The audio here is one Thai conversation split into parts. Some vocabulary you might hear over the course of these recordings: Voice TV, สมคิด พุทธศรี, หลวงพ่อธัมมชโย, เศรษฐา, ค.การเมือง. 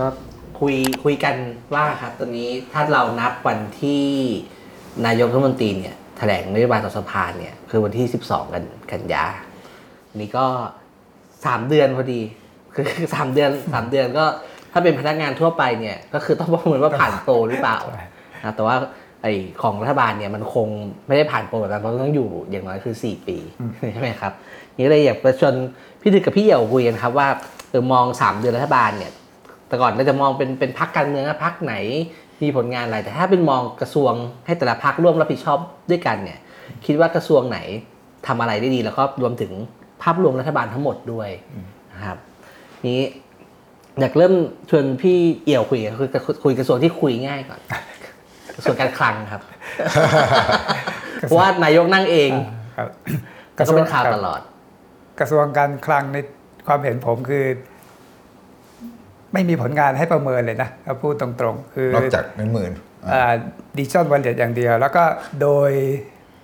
ก็คุยกันว่าครับตอนนี้ถ้าเรานับวันที่นายกรัฐมนตรีเนี่ยแถลงนโยบายต่อสภาเนี่ยคือวันที่12 กันยานี่ก็3 เดือนพอดีคือ3 เดือนก็ถ้าเป็นพนักงานทั่วไปเนี่ยก็คือต้องประเมินว่าผ่านโปรหรือเปล่านะแต่ว่าไอของรัฐบาลเนี่ยมันคงไม่ได้ผ่านโปรแบบนั้นเพราะต้องอยู่อย่างน้อยคือ4 ปีใช่ไหมครับนี่เลยอยากชวนพี่ถึกกับพี่เหี่ยวคุยกันครับว่ามอง3 เดือนรัฐบาลเนี่ยแต่ก่อนเราจะมองเป็นพรรคการเมืองพรรคไหนมีผลงานอะไรแต่ถ้าเป็นมองกระทรวงให้แต่ละพรรคร่วมรับผิดชอบด้วยกันเนี่ยคิดว่ากระทรวงไหนทำอะไรได้ดีแล้วก็รวมถึงภาพรวมรัฐบาลทั้งหมดด้วยนะครับนี้อยากเริ่มชวนพี่เอี่ยวคุยกระทรวงที่คุยง่ายก่อนกระทรวงการคลังครับเพราะว่านายกนั่งเองก็เป็นข่าวตลอดกระทรวงการคลังในความเห็นผมคือไม่มีผลงานให้ประเมินเลยนะถ้าพูดตรงๆคือนอกจากเงินหมื่นดิจิทัลวอลเล็ตอย่างเดียวแล้วก็โดย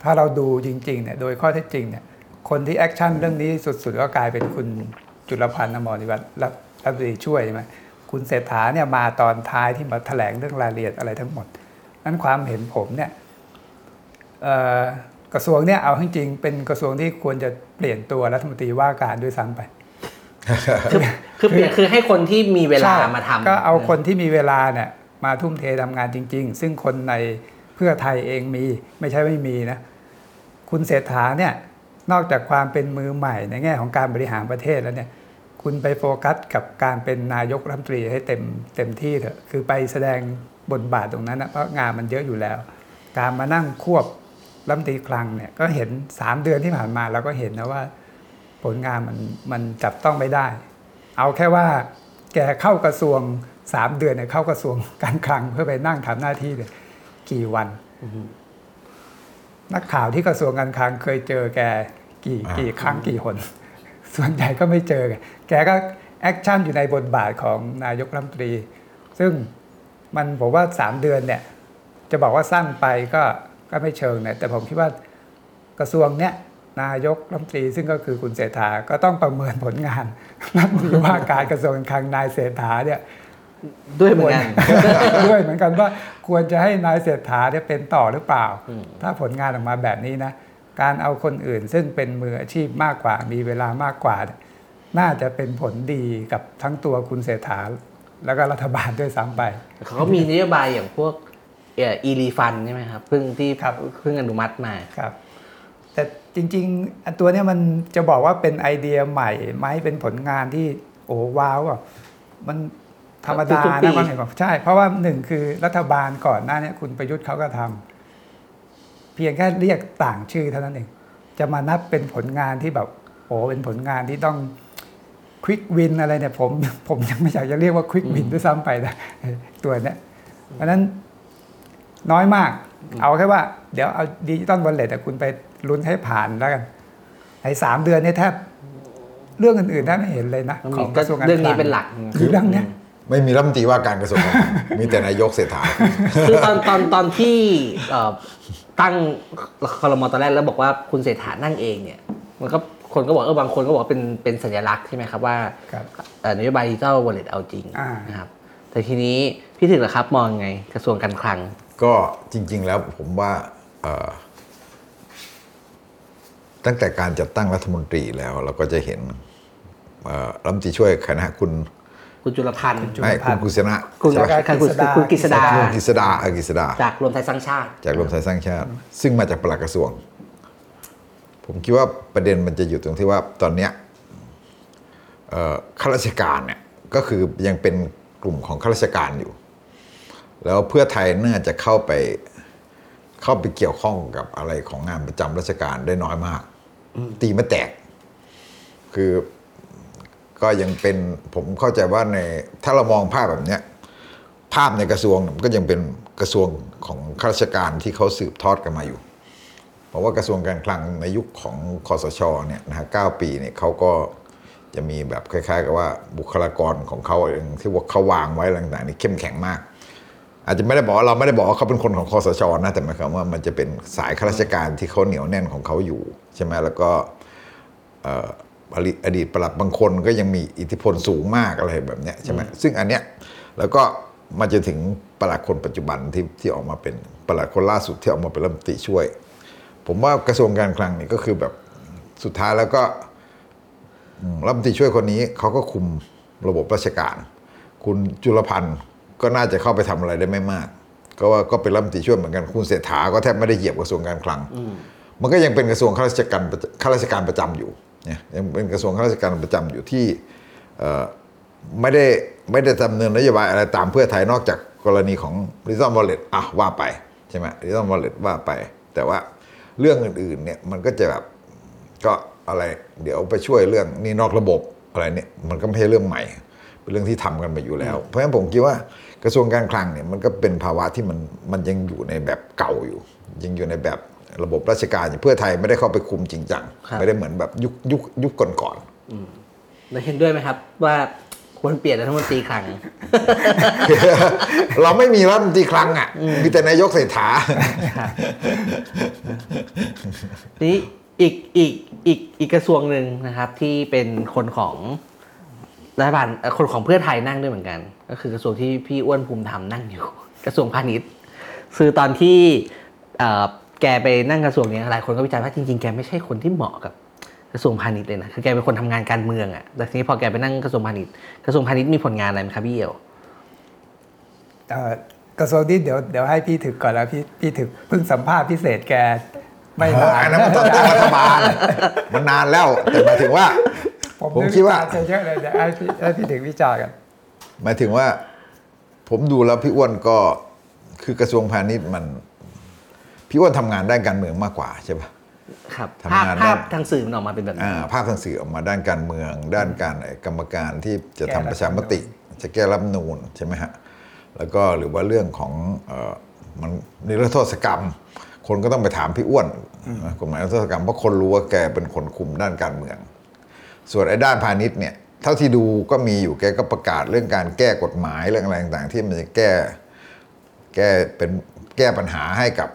ถ้าเราดูจริงๆเนี่ยโดยข้อเท็จจริงเนี่ยคนที่แอคชั่นเรื่องนี้สุดๆก็กลายเป็นคุณจุลพันธ์อมรนิวัฒน์รัฐมนตรีช่วยใช่ไหมคุณเศรษฐาเนี่ยมาตอนท้ายที่มาแถลงเรื่องรายละเอียดอะไรทั้งหมดนั้นความเห็นผมเนี่ยกระทรวงเนี่ยเอาจริงๆเป็นกระทรวงที่ควรจะเปลี่ยนตัวรัฐมนตรีว่าการด้วยซ้ำไปคือให้คนที่มีเวลามาทำก็เอาคนที่มีเวลาเนี่ยมาทุ่มเททำงานจริงๆซึ่งคนในเพื่อไทยเองมีไม่ใช่ไม่มีนะคุณเศรษฐาเนี่ยนอกจากความเป็นมือใหม่ในแง่ของการบริหารประเทศแล้วเนี่ยคุณไปโฟกัสกับการเป็นนายกรัฐมนตรีให้เต็มที่เถอะคือไปแสดงบทบาทตรงนั้นนะเพราะงานมันเยอะอยู่แล้วการมานั่งควบรัฐมนตรีคลังเนี่ยก็เห็น3 เดือนที่ผ่านมาเราก็เห็นนะว่าผลงานมันจับต้องไม่ได้เอาแค่ว่าแกเข้ากระทรวง3 เดือนเนี่ยเข้ากระทรวงการคลังเพื่อไปนั่งทำหน้าที่เลยกี่วันนักข่าวที่กระทรวงการคลังเคยเจอแกกี่ครั้งกี่หนส่วนใหญ่ก็ไม่เจอแกก็แอคชั่นอยู่ในบทบาทของนายกรัฐมนตรีซึ่งมันผมว่า3 เดือนเนี่ยจะบอกว่าสั้นไปก็ไม่เชิงนะแต่ผมคิดว่ากระทรวงเนี้ยนายกรัฐมนตรีซึ่งก็คือคุณเศรษฐาก็ต้องประเมินผลงานรัฐมนตรีว่าการกระทรวงการคลังนายเศรษฐาเนี่ยด้วยเหมือนกันว่าควรจะให้นายเศรษฐาเนี่ยเป็นต่อหรือเปล่าถ้าผลงานออกมาแบบนี้นะการเอาคนอื่นซึ่งเป็นมืออาชีพมากกว่ามีเวลามากกว่าน่าจะเป็นผลดีกับทั้งตัวคุณเศรษฐาแล้วก็รัฐบาลด้วยซ้ำไปเขาก็มีนโยบายอย่างพวกอีรีฟันใช่ไหมครับเพิ่งอนุมัติมาครับแต่จริงๆตัวนี้มันจะบอกว่าเป็นไอเดียใหม่ไหมเป็นผลงานที่โอ้ว้าวอ่ะมันธรรมดานะความเห็นผมใช่เพราะว่าหนึ่งคือรัฐบาลก่อนหน้านี้คุณประยุทธ์เขาก็ทำเพียงแค่เรียกต่างชื่อเท่านั้นเองจะมานับเป็นผลงานที่แบบโอ้เป็นผลงานที่ต้องควิกวินอะไรเนี่ยผมยังไม่อยากจะเรียกว่าควิกวินด้วยซ้ำไปนะตัวนี้เพราะนั้นน้อยมากเอาแค่ว่าเดี๋ยวเอาดิจิตอลวอลเล็ตคุณไปลุ้นให้ผ่านแล้วกันไอ้3 เดือนนี่แทบเรื่องอื่นๆแทบไม่เห็นเลยนะของกระทรวงการคลังเรื่องนี้เป็นหลักคือเรื่องเนี้ยไม่มีรัฐมนตรีว่าการกระทรวงมีแต่นายกเศรษฐาคือตอนที่ตั้งครม.ตอนแรกแล้วบอกว่าคุณเศรษฐานั่งเองเนี่ยมันก็คนก็บอกบางคนก็บอกเป็นสัญลักษณ์ใช่ไหมครับว่านโยบายดิจิตอลวอลเล็ตเอาจริงนะครับแต่ทีนี้พี่ถึงเหรอครับมองไงกระทรวงการคลังก็จริงๆแล้วผมว่าตั้งแต่การจัดตั้งรัฐมนตรีแล้วเราก็จะเห็นรัฐมนตรีช่วยคณะคุณจุลพันธ์คุณชนะคุณกฤษดาจากรวมไทยสร้างชาติซึ่งมาจากปลัดกระทรวงผมคิดว่าประเด็นมันจะอยู่ตรงที่ว่าตอนเนี้ยข้าราชการเนี่ยก็คือยังเป็นกลุ่มของข้าราชการอยู่แล้วเพื่อไทยน่าจะเข้าไปเกี่ยวข้องกับอะไรของงานประจำราชการได้น้อยมากตีไม่แตกคือก็ยังเป็นผมเข้าใจว่าในถ้าเรามองภาพแบบนี้ภาพในกระทรวงมันก็ยังเป็นกระทรวงของข้าราชการที่เขาสืบทอดกันมาอยู่เพราะว่ากระทรวงการคลังในยุคของคสช.เนี่ยนะฮะ9 ปีเนี่ยเขาก็จะมีแบบคล้ายๆกับว่าบุคลากรของเขาเองที่ว่าเขาวางไว้อะไรต่างๆนี่เข้มแข็งมากอาจจะไม่ได้บอกว่าเราไม่ได้บอกว่าเขาเป็นคนของคสช.นะแต่หมายความว่ามันจะเป็นสายข้าราชการที่เขาเหนียวแน่นของเขาอยู่ใช่ไหมแล้วก็อดีตปลัดบางคนก็ยังมีอิทธิพลสูงมากอะไรแบบเนี้ยใช่ไหมซึ่งอันเนี้ย แล้วก็มาจนถึงปลัดคนปัจจุบันที่ออกมาเป็นปลัดคนล่าสุดที่ออกมาเป็นรัฐมนตรีช่วยผมว่ากระทรวงการคลังนี่ก็คือแบบสุดท้ายแล้วก็รัฐมนตรีช่วยคนนี้เขาก็คุมระบบราชการคุณจุลพันธ์ก็น่าจะเข้าไปทำอะไรได้ไม่มากก็ว่าก็เป็นรัฐมนตรีช่วยเหมือนกันคุณเศรษฐาก็แทบไม่ได้เหยียบกระทรวงการคลังมันก็ยังเป็นกระทรวงข้าราชการประจำอยู่เนี่ยยังเป็นกระทรวงข้าราชการประจำอยู่ที่ไม่ได้ดำเนินนโยบายอะไรตามเพื่อไทยนอกจากกรณีของ Digital Wallet อ่ะว่าไปใช่ไหม Digital Wallet ว่าไปแต่ว่าเรื่องอื่นๆเนี่ยมันก็จะแบบก็อะไรเดี๋ยวไปช่วยเรื่องนี่นอกระบบอะไรเนี่ยมันก็ไม่ใช่เรื่องใหม่เป็นเรื่องที่ทำกันมาอยู่แล้วเพราะฉะนั้นผมคิดว่ากระทรวงการคลังเนี่ยมันก็เป็นภาวะที่มันยังอยู่ในแบบเก่าอยู่ยังอยู่ในแบบระบบราชการเพื่อไทยไม่ได้เข้าไปคุมจริงจังไม่ได้เหมือนแบบยุคก่อนๆเราเห็นด้วยไหมครับว่าควรเปลี่ยนรัฐมนตรีคลังเราไม่มีรัฐมนตรีคลังอ่ะมีแต่นายกเศรษฐานี่อีกกระทรวงหนึ่งนะครับที่เป็นคนของรัฐบาลคนของเพื่อไทยนั่งด้วยเหมือนกันก็คือกระทรวงที่พี่อ้วนภูมิธรรมนั่งอยู่กระทรวงพาณิชย์คือตอนที่แกไปนั่งกระทรวงนี้หลายคนก็วิจารณ์ว่าจริงๆแกไม่ใช่คนที่เหมาะกับกระทรวงพาณิชย์เลยนะคือแกเป็นคนทำงานการเมืองอ่ะแต่ทีนี้พอแกไปนั่งกระทรวงพาณิชย์มีผลงานอะไรไหมครับพี่เอี่ยวกระทรวงนี้เดี๋ยวให้พี่ถึกก่อนแล้วพี่ถึกเพิ่งสัมภาษณ์พิเศษแกไม่นานนะมันต้องตั้งรัฐบาลมันนานแล้วแต่หมายถึงว่าผมคิดว่าเยอะเลยเดี๋ยวให้พี่ถึกวิจารณ์กันหมายถึงว่าผมดูแล้วพี่อ้วนก็คือกระทรวงพาณิชย์มันพี่อ้วนทำงานด้านการเมืองมากกว่าใช่ป่ะครับภาพทางสื่อมันออกมาเป็นแบบนี้ภาพทางสื่อออกมาด้านการเมืองด้านการกรรมการที่จะทำประชามติจะแก้รัฐธรรมนูญใช่ไหมฮะแล้วก็หรือว่าเรื่องของมันนิรโทษกรรมคนก็ต้องไปถามพี่อ้วนกฎหมายนิรโทษกรรมเพราะคนรู้ว่าแกเป็นคนคุมด้านการเมืองส่วนไอ้ด้านพาณิชย์เนี่ยเท่าที่ดูก็มีอยู่แกก็ประกาศเรื่องการแก้กฎหมายเรื่องอะไรต่างๆที่มันจะแก้ปัญหาให้กับ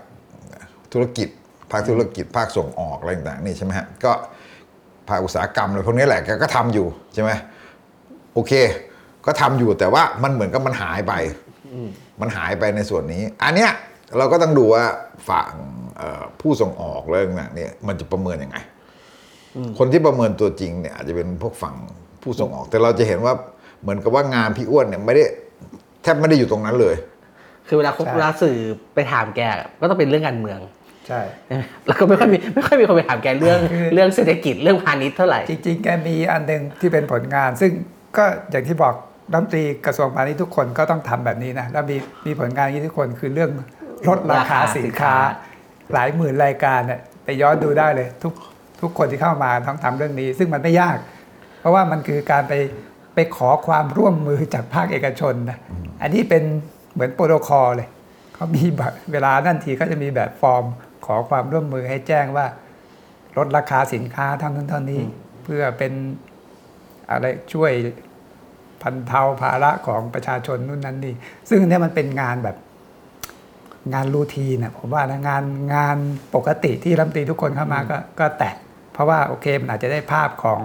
ธุรกิจภาคธุรกิจภาคส่งออกอะไรต่างๆนี่ใช่ไหมฮะก็ภาคอุตสาหกรรมอะไรพวกนี้แหละแกก็ทำอยู่ใช่ไหมโอเคก็ทำอยู่แต่ว่ามันเหมือนกับมันหายไปในส่วนนี้อันเนี้ยเราก็ต้องดูว่าฝั่งผู้ส่งออกอะไรต่างๆนี่มันจะประเมินยังไงคนที่ประเมินตัวจริงเนี่ยอาจจะเป็นพวกฝั่งผู้ส่งออกแต่เราจะเห็นว่าเหมือนกับว่างานพี่อ้วนเนี่ยไม่ได้แทบไม่ได้อยู่ตรงนั้นเลยคือเวลาสื่อไปถามแกก็ต้องเป็นเรื่องการเมืองใช่แล้วก็ไม่ค่อยมีคนไปถามแกเรื่องเศรษฐกิจเรื่องพาณิชย์เท่าไหร่จริงๆแกมีอันนึงที่เป็นผลงานซึ่งก็อย่างที่บอกรัฐมนตรีกระทรวงพาณิชย์ทุกคนก็ต้องทำแบบนี้นะแล้วมีผลงานที่ทุกคนคือเรื่องลดราคาสินค้าหลายหมื่นรายการเนี่ยไปย้อนดูได้เลยทุกคนที่เข้ามาต้องทำเรื่องนี้ซึ่งมันไม่ยากเพราะว่ามันคือการไปขอความร่วมมือจากภาคเอกชนนะอันนี้เป็นเหมือนโปรโตคอลเลยเขามีแบบเวลานั่นทีเขาจะมีแบบฟอร์มขอความร่วมมือให้แจ้งว่าลดราคาสินค้าเท่านี้เพื่อเป็นอะไรช่วยพันเทาภาระของประชาชนนู่นนั่นนี่ซึ่งเนี่ยมันเป็นงานแบบงานรูทีนนะผมว่านะงานปกติที่รัฐมนตรีทุกคนเข้ามาก็แตะเพราะว่าโอเคมันอาจจะได้ภาพขอ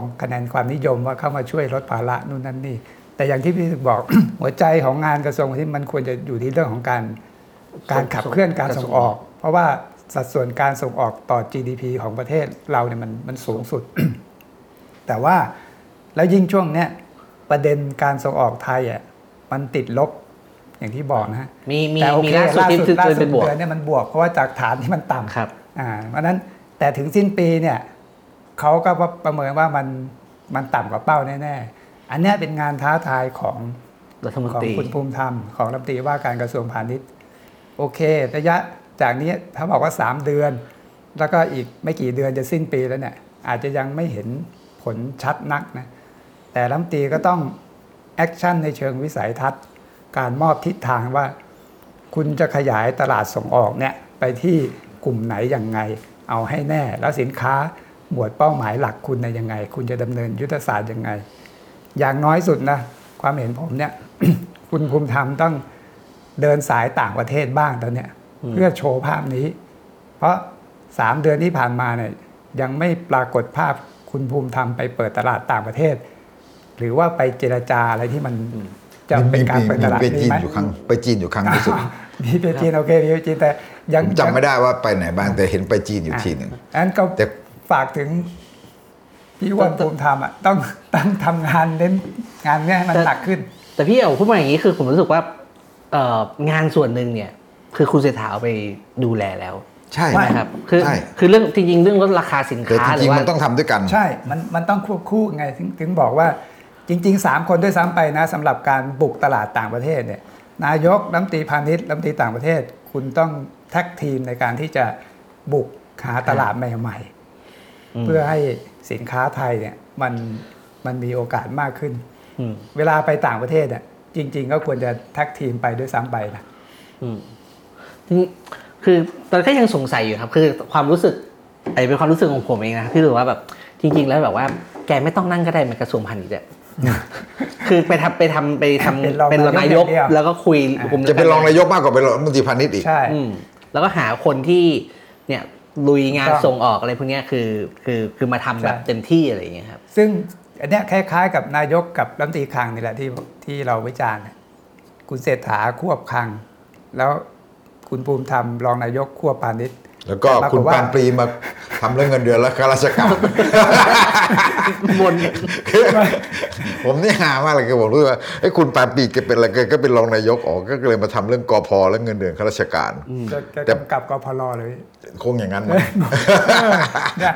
งคะแนนความนิยมว่าเข้ามาช่วยลดภาระนู่นนั่นนี่แต่อย่างที่พี่ถึกบอก หัวใจของงานกระทรวงที่มันควรจะอยู่ที่เรื่องของการขับเคลื่อนการส่งออกเพราะว่าสัดส่วนการส่งออกต่อ GDP ของประเทศเราเนี่ยมันสูงสุด แต่ว่าแล้วยิ่งช่วงเนี้ยประเด็นการส่งออกไทยอ่ะมันติดลบอย่างที่บอกนะฮะแต่โอเคล่าสุดเดือนเนี่ยมันบวกเพราะว่าจากฐานที่มันต่ำครับเพราะนั้นแต่ถึงสิ้นปีเนี่ยเขาก็ประเมินว่ามันต่ำกว่าเป้าแน่ๆอันนี้เป็นงานท้าทายของคุณภูมิธรรมของรัฐมนตรีว่าการกระทรวงพาณิชย์โอเคระยะจากนี้ถ้าบอกว่า3เดือนแล้วก็อีกไม่กี่เดือนจะสิ้นปีแล้วเนี่ยอาจจะยังไม่เห็นผลชัดนักนะแต่รัฐมนตรีก็ต้องแอคชั่นในเชิงวิสัยทัศน์การมอบทิศทางว่าคุณจะขยายตลาดส่งออกเนี่ยไปที่กลุ่มไหนยังไงเอาให้แน่แล้วสินค้าหมวดเป้าหมายหลักคุณเนี่ยยังไงคุณจะดำเนินยุทธศาสตร์ยังไงอย่างน้อยสุดนะความเห็นผมเนี่ย คุณภูมิธรรมต้องเดินสายต่างประเทศบ้างตอนเนี้ยเพื่อโชว์ภาพนี้เพราะ3เดือนที่ผ่านมาเนี่ยยังไม่ปรากฏภาพคุณภูมิธรรมไปเปิดตลาดต่างประเทศ หรือว่าไปเจรจาอะไรที่มันจะเป็นการไปตลาดนี่ไหมไปจีนอยู่ครั้งที่สุดมีไปจีนโอเคมีไปจีนแต่ยังจำไม่ได้ว่าไปไหนบ้างแต่เห็นไปจีนอยู่ทีหนึ่งอันนั้นก็ฝากถึงพี่อ้วนภูมิธรรมอ่ะต้องทำงานเน้นงานเนี้ยมันหนักขึ้นแต่พี่เอาพูดมาอย่างนี้คือผมรู้สึกว่างานส่วนหนึ่งเนี่ยคือคุณเศรษฐาไปดูแลแล้วใช่ครับคือเรื่องจริงๆเรื่องลดราคาสินค้าหรือว่ามันต้องทำด้วยกันใช่มันต้องควบคู่ไงถึงบอกว่าจริงๆ3คนด้วยซ้ำไปนะสำหรับการบุกตลาดต่างประเทศเนี่ยนายกรัฐมนตรีพาณิชย์รัฐมนตรีต่างประเทศคุณต้องแท็กทีมในการที่จะบุกหาตลาดใหม่ๆเพื่อให้สินค้าไทยเนี่ยมันมีโอกาสมากขึ้นเวลาไปต่างประเทศเนี่ยจริงๆก็ควรจะแท็กทีมไปด้วยซ้ำไปนะคือตอนแรกยังสงสัยอยู่ครับคือความรู้สึกเป็นความรู้สึกของผมเองนะที่รู้ว่าแบบจริงๆแล้วแบบว่าแกไม่ต้องนั่งก็ได้มันกระทรวงพาณิชย์อ่ะคือไปทำเป็นรองนายกแล้วก็คุยผมจะเป็นรองนายกมากกว่าเป็นรัฐมนตรีพาณิชย์อีกใช่แล้วก็หาคนที่เนี่ยลุยงานส่งออกอะไรพวกนี้คือมาทำแบบเต็มที่อะไรอย่างเงี้ยครับซึ่งอันเนี้ยคล้ายๆกับนายกกับรัฐมนตรีคลังนี่แหละที่เราวิจารณ์คุณเศรษฐาควบคลังแล้วคุณภูมิธรรมรองนายกควบพาณิชย์แล้วก็คุณปานปรีมาทำเรื่องเงินเดือนและข้าราชการมนผมนี่หามากเลยคือผมรู้ว่าไอ้คุณปานปรีแกเป็นอะไรก็เป็นรองนายกออกก็เลยมาทำเรื่องกพ.และเงินเดือนข้าราชการแต่กลับกพ.เลยคงอย่างนั้นนะ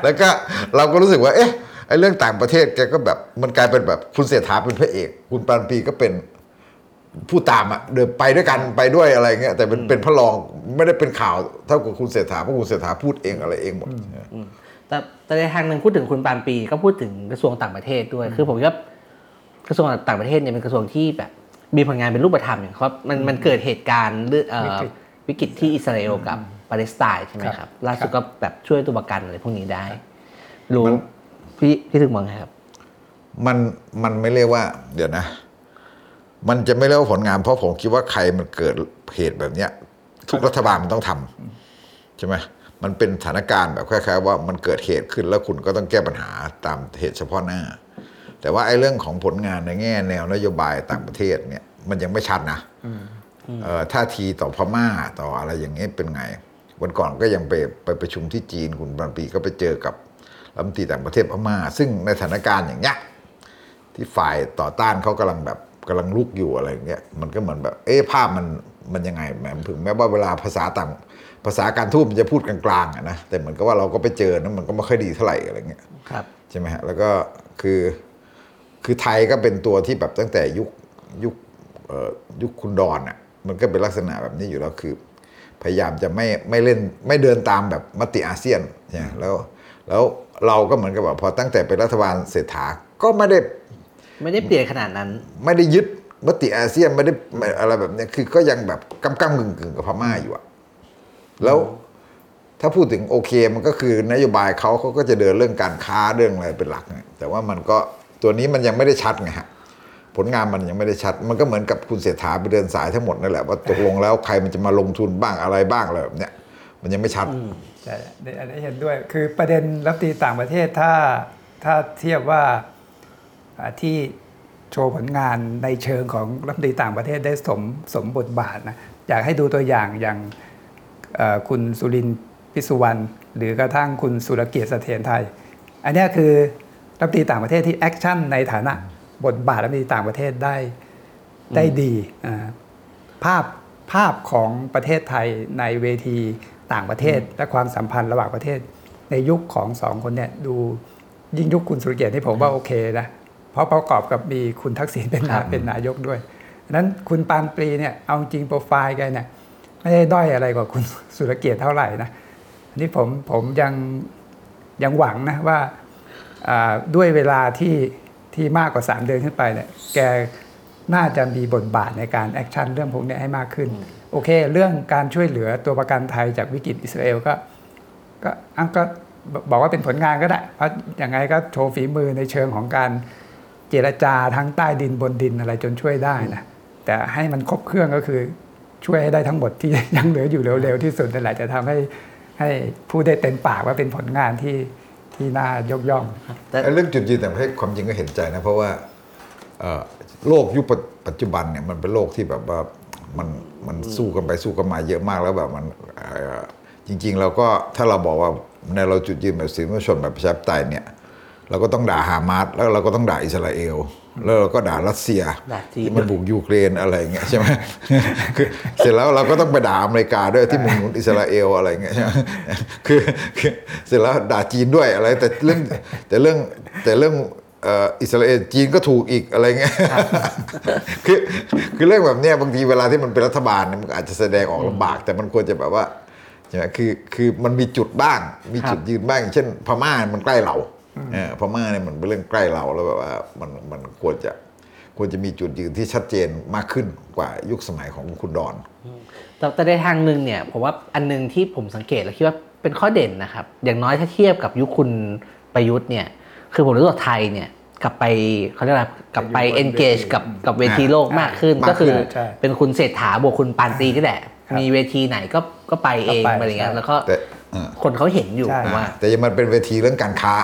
แล้วก็เราก็รู้สึกว่าเอ๊ะไอ้เรื่องต่างประเทศแกก็แบบมันกลายเป็นแบบคุณเศรษฐาเป็นพระเอกคุณปานปรีก็เป็นผู้ตามอ่ะเดินไปด้วยกันไปด้วยอะไรเงี้ยแต่เป็นพระรองไม่ได้เป็นข่าวเท่ากับคุณเศรษฐาเพราะคุณเศรษฐาพูดเองอะไรเองหมดแต่ในทางนึงพูดถึงคุณปานปรีก็พูดถึงกระทรวงต่างประเทศด้วยคือผมว่ากระทรวงต่างประเทศเนี่ยเป็นกระทรวงที่แบบมีผลงานเป็นรูปธรรมอย่างครับมันเกิดเหตุการณ์วิกฤตที่อิสราเอลกับปาเลสไตน์ใช่ไหมครับล่าสุดก็แบบช่วยตัวประกันอะไรพวกนี้ได้รู้พี่ถึงมองไงครับมันไม่เรียกว่าเดี๋ยวนะมันจะไม่เรียกว่าผลงานเพราะผมคิดว่าใครมันเกิดเหตุแบบเนี้ยทุกรัฐบาลมันต้องทำใช่ไหมมันเป็นสถานการณ์แบบคล้ายๆว่ามันเกิดเหตุขึ้นแล้วคุณก็ต้องแก้ปัญหาตามเหตุเฉพาะหน้าแต่ว่าไอ้เรื่องของผลงานในแง่แนวนโยบายต่างประเทศเนี่ยมันยังไม่ชัดนะท่าทีต่อพม่าต่ออะไรอย่างเงี้ยเป็นไงวันก่อนก็ยังไปประชุมที่จีนคุณปานปรีก็ไปเจอกับรัฐมนตรีต่างประเทศพม่าซึ่งในสถานการณ์อย่างเงี้ยที่ฝ่ายต่อต้านเขากำลังลุกอยู่อะไรอย่างเงี้ยมันก็เหมือนแบบเอ๊ะภาพมันยังไงแหมถึงแม้ว่าเวลาภาษาการทูตมันจะพูดกลางๆนะแต่เหมือนกับว่าเราก็ไปเจอนะมันก็ไม่ค่อยดีเท่าไหร่อะไรเงี้ยครับใช่ไหมฮะแล้วก็คือไทยก็เป็นตัวที่แบบตั้งแต่ยุคคุณดอนอ่ะมันก็เป็นลักษณะแบบนี้อยู่แล้วคือพยายามจะไม่เล่นไม่เดินตามแบบมติอาเซียนเนี่ยแล้วเราก็เหมือนกับว่าพอตั้งแต่เป็นรัฐบาลเศรษฐาก็ไม่ได้เปลี่ยนขนาดนั้นไม่ได้ยึดมติอาเซียนไม่ได้อะไรแบบนี้คือก็ยังแบบก้ำๆกึ่งๆกับพม่าอยู่อะแล้วถ้าพูดถึงโอเคมันก็คือนโยบายเขาก็จะเดินเรื่องการค้าเรื่องอะไรเป็นหลักแต่ว่ามันก็ตัวนี้มันยังไม่ได้ชัดไงฮะผลงานมันยังไม่ได้ชัดมันก็เหมือนกับคุณเศรษฐาไปเดินสายทั้งหมดนั่นแหละว่าตกลงแล้วใครมันจะมาลงทุนบ้างอะไรบ้างอะไรแบบนี้มันยังไม่ชัดแต่อันนี้เห็นด้วยคือประเด็นรับตีต่างประเทศถ้าเทียบว่าที่โชว์ผลงานในเชิงของรัฐมนตรีต่างประเทศได้สมบทบาทนะอยากให้ดูตัวอย่างคุณสุรินทร์พิสุวรรณหรือกระทั่งคุณสุรเกียรติเสถียรไทยอันนี้คือรัฐมนตรีต่างประเทศที่แอคชั่นในฐานะบทบาทรัฐมนตรีต่างประเทศได้ดีภาพของประเทศไทยในเวทีต่างประเทศและความสัมพันธ์ระหว่างประเทศในยุคของสองคนเนี่ยดูยิ่งยุคคุณสุรเกียรติที่ผมว่าโอเคนะเพราะประกอบกับมีคุณทักษิณเป็นนายกด้วยนั้นคุณปานปรีเนี่ยเอาจริงโปรไฟล์แกเนี่ยไม่ได้ด้อยอะไรกว่าคุณสุรเกียรติเท่าไหร่นะนี่ผมยังหวังนะว่าด้วยเวลาที่มากกว่า3เดือนขึ้นไปเนี่ยแกน่าจะมีบทบาทในการแอคชั่นเรื่องพวกนี้ให้มากขึ้นโอเคเรื่องการช่วยเหลือตัวประกันไทยจากวิกฤตอิสราเอลก็บอกว่าเป็นผลงานก็ได้เพราะอย่างไรก็โชว์ฝีมือในเชิงของการเจรจาทั้งใต้ดินบนดินอะไรจนช่วยได้นะแต่ให้มันครบเครื่องก็คือช่วยให้ได้ทั้งหมดที่ยังเหลืออยู่เร็วๆที่สุดนั่นแหละจะทำให้พูดได้เต็มปากว่าเป็นผลงานที่น่ายกย่องแต่เรื่องจุดยืนแต่ให้ความจริงก็เห็นใจนะเพราะว่า โลกยุคปัจจุบันเนี่ยมันเป็นโลกที่แบบว่ามันสู้กันไปสู้กันมาเยอะมากแล้วแบบมันจริงๆเราก็ถ้าเราบอกว่าในเราจุดยืนแบบสิทธิมนุษยชนแบบประชาธิปไตยเนี่ยเราก็ต้องด่าฮามาสแล้วเราก็ต้องด่าอิสราเอลแล้วเราก็ด่ารัสเซียที่มันบุกยูเครนอะไรเงี้ยใช่ไหมคือเสร็จแล้วเราก็ต้องไปด่าอเมริกาด้วยที่มุ่งหนุนอิสราเอลอะไรเงี้ยใช่ไหมคือเสร็จแล้วด่าจีนด้วยอะไรแต่เรื่องอิสราเอลจีนก็ถูกอีกอะไรเงี้ยคือเรื่องแบบเนี้ยบางทีเวลาที่มันเป็นรัฐบาลมันอาจจะแสดงออกลำบากแต่มันควรจะแบบว่าใช่ไหมคือมันมีจุดบ้างมีจุดยืนบ้างอย่างเช่นพม่ามันใกล้เราพม่าเนี่ยมันเป็นเรื่องใกล้เราแล้วแบบว่ามันควรจะมีจุดยืนที่ชัดเจนมากขึ้นกว่ายุคสมัยของคุณดอนแต่ในทางนึงเนี่ยผมว่าอันนึงที่ผมสังเกตแล้วคิดว่าเป็นข้อเด่นนะครับอย่างน้อยถ้าเทียบกับยุคคุณประยุทธ์เนี่ยคือผมรู้สึกไทยเนี่ยกลับไปเขาเรียกอะไรกลับไป engage กับเวทีโลกมากขึ้นก็คือเป็นคุณเศรษฐาบวกคุณปานตีนี่แหละมีเวทีไหนก็ไปเองอะไรเงี้ยแล้วก็คนเขาเห็นอยู่ว่าแต่ยังมันเป็นเวทีเรื่องการค้า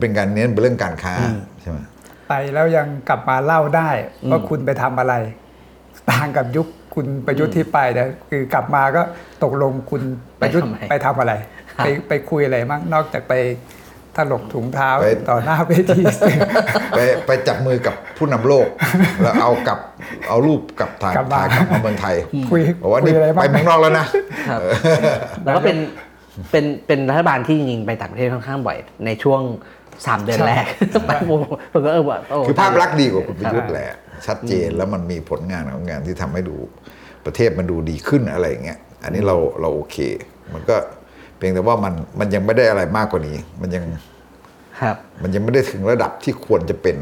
เป็นการเน้นเป็นเรื่องการค้าใช่ไหมไปแล้วยังกลับมาเล่าได้ว่าคุณไปทำอะไรต่างกับยุคคุณประยุทธ์ที่ไปนะคือกลับมาก็ตกลงคุณประยุทธ์ไปทำอะไรไปคุยอะไรมั่งนอกจากไปถลกถุงเท้าต่อหน้าเวทีไปจับมือกับผู้นำโลกแล้วเอารูปกับถ่ายกับเมืองไทยบอกว่านี่ไปเมืองนอกแล้วนะแล้วก็เป็นรัฐบาลที่จริงๆไปต่างประเทศค่อนข้างบ่อยในช่วง3เดือนแรกผมก็ว่าคือภาพลักษณ์ดีกว่าคุณประยุทธ์แหละชัดเจนแล้วมันมีผลงานของงานที่ทำให้ดูประเทศมันดูดีขึ้นอะไรอย่างเงี้ยอันนี้เราโอเคมันก็เพียงแต่ว่ามันยังไม่ได้อะไรมากกว่านี้มันยังไม่ได้ถึงระดับที่ควรจะเป็น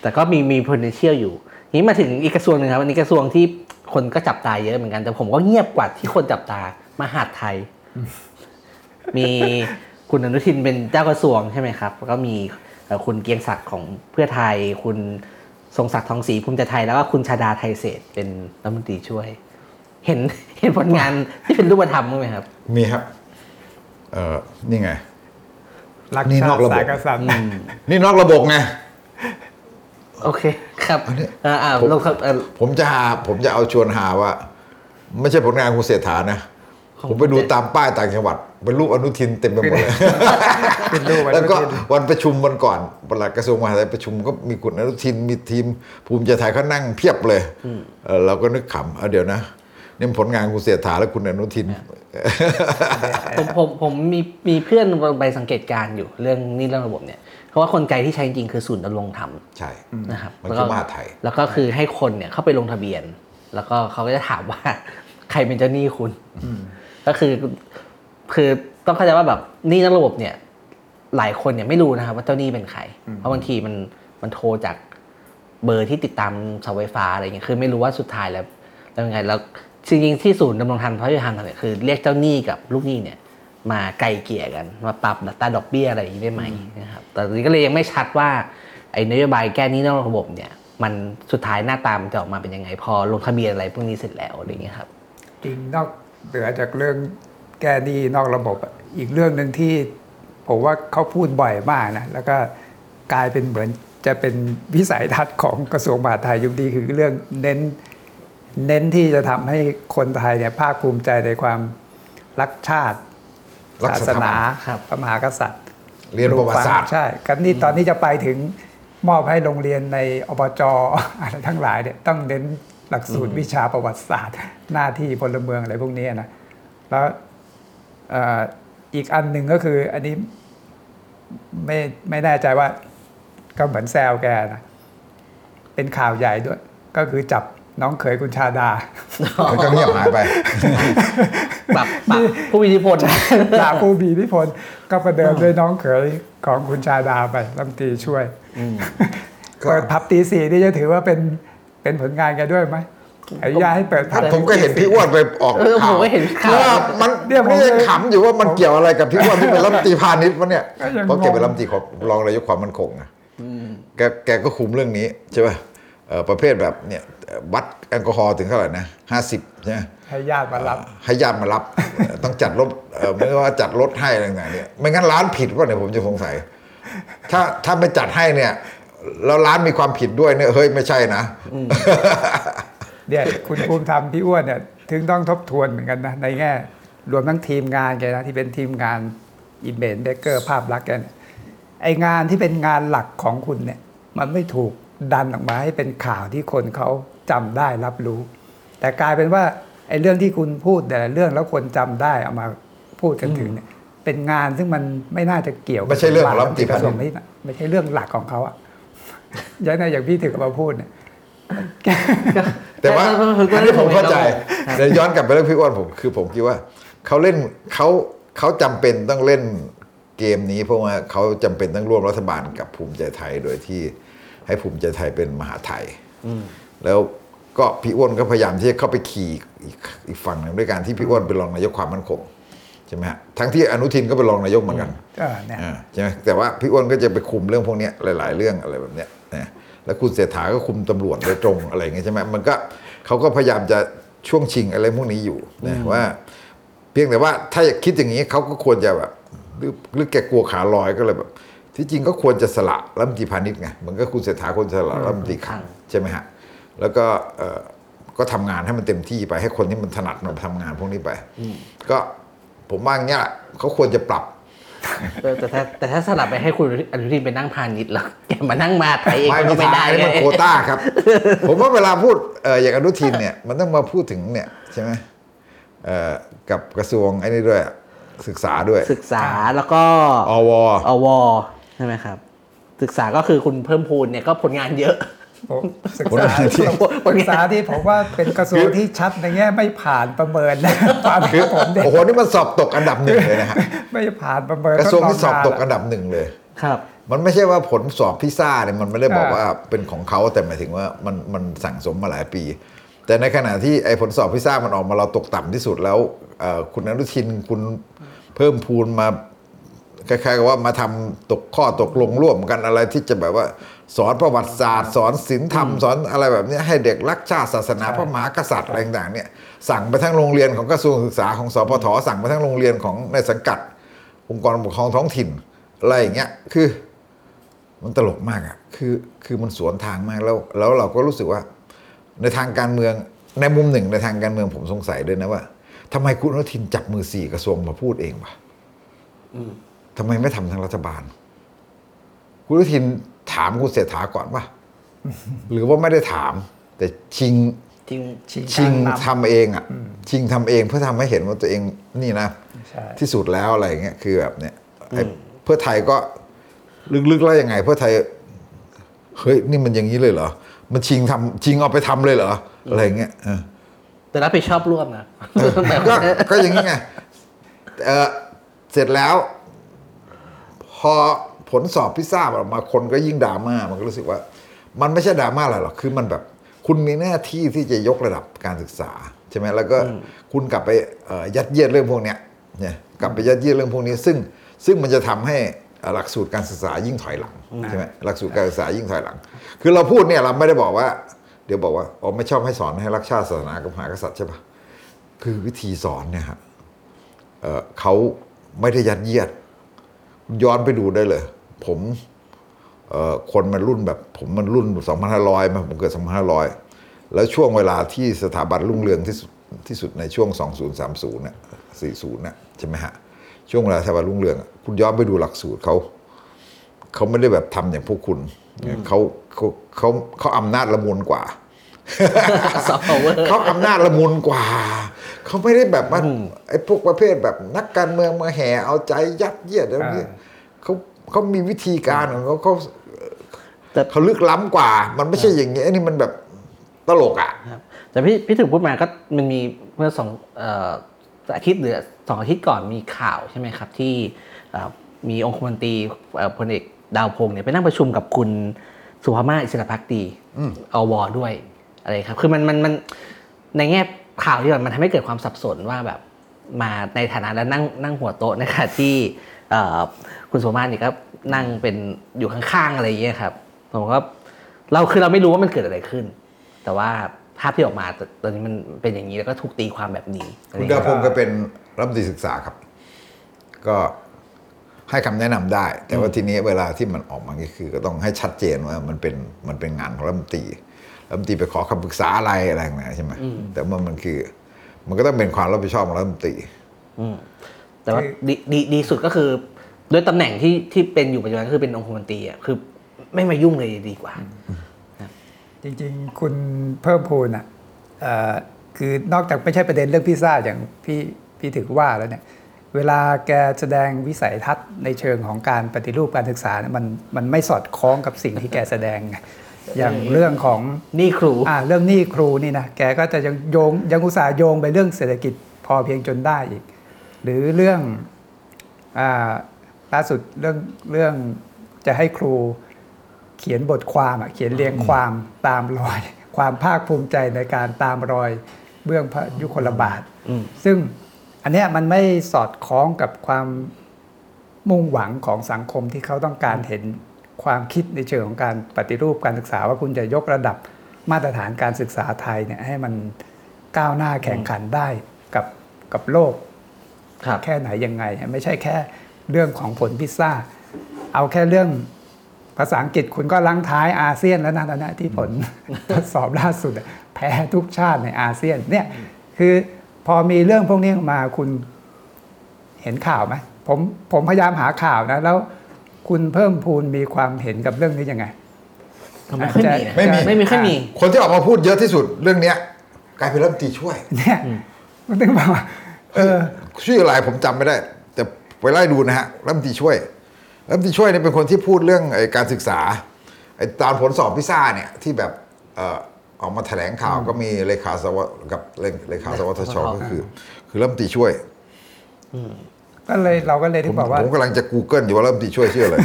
แต่ก็มี potential อยู่นี้มาถึงอีกกระทรวงนึงครับอันนี้กระทรวงที่คนก็จับตาเยอะเหมือนกันแต่ผมก็เงียบกว่าที่คนจับตามหาดไทยมีคุณอนุทินเป็นเจ้ากระทรวงใช่ไหมครับแล้วก็มีคุณเกียงศักดิ์ของเพื่อไทยคุณทรงศักดิ์ทองศรีภูมิใจไทยแล้วก็คุณชาดาไทยเศรษฐ์เป็นรัฐมนตรีช่วยเห็นผลงานที่เป็นรูปธรรมมั้ยครับมีครับนี่ไงนี่นอกระบบนี่นอกระบบไงโอเคครับผมจะเอาชวนหาว่าไม่ใช่ผลงานคุณเศรษฐานะผมไปดูตามป้ายต่างจังหวัดเป็นรูปอนุทินเต็มไปหมดเลยแล้วก็วันประชุมวันก่อนปลัดกระทรวงมหาดไทยประชุมก็มีคุณอนุทินมีทีมภูมิใจไทยเขานั่งเพียบเลยเราก็นึกขำเดี๋ยวนะนี่ผลงานคุณเศรษฐาและคุณอนุทินผมมีเพื่อนไปสังเกตการอยู่เรื่องระบบเนี่ยเพราะว่าคนไกลที่ใช้จริงคือศูนย์ดำรงธรรมใช่นะครับแล้วก็คือให้คนเนี่ยเข้าไปลงทะเบียนแล้วก็เขาก็จะถามว่าใครเป็นเจ้าหนี้คุณก็คือต้องเข้าใจว่าแบบหนี้นอกระบบเนี่ยหลายคนเนี่ยไม่รู้นะครับว่าเจ้าหนี้เป็นใครเพราะบางทีมันโทรจากเบอร์ที่ติดตามเสาไฟฟ้าอะไรอย่างเงี้ยคือไม่รู้ว่าสุดท้ายแล้วยังไงแล้วจริงๆที่ศูนย์ดำรงธรรมเขาจะทำเนี่ยคือเรียกเจ้าหนี้กับลูกหนี้เนี่ยมาไกลเกลี่ยกันมาปรับอัตราดอกเบี้ยอะไรอย่างนี้ได้ไหมนะครับแต่ตอนนี้ก็เลยยังไม่ชัดว่าไอ้นโยบายแก้หนี้นอกระบบเนี่ยมันสุดท้ายหน้าตามันจะออกมาเป็นยังไงพอลงทะเบียนอะไรพวกนี้เสร็จแล้วอะไรอย่างเงี้ยครับจริงนอกเหลือจากเรื่องแก้หนี้นอกระบบอีกเรื่องนึงที่ผมว่าเขาพูดบ่อยมากนะแล้วก็กลายเป็นเหมือนจะเป็นวิสัยทัศน์ของกระทรวงมหาดไทยยุคนี้คือเรื่องเน้นที่จะทำให้คนไทยเนี่ยภาคภูมิใจในความรักชาติศาสนาพระมหากษัตริย์เรียนประวัติศาสตร์ใช่ครับนี่ตอนนี้จะไปถึงมอบให้โรงเรียนในอบจอะไรทั้งหลายเนี่ยต้องเน้นหลักสูตรวิชาประวัติศาสตร์หน้าที่พลเมืองอะไรพวกนี้นะแล้วอีกอันหนึ่งก็คืออันนี้ไม่แน่ใจว่าก็เหมือนแซวแกนะเป็นข่าวใหญ่ด้วยก็คือจับน้องเขยคุณชาดาก็เงียบหายไปแบบผู้มีอิทธิพลจากผู้มีอิทธิพลก็ประเดิมด้วยน้องเขยของคุณชาดาไปรัฐมนตรีช่วยเปิดผับตีสี่นี่จะถือว่าเป็นผลงานกันด้วยไหมอนุญาตให้เปิดผับผมก็เห็นพี่อ้วนไปออกข่าวมันเนี่ยผมยังขำอยู่ว่ามันเกี่ยวอะไรกับพี่อ้วนที่เป็นรัฐมนตรีพาณิชย์วะเนี่ยเพราะแกเป็นรัฐมนตรีของรองนายกความมั่นคงนะแกก็คุมเรื่องนี้ใช่ป่ะประเภทแบบเนี่ยวัดแอลกอฮอล์ถึงเท่าไหร่นะ50ใช่ไหมให้ญาติมารับต้องจัดรถไม่ว่าจัดรถให้อะไรอย่างเงี้ยไม่งั้นร้านผิดว่าเนี่ยผมจะสงสัยถ้าไม่จัดให้เนี่ย แล้วร้านมีความผิดด้วยเนี่ยเฮ้ยไม่ใช่นะเนี่ยคุณภูมิธรรมพี่อ้วนเนี่ยถึงต้องทบทวนเหมือนกันนะในแง่รวมทั้งทีมงานแกนะที่เป็นทีมงานอิมเมจเมคเกอร์ภาพลักษณ์แกไองานที่เป็นงานหลักของคุณเนี่ยมันไม่ถูกดันออกมาให้เป็นข่าวที่คนเขาจำได้รับรู้แต่กลายเป็นว่าไอ้เรื่องที่คุณพูดแต่ละเรื่องแล้วคนจำได้เอามาพูดกันถึงเนี่ยเป็นงานซึ่งมันไม่น่าจะเกี่ยวไม่ใช่เรื่องของรัฐมนตรีกระทรวงไม่ใช่เรื่องหลักของเขาอ่ะย้ายหน้าอย่างพี่ถึงมาพูดเนี่ยแต่ว่าอันนี้ผมเข้าใจแต่ย้อนกลับไปเรื่องพี่อ้วนผมคือผมคิดว่าเขาเล่นเขาจำเป็นต้องเล่นเกมนี้เพราะว่าเขาจำเป็นต้องร่วมรัฐบาลกับภูมิใจไทยโดยที่ให้ภูมิใจไทยเป็นมหาไทยแล้วก็พี่อ้วนก็พยายามที่จะเข้าไปขี่อีกฝั่งนึงด้วยการที่พี่อ้วนเป็นรองนายกความมั่นคงใช่ไหมฮะทั้งที่อนุทินก็เป็นรองนายกเหมือนกันใช่ไหมแต่ว่าพี่อ้วนก็จะไปคุมเรื่องพวกนี้หลายๆเรื่องอะไรแบบเนี้ยนะแล้วคุณเศรษฐาก็คุมตำรวจโดยตรงอะไรอย่างเงี้ยใช่ไหมมันก็เขาก็พยายามจะช่วงชิงอะไรพวกนี้อยู่นะว่าเพียงแต่ว่าถ้าคิดอย่างนี้เขาก็ควรจะแบบหรือแกกลัวขาลอยก็เลยแบบที่จริงก็ควรจะสละรัฐมนตรีพาณิชย์ไงมันก็คุณเศรษฐาควรสละรัฐมนตรีคลังใช่ไหมฮะแล้วก็ทำงานให้มันเต็มที่ไปให้คนที่มันถนัดมันทำงานพวกนี้ไปก็ผมว่าอย่างเงี้ยเขาควรจะปรับแต่ถ้าสลับไปให้คุณอนุทินไปนั่งพาณิชย์หรอแกมานั่งมาไทยเองก็ไม่ได้มันโควต้าครับผมว่าเวลาพูดอย่างอนุทินเนี่ยมันต้องมาพูดถึงเนี่ยใช่ไหมกับกระทรวงไอ้นี่ด้วยศึกษาแล้วก็อวใช่ไหมครับศึกษาก็คือคุณเพิ่มพูนเนี่ยก็ผลงานเยอะศึกษาที่ผมว่าเป็นกระทรวงที่ชัดในแง่ไม่ผ่านประเมินนะความคิดผมเนี่ยโอ้โหนี่มันสอบตกอันดับหนึ่งเลยนะฮะไม่ผ่านประเมินกระทรวงที่สอบตกอันดับหนึ่งเลยครับมันไม่ใช่ว่าผลสอบพิซซ่าเนี่ยมันไม่ได้บอกว่าเป็นของเขาแต่หมายถึงว่ามันสั่งสมมาหลายปีแต่ในขณะที่ไอ้ผลสอบพิซซ่ามันออกมาเราตกต่ำที่สุดแล้วคุณอนุทินคุณเพิ่มพูนมาคล้ายๆกับว่ามาทำตกข้อตกลงร่วมกันอะไรที่จะแบบว่าสอนประวัติศาสตร์สอนศีลธรรมสอนอะไรแบบนี้ให้เด็กรักชาติศาสนาพระมหากษัตริย์อะไรต่างๆเนี่ยสั่งไปทั้งโรงเรียนของกระทรวงศึกษาของสพท.สั่งไปทั้งโรงเรียนของในสังกัดองค์กรปกครองท้องถิ่นอะไรอย่างเงี้ยคือมันตลกมากอ่ะคือมันสวนทางมากแล้วเราก็รู้สึกว่าในทางการเมืองในมุมหนึ่งในทางการเมืองผมสงสัยด้วยนะว่าทำไมคุณอนุทินจับมือ4กระทรวงมาพูดเองวะทำไมไม่ทำทางรัฐบาลคุณอนุทินถามคุณเศรษฐาก่อนวะหรือว่าไม่ได้ถามแต่ชิงทำเองอ่ะชิงทำเองเพื่อทำให้เห็นว่าตัวเองนี่นะที่สุดแล้วอะไรอย่างเงี้ยคือแบบเนี้ยเพื่อไทยก็ลึกๆแล้วยังไงเพื่อไทยเฮ้ยนี่มันอย่างนี้เลยเหรอมันชิงเอาไปทำเลยเหรออะไรอย่างเงี้ยแต่รับผิดชอบร่วมนะก็อย่างนี้ไงเสร็จแล้วพอผลสอบพิซซ่าออกมาคนก็ยิ่งดราม่ามันก็รู้สึกว่ามันไม่ใช่ดราม่าอะไรหรอกคือมันแบบคุณมีหน้าที่ที่จะยกระดับการศึกษาใช่ไหมแล้วก็คุณกลับไปยัดเยียดเรื่องพวกเนี้ยกลับไปยัดเยียดเรื่องพวกนี้ซึ่งมันจะทำให้หลักสูตรการศึกษายิ่งถอยหลังใช่ไหมหลักสูตรการศึกษายิ่งถอยหลังคือเราพูดเนี่ยเราไม่ได้บอกว่าเดี๋ยวบอกว่าอ๋อไม่ชอบให้สอนให้รักชาติศาสนากับมหากษัตริย์ใช่ปะคือวิธีสอนเนี่ยครับเขาไม่ได้ยัดเยียดย้อนไปดูได้เลยผมคนมันรุ่นแบบผมมันรุ่น2500มาผมเกิด2500แล้วช่วงเวลาที่สถาบันรุ่งเรืองที่สุดในช่วง2030เนี่ย40เนี่ยใช่ไหมฮะช่วงเวลาสถาบันรุ่งเรืองคุณย้อนไปดูหลักสูตรเขาไม่ได้แบบทำอย่างพวกคุณเขาอำนาจละมุนกว่าเขาอำนาจละมุนกว่าเขาไม่ได้แบบว่าไอ้พวกประเภทแบบนักการเมืองมาแห่เอาใจยัดเยียดอะไรนี้เขามีวิธีการของเขาลึกล้ำกว่ามันไม่ใช่อย่างเงี้ยนี่มันแบบตลกอ่ะแต่พี่ถึงพูดมาก็มันมีเมื่อ2 อาทิตย์หรือ2 อาทิตย์ก่อนมีข่าวใช่ไหมครับที่มีองคมนตรีพลเอกดาวพงษ์เนี่ยไปนั่งประชุมกับคุณสุภามาอิสระภักดีอวด้วยอะไรครับคือมันในแง่ข่าวที่มันทำให้เกิดความสับสนว่าแบบมาในฐานะแล้วนั่งหัวโต๊ะนะคะที่คุณสุภามานี่ก็นั่งเป็นอยู่ข้างๆอะไรอย่างเงี้ยครับผมก็เราไม่รู้ว่ามันเกิดอะไรขึ้นแต่ว่าภาพที่ออกมาตอนนี้มันเป็นอย่างนี้แล้วก็ถูกตีความแบบนี้คุณดาวพงษ์ก็เป็นรัฐมนตรีศึกษาครับก็ ให้คำแนะนำได้แต่ว่าทีนี้เวลาที่มันออกมาก็คือก็ต้องให้ชัดเจนว่ามันเป็นงานของรัฐมนตรีไปขอคำปรึกษาอะไรนะใช่ไหมแต่ว่ามันก็ต้องเป็นความรับผิดชอบของรัฐมนตรีแต่ว่าดีสุดก็คือด้วยตำแหน่งที่เป็นอยู่ปัจจุบันก็คือเป็นองคมนตรีอ่ะคือไม่มายุ่งเลยดีกว่าจริงๆคุณเพิ่มพูนอ่ะคือนอกจากไม่ใช่ประเด็นเรื่องพิซซ่าอย่างพี่ถือว่าแล้วเนี่ยเวลาแกแสดงวิสัยทัศน์ในเชิงของการปฏิรูปการศึกษามันไม่สอดคล้องกับสิ่งที่แกแสดงไงอย่างเรื่องของหนี้ครูเรื่องหนี้ครูนี่นะแกก็จะยังอุตส่าห์โยงไปเรื่องเศรษฐกิจพอเพียงจนได้อีกหรือเรื่องล่าสุดเรื่องจะให้ครูเขียนบทความเขียนเรียงความตามรอยความภาคภูมิใจในการตามรอยเบื้องพระยุคลบาทซึ่งอันนี้มันไม่สอดคล้องกับความมุ่งหวังของสังคมที่เขาต้องการเห็นความคิดในเชิงของการปฏิรูปการศึกษาว่าคุณจะยกระดับมาตรฐานการศึกษาไทยเนี่ยให้มันก้าวหน้าแข่งขันได้กับโลกแค่ไหนยังไงไม่ใช่แค่เรื่องของผลพิซซ่าเอาแค่เรื่องภาษาอังกฤษคุณก็ลังท้ายอาเซียนแล้วนะตอนนี้ที่ผลทดสอบล่าสุดแพ้ทุกชาติในอาเซียนเนี่ยคือพอมีเรื่องพวกนี้มาคุณเห็นข่าวไหมผมพยายามหาข่าวนะแล้วคุณเพิ่มพูนมีความเห็นกับเรื่องนี้ยังไงไม่มีค่อยมีคนที่ออกมาพูดเยอะที่สุดเรื่องนี้กลายเป็นรัฐมนตรีช่วยเนี่ยมันต้องบอกว่าชื่ออะไรผมจำไม่ได้แต่ไปไล่ดูนะฮะรัฐมนตรีช่วยเนี่ยเป็นคนที่พูดเรื่องการศึกษาตอนผลสอบพิซซ่าเนี่ยที่แบบออกมาแถลงข่าวก็มีเลขาสวกับเลขาสวทช.ก็คือรัฐมนตรีช่วยก็เลยเราก็เลยถึงบอกว่าผมกำลังจะ Google อยู่ว่ารัฐมนตรีช่วยชื่ออะไร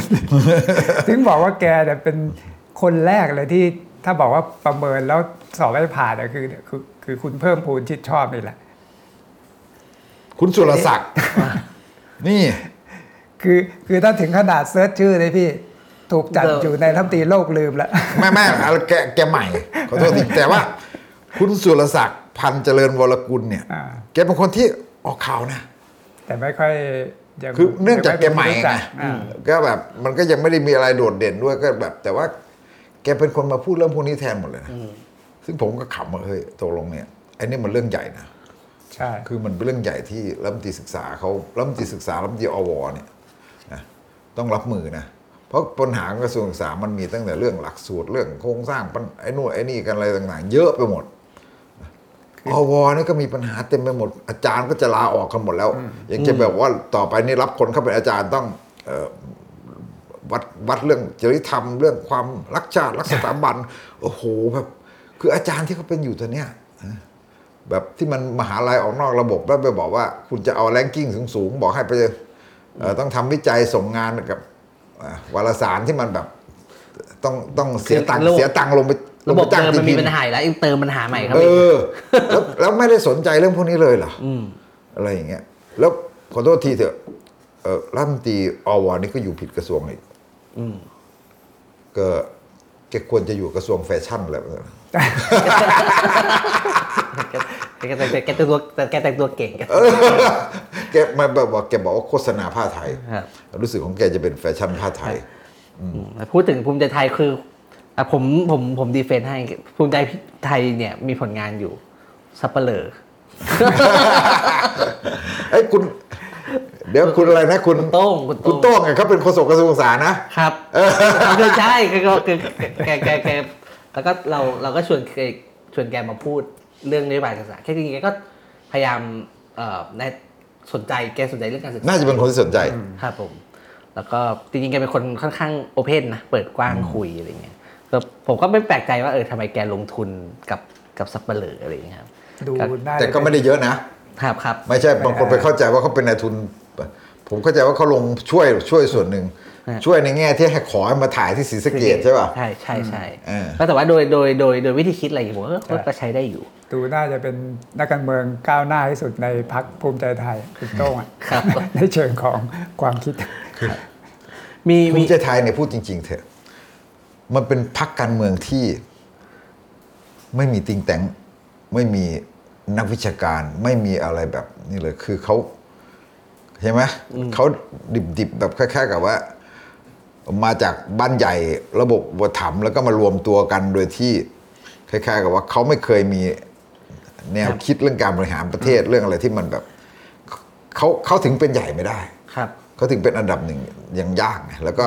ถึงบอกว่าแกเนี่ยเป็นคนแรกเลยที่ถ้าบอกว่าประเมินแล้วสอบไม่ผ่านคือคุณเพิ่มพูนชิดชอบนี่แหละคุณสุรศักดิ์นี่คือถ้าถึงขนาดเซิร์ชชื่อเลยพี่ถูกจัดอยู่ในรัฐมนตรีโลกลืมแล้วแม่แกใหม่ขอโทษทีแต่ว่าคุณสุรศักดิ์พันเจริญวรกุลเนี่ยแกเป็นคนที่ออกข่าวนะแต่ไม่ค่อยคือเนื่องจากแกใหม่ไงก็แบบมันก็ยังไม่ได้มีอะไรโดดเด่นด้วยก็แบบแต่ว่าแกเป็นคนมาพูดเรื่องพวกนี้แทนหมดเลยนะซึ่งผมก็ขำว่าเฮ้ยตกลงเนี่ยไอ้นี่มันเรื่องใหญ่นะใช่คือมันเป็นเรื่องใหญ่ที่รัฐมนตรีศึกษาเขารัฐมนตรีศึกษารัฐมนตรีอวเนี่ยนะต้องรับมือนะเพราะปัญหาของกระทรวงศึกษามันมีตั้งแต่เรื่องหลักสูตรเรื่องโครงสร้างไอ้นู่นไอ้นี่กันอะไรต่างๆเยอะไปหมดอวนี่ก็มีปัญหาเต็มไปหมดอาจารย์ก็จะลาออกกันหมดแล้วอย่างจะแบบว่าต่อไปนี่รับคนเข้าเป็นอาจารย์ต้องวัดเรื่องจริยธรรมเรื่องความรักชาติรักสถาบันโอ้โหแบบคืออาจารย์ที่เขาเป็นอยู่ตอนเนี้ยแบบที่มันมหาลัยออกนอกระบบแล้วไปบอกว่าคุณจะเอาแรงกิ้งสูงๆบอกให้ไปต้องทำวิจัยส่งงานกับวารสารที่มันแบบต้องเสียตังค์ลงไประบบเติมมันมีปัญหาแล้วเติมปัญหาใหม่ครับแล้วไม่ได้สนใจเรื่องพวกนี้เลยเหรออะไรอย่างเงี้ยแล้วขอโทษทีเถอะรัฐมนตรีอวนี่ก็อยู่ผิดกระทรวงอีกก็แกควรจะอยู่กระทรวงแฟชั่นแหละแกแต่งตัวเก่งแกมาแบบว่าแกบอกว่าโฆษณาผ้าไทยรู้สึกของแกจะเป็นแฟชั่นผ้าไทยพูดถึงภูมิใจไทยคือผมดีเฟนให้ภูมิใจไทยเนี่ยมีผลงานอยู่สัปเหร่อไอ้คุณเดี๋ยวคุณอะไรนะคุณโต้งไงเขาเป็นโฆษกกระทรวงศึกษานะครับใช่แกแล้วก็เราก็ชวนแกมาพูดเรื่องนโยบายการศึกษาแค่จริงๆแกก็พยายามสนใจเรื่องการศึกษาน่าจะเป็นคนที่สนใจครับผมแล้วก็จริงๆแกเป็นคนค่อนข้างโอเพนนะเปิดกว้างคุยอะไรเงี้ยผมก็ไม่แปลกใจว่าทำไมแกลงทุนกับสัปเหร่ออะไรอย่างเงี้ยครับแต่ก็ไม่ได้เยอะนะครับไม่ใช่บางคนไปเข้าใจว่าเขาเป็นนายทุนผมเข้าใจว่าเขาลงช่วยส่วนหนึ่งช่วยในแง่ที่ให้ขอมาถ่ายที่ศรีสะเกษใช่ป่ะใช่แต่ว่าโดยวิธีคิดอะไรอย่างเงี้ยก็ใช้ได้อยู่ดูน่าจะเป็นนักการเมืองก้าวหน้าที่สุดในพรรคภูมิใจไทยคุณโต้งในเชิงของความคิดภูมิใจไทยเนี่ยพูดจริงๆเถอะมันเป็นพรรคการเมืองที่ไม่มีติงแตงไม่มีนักวิชาการไม่มีอะไรแบบนี่เลยคือเขา ใช่ไหมเขาดิบๆแบบคล้ายๆกับว่ามาจากบ้านใหญ่ระบบอุปถัมภ์แล้วก็มารวมตัวกันโดยที่คล้ายๆกับว่าเขาไม่เคยมีแนวคิดเรื่องการบริหารประเทศเรื่องอะไรที่มันแบบเขาถึงเป็นใหญ่ไม่ได้เขาถึงเป็นอันดับหนึ่งอย่างยากไงแล้วก็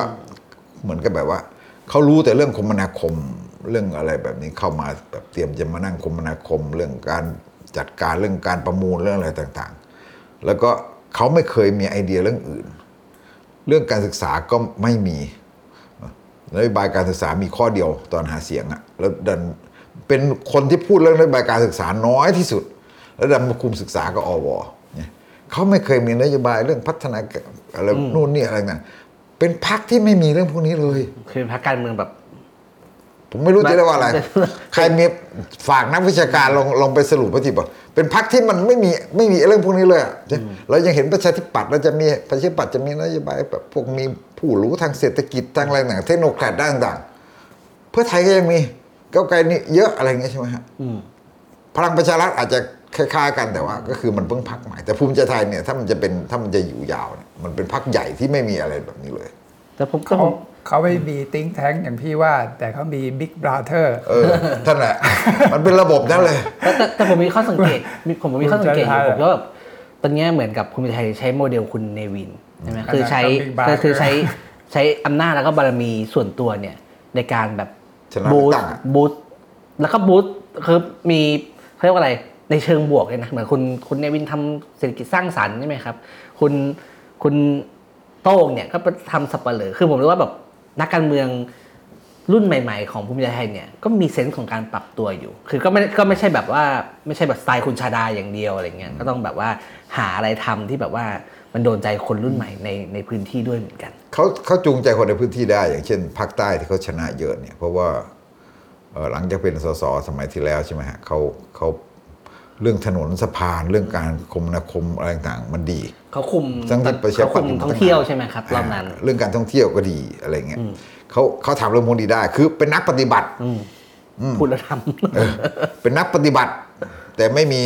เหมือนกับแบบว่าเขารู้แต่เรื่องคมนาคมเรื่องอะไรแบบนี้เข้ามาแบบเตรียมจะมานั่งคมนาคมเรื่องการจัดการเรื่องการประมูลเรื่องอะไรต่างๆแล้วก็เขาไม่เคยมีไอเดียเรื่องอื่นเรื่องการศึกษาก็ไม่มีนโยบายการศึกษามีข้อเดียวตอนหาเสียงอะแล้วดันเป็นคนที่พูดเรื่องนโยบายการศึกษาน้อยที่สุดแล้วดันมาคุมศึกษากับอว.เขาไม่เคยมีนโยบายเรื่องพัฒนาอะไรนู่นนี่อะไรต่างๆเป็นพรรคที่ไม่มีเรื่องพวกนี้เลยคือพรรคการเมืองแบบผมไม่รู้จะเรียกว่าอะไรใครมีฝากนักวิชาการลองไปสรุปว่าที่บอกเป็นพรรคที่มันไม่มีเรื่องพวกนี้เลยอ่ะเรายังเห็นประชาธิปัตย์เราจะมีประชาธิปัตย์จะมีนโยบายแบบพวกมีผู้รู้ทางเศรษฐกิจทางอะไรต่างเทคโนแครดต่างๆเพื่อไทยก็ยังมีก้าวไกลนี่เยอะอะไรเงี้ยใช่ไหมฮะพลังประชารัฐอาจจะคล้ายๆกันแต่ว่าก็คือมันเพิ่งพรรคใหม่แต่ภูมิใจไทยเนี่ยถ้ามันจะอยู่ยาวเนี่ยมันเป็นพรรคใหญ่ที่ไม่มีอะไรแบบนี้เลยแต่ผมก็เขาไม่มีthink tankอย่างพี่ว่าแต่เขามี Big Brother ท่านแหละ มันเป็นระบบนั่นเลยแต่ผมมีข้อสังเกตผมก็แบบตอนนี้เหมือนกับภูมิใจไทยใช้โมเดลคุณเนวินใช่ไหมคือใช้อำนาจแล้วก็บารมีส่วนตัวเนี่ยในการแบบบูสต์แล้วก็บูสต์คือมีเขาเรียกว่าอะไรในเชิงบวกเลยนะเหมือนคุณเนวินทำเศรษฐกิจสร้างสรรค์ใช่ไหมครับคุณโต้งเนี่ยก็ทำสับเปลือคือผมรู้ว่าแบบนักการเมืองรุ่นใหม่ๆของภูมิใจไทยเนี่ยก็มีเซนส์ของการปรับตัวอยู่คือก็ไม่ใช่แบบว่าไม่ใช่แบบสไตล์คุณชาดาอย่างเดียวอะไรเงี้ยก็ต้องแบบว่าหาอะไรทำที่แบบว่ามันโดนใจคนรุ่นใหม่ในพื้นที่ด้วยเหมือนกันเขาจูงใจคนในพื้นที่ได้อย่างเช่นภาคใต้ที่เขาชนะเยอะเนี่ยเพราะว่าหลังจากเป็นสสสมัยที่แล้วใช่ไหมฮะเขาเรื่องถนนสะพานเรื่องการคมนาคมอะไรต่างมันดีเขาคุมท่องเที่ยวใช่ไหมครับรอบนั้นเรื่องการท่องเที่ยวก็ดีอะไรเงี้ยเขาทำเรื่องพวกนี้ได้คือเป็นนักปฏิบัติพูดแล้วทำเป็นนักปฏิบัติแต่ไม่มี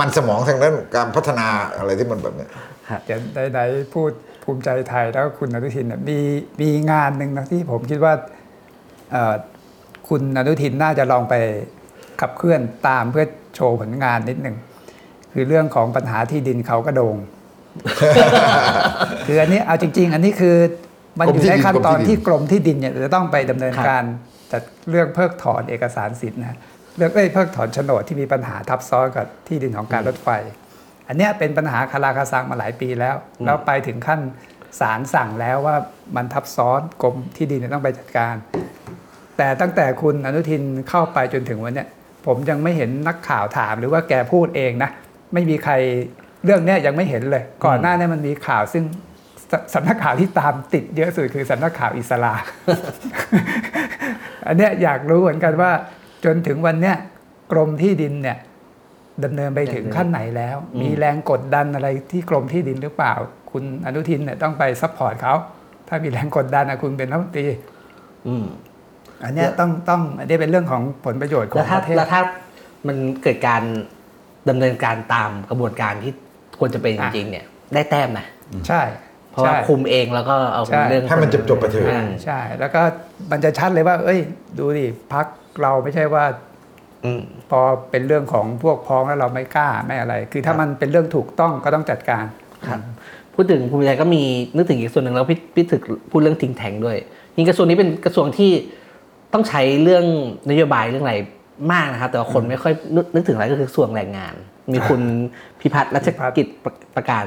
มันสมองทางด้านการพัฒนาอะไรที่มันแบบนี้ได้พูดภูมิใจไทยแล้วคุณอนุทินมีงานหนึ่งนะที่ผมคิดว่าคุณอนุทินน่าจะลองไปขับเคลื่อนตามเพื่อโชว์ผลงานนิดหนึ่งคือเรื่องของปัญหาที่ดินเขากระโดง คืออันนี้เอาจริงๆอันนี้คือมันอยู่ในขั้นตอนที่กรมที่ดินเนี่ยจะต้องไปดำเนินการจัดเรื่องเพิกถอนเอกสารสิทธิ์นะเรื่องเพิกถอนโฉนดที่มีปัญหาทับซ้อนกับที่ดินของการรถไฟอันนี้เป็นปัญหาคาราคาซังมาหลายปีแล้วไปถึงขั้นศาลสั่งแล้วว่ามันทับซ้อนกรมที่ดินต้องไปจัดการแต่ตั้งแต่คุณอนุทินเข้าไปจนถึงวันนี้ผมยังไม่เห็นนักข่าวถามหรือว่าแกพูดเองนะไม่มีใครเรื่องนี้ยังไม่เห็นเลยก่อนหน้านี้มันมีข่าวซึ่งสำนักข่าวที่ตามติดเยอะสุดคือสำนักข่าวอิสระอันนี้อยากรู้เหมือนกันว่าจนถึงวันนี้กรมที่ดินเนี่ยดำเนินไปถึงขั้นไหนแล้วมีแรงกดดันอะไรที่กรมที่ดินหรือเปล่าคุณอนุทินเนี่ยต้องไปซัพพอร์ตเขาถ้ามีแรงกดดันนะคุณเป็นรัฐมนตรีอันนี้ต้องอันนี้เป็นเรื่องของผลประโยชน์ของประเทศแล้วถ้ามันเกิดการดำเนินการตามกระบวนการที่ควรจะเป็นจริงๆเนี่ยได้แต้มนะใช่เพราะว่าคุมเองแล้วก็เอาเรื่องให้มันจบไปเถอะใช่แล้วก็มันจะชัดเลยว่าเอ้ยดูดิพรรคเราไม่ใช่ว่าพอเป็นเรื่องของพวกพ้องแล้วเราไม่กล้าไม่อะไรคือถ้ามันเป็นเรื่องถูกต้องก็ต้องจัดการพูดถึงภูมิใจก็มีนึกถึงอีกส่วนหนึ่งแล้วพี่ถึกพูดเรื่องทิงแทงด้วยจริงกระทรวงนี้เป็นกระทรวงที่ต้องใช้เรื่องนโยบายเรื่องอะไรมากนะครับแต่ว่าคนไม่ค่อยนึกถึงอะไรก็คือกระทรวงแรงงานมีคุณพิพัฒน์รัชกิจประการ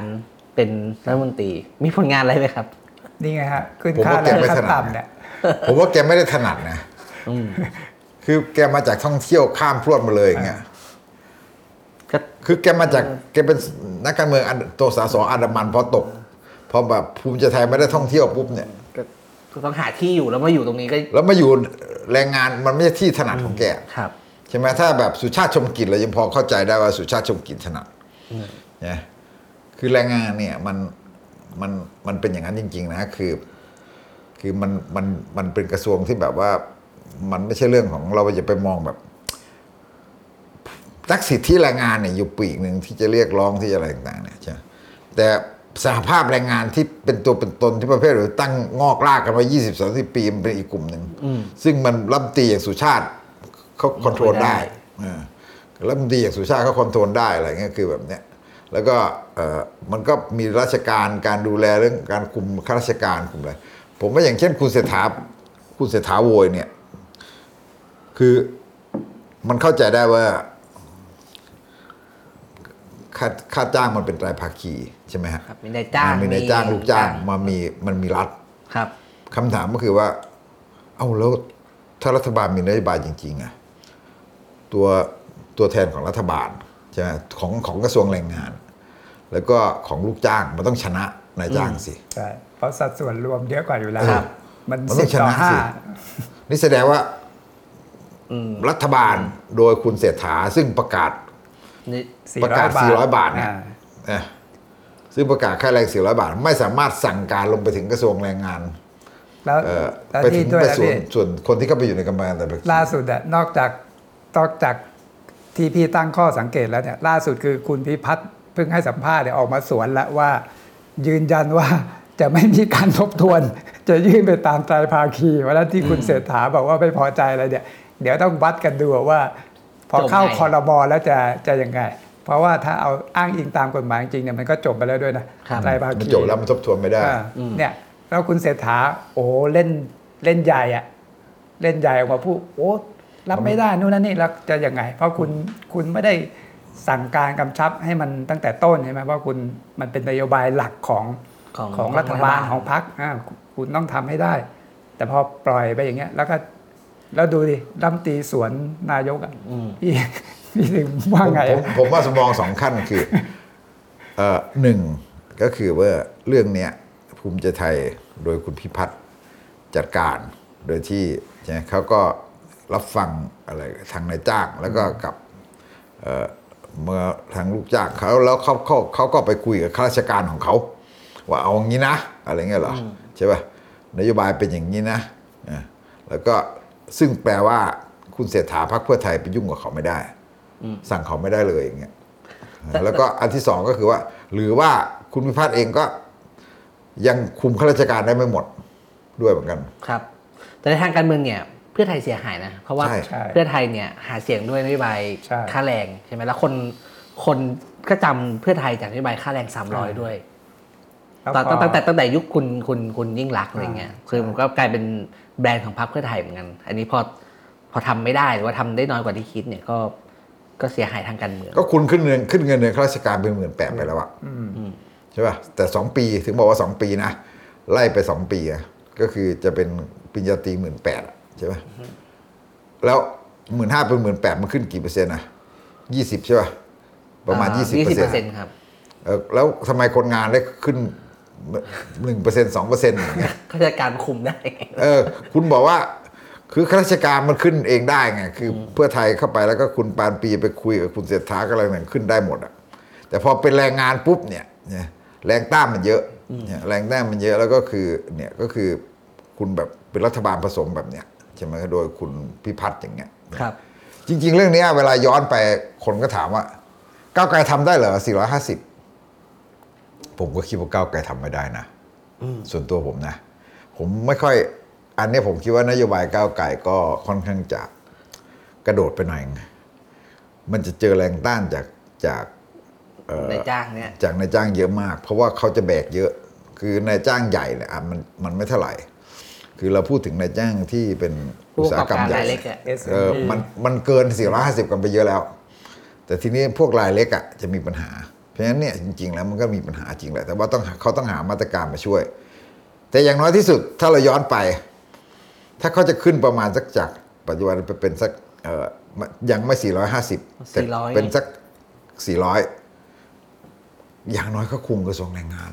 เป็นรัฐมนตรีมีผลงานอะไรไหมครับนี่ไงฮะขึ้นค่าแรงขั้นต่ำเนี่ยผมว่าแกไม่ได้ถนัดนะคือแกมาจากท่องเที่ยวข้ามพรวดมาเลยอย่างเงี้ยคือแกมาจากแกเป็นนักการเมืองตัวสสอันดามันพอแบบภูมิใจไทยไม่ได้ท่องเที่ยวปุ๊บเนี่ยต้องหาที่อยู่แล้วมาอยู่ตรงนี้ก็แล้วมาอยู่แรงงานมันไม่ใช่ที่ถนัดของแกใช่ไหมถ้าแบบสุชาติชมกิจเรายังพอเข้าใจได้ว่าสุชาติชมกิจถนัดนะคือแรงงานเนี่ยมันเป็นอย่างนั้นจริงๆนะคือมันเป็นกระทรวงที่แบบว่ามันไม่ใช่เรื่องของเราอย่าไปมองแบบ นักสิทธิแรงงานเนี่ยอยู่ปีกหนึ่งที่จะเรียกร้องที่อะไรต่างๆเนี่ยใช่แต่สหภาพแรงงานที่เป็นตัวเป็นตนที่ประเภทหรือตั้งงอกลากกันมา 20-30 ปีมันเป็นอีกกลุ่มหนึ่งซึ่งมันรัฐมนตรีอย่างสุชาติเขาคอนโทรลได้รัฐมนตรีอย่างสุชาติเขาคอนโทรลได้อะไรเงี้ยคือแบบเนี้ยแล้วก็มันก็มีราชการการดูแลเรื่องการคุมข้าราชการคุมอะไรผมว่าอย่างเช่นคุณเศรษฐาโวยเนี่ยคือมันเข้าใจได้ว่าค่าจ้างมันเป็นรายภาคีใช่ไหมฮะมีนายจ้างลูกจ้างมันมีรัฐครับคำถามก็คือว่าเอ้าแล้วถ้ารัฐบาลมีนโยบายจริงๆอ่ะตัวแทนของรัฐบาลใช่ไหมของกระทรวงแรงงานแล้วก็ของลูกจ้างมันต้องชนะนายจ้างสิใช่เพราะสัดส่วนรวมเยอะกว่าอยู่แล้วมัน10-5นี่แสดงว่ารัฐบาลโดยคุณเศรษฐาซึ่งประกาศ400 บาทเนี่ยซึ่งประกาศค่าแรง400 บาทไม่สามารถสั่งการลงไปถึงกระทรวงแรงงานแล้วไปถึงไปส่วนคนที่เข้าไปอยู่ในกรรมการแต่ล่าสุดนอกจากที่พี่ตั้งข้อสังเกตแล้วเนี่ยล่าสุดคือคุณพิพัฒน์เพิ่งให้สัมภาษณ์เนี่ยออกมาสวนแล้วว่ายืนยันว่าจะไม่มีการทบทวนจะยื่นไปตามไตรภาคีเพราะฉะนั้นที่คุณเศรษฐาบอกว่าไม่พอใจอะไรเนี่ยเดี๋ยวต้องวัดกันดูว่าพอเข้าครม.แล้วจะยังไงเพราะว่าถ้าเอาอ้างอิงตามกฎหมายจริงเนี่ยมันก็จบไปแล้วด้วยนะไตรภาคีจบแล้วมันทบทวนไม่ได้เนี่ยแล้วคุณเศรษฐาโอ้เล่นใหญ่อะเล่นใหญ่ออกมาพูดโอ้รับไม่ได้นู่นนั่นนี่แล้วจะยังไงเพราะคุณไม่ได้สั่งการกำชับให้มันตั้งแต่ต้นใช่ไหมเพราะคุณมันเป็นนโยบายหลักของรัฐบาลของพรรคคุณต้องทำให้ได้แต่พอปล่อยไปอย่างเงี้ยแล้วดูดิรัฐมนตรีสวนนายกอ่ะพี่ถึงว่าไงผมว่าสมองสองขั้นคือหนึ่งก็คือว่าเรื่องเนี้ยภูมิใจไทยโดยคุณพิพัฒน์จัดการโดยที่เขาก็รับฟังอะไรทางนายจ้างแล้วก็กับเมื่อทางลูกจ้างเขาแล้วเขาก็ไปคุยกับข้าราชการของเขาว่าเอางี้นะอะไรเงี้ยเหรอใช่ป่ะนโยบายเป็นอย่างนี้นะแล้วก็ซึ่งแปลว่าคุณเศรษฐาพรรคเพื่อไทยไปยุ่งกับเขาไม่ได้สั่งเขาไม่ได้เลยอย่างเงี้ยแล้วก็อันที่สองก็คือว่าหรือว่าคุณพิพัฒน์เองก็ยังคุมข้าราชการได้ไม่หมดด้วยเหมือนกันครับแต่ในทางการเมืองเนี่ยเพื่อไทยเสียหายนะเพราะว่าเพื่อไทยเนี่ยหาเสียงด้วยนโยบายค่าแรงใช่ไหมแล้วคนก็จำเพื่อไทยจากนโยบายค่าแรง300ด้วยตั้งแต่ยุคคุณยิ่งลักษณ์อะไรเงี้ยคือมันก็กลายเป็นแบรนด์ของพรรคเพื่อไทยเหมือนกันอันนี้พอทำไม่ได้หรือว่าทำได้น้อยกว่าที่คิดเนี่ยก็เสียหายทางการเมืองก็คุณขึ้นเงินเดือนข้าราชการเป็น18,000ไปแล้วอ่ะใช่ป่ะแต่2 ปีถึงบอกว่า2 ปีนะไล่ไป2 ปีก็คือจะเป็นปริญญาตรี18,000ใช่ป่ะแล้ว15,000เป็น18,000มันขึ้นกี่เปอร์เซ็นต์นะ20ใช่ป่ะประมาณ 20% ครับแล้วทำไมคนงานได้ขึ้น 1% 2% อย่างเงี้ยข้าราชการคุมได้คุณบอกว่าคือข้าราชการมันขึ้นเองได้ไงคือเพื่อไทยเข้าไปแล้วก็คุณปานปรีไปคุยกับคุณเศรษฐาก็อะไรมันขึ้นได้หมดอ่ะแต่พอเป็นแรงงานปุ๊บเนี่ยแรงต้านมันเยอะแล้วก็คือเนี่ยก็คือคุณแบบเป็นรัฐบาลผสมแบบเนี้ยใช่ไหมโดยคุณพิพัฒน์อย่างเงี้ยครับจริงๆเรื่องนี้เวลาย้อนไปคนก็ถามว่าก้าวไกลทำได้เหรอ450ผมก็คิดว่าก้าวไกลทำไม่ได้นะส่วนตัวผมนะผมไม่ค่อยอันนี้ผมคิดว่านโยบายก้าวไกลก็ค่อนข้างจะกระโดดไปหน่อยมันจะเจอแรงต้านจากนายจ้างเนี่ยจากนายจ้างเยอะมากเพราะว่าเขาจะแบกเยอะคือนายจ้างใหญ่เนี่ยมันไม่เท่าไหร่คือเราพูดถึงนายจ้างที่เป็นอุตสาหกรรมใหญ่มันเกิน450กันไปเยอะแล้วแต่ทีนี้พวกรายเล็กอ่ะจะมีปัญหาเพราะฉะนั้นเนี่ยจริงๆแล้วมันก็มีปัญหาจริงแหละแต่ว่าเขาต้องหามาตรการมาช่วยแต่อย่างน้อยที่สุดถ้าเราย้อนไปถ้าเขาจะขึ้นประมาณสักจากปัจจุบันไปเป็นสักยังไม่450แต่เป็นสัก400อย่างน้อยก็คุมกระทรวงแรงงาน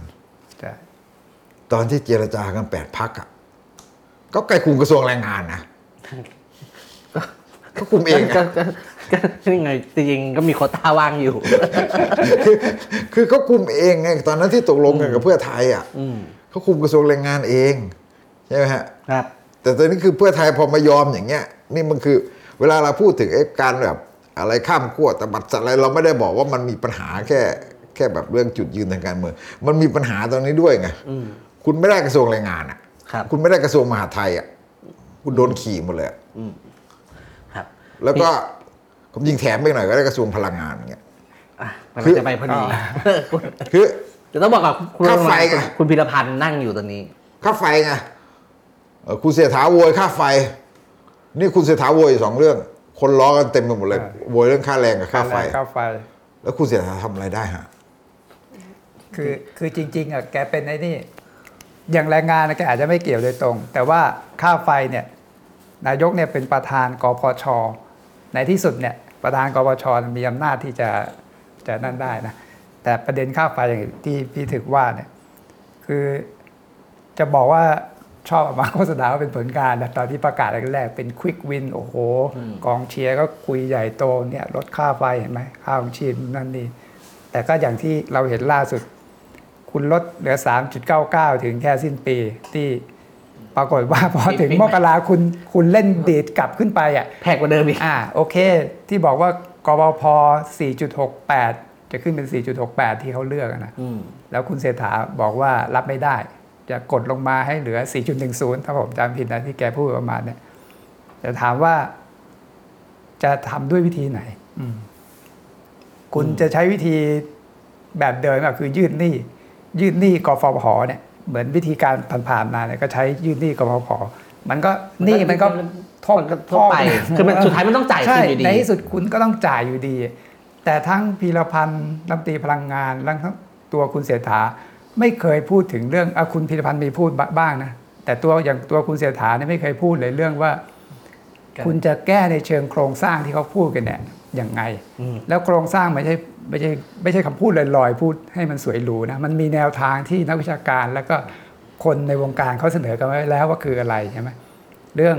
ตอนที่เจรจากัน8 พรรคอ่ะก็ใกล้คุมกระทรวงแรงงานนะก็คุมเองก็ยังไงจริงๆก็มีโควต้าว่างอยู่คือเขาคุมเองไงตอนนั้นที่ตกลงกันกับเพื่อไทยอ่ะเขาคุมกระทรวงแรงงานเองใช่ไหมฮะครับแต่ตอนนี้คือเพื่อไทยพอมายอมอย่างเงี้ยนี่มันคือเวลาเราพูดถึงการแบบ อะไรข้ามขั้วตบัดสัตว์อะไรเราไม่ได้บอกว่ามันมีปัญหาแค่แบบเรื่องจุดยืนทางการเมืองมันมีปัญหาตรงนี้ด้วยไงคุณไม่ได้กระทรวงแรงงานอ่ะคุณไม่ได้กระทรวงมหาดไทยอ่ะคุณโดนขี่หมดเลยครับแล้วก็ผมยิงแถมไปหน่อยก็ได้กระทรวงพลังงานอย่างเงี้ยคือจะไปพอดีคือจะต้องบอกกับค่าไฟคุณพีรพันธ์นั่งอยู่ตอนนี้ค่าไฟไงคุณเสถาโวยค่าไฟนี่คุณเสถาโวย2เรื่องคนล้อกันเต็มไปหมดเลยโวยเรื่องค่าแรงกับค่าไฟแล้วคุณเสถาทำอะไรได้ฮะคือจริงๆอ่ะแกเป็นไอ้นี่อย่างแรงงานแกอาจจะไม่เกี่ยวโดยตรงแต่ว่าค่าไฟเนี่ยนายกเนี่ยเป็นประธานกพช.ในที่สุดเนี่ยประธานกพช.มีอำนาจที่จะนั่นได้นะแต่ประเด็นค่าไฟอย่างที่พี่ถึกว่าเนี่ยคือจะบอกว่าชอบออกมาโฆษณาว่าเป็นผลงานนะตอนที่ประกาศแรกๆเป็นควิกวินโอ้โหกองเชียร์ก็คุยใหญ่โตเนี่ยลดค่าไฟเห็นไหมค่าของชีพนั่นนี่แต่ก็อย่างที่เราเห็นล่าสุดคุณลดเหลือ 3.99 ถึงแค่สิ้นปีที่ปรากฏว่าพอถึงมกราคุณเล่นดีดกลับขึ้นไปอ่ะแพงกว่าเดิมอีกโอเคที่บอกว่ากบพ. 4.68 จะขึ้นเป็น 4.68 ที่เขาเลือกนะแล้วคุณเศรษฐาบอกว่ารับไม่ได้จะกดลงมาให้เหลือ 4.10 ถ้าผมจำผิดนะที่แกพูดประมาณเนี่ยจะถามว่าจะทำด้วยวิธีไหนคุณจะใช้วิธีแบบเดิมก็คือยื่นหนี้กฟผ.เนี่ยเหมือนวิธีการผ่านๆมาเนี่ยก็ใช้ยื่นหนี้กฟผ.มันก็หนี้มันก็ท่อไปคือมันสุดท้ายมันต้องจ่ายอยู่ดีในที่สุดคุณก็ต้องจ่ายอยู่ดีแต่ทั้งพีรพันธ์รัฐมนตรีพลังงานทั้งตัวคุณเศรษฐาไม่เคยพูดถึงเรื่องคุณพีรพันธ์มีพูดบ้างนะแต่ตัวคุณเศรษฐาเนี่ยไม่เคยพูดเลยเรื่องว่าคุณจะแก้ในเชิงโครงสร้างที่เขาพูดกันเนี่ยยังไงแล้วโครงสร้างไม่ใช่คำพูดลอยๆพูดให้มันสวยหรูนะมันมีแนวทางที่นักวิชาการแล้วก็คนในวงการเขาเสนอกันไว้แล้วว่าคืออะไรใช่ไหมเรื่อง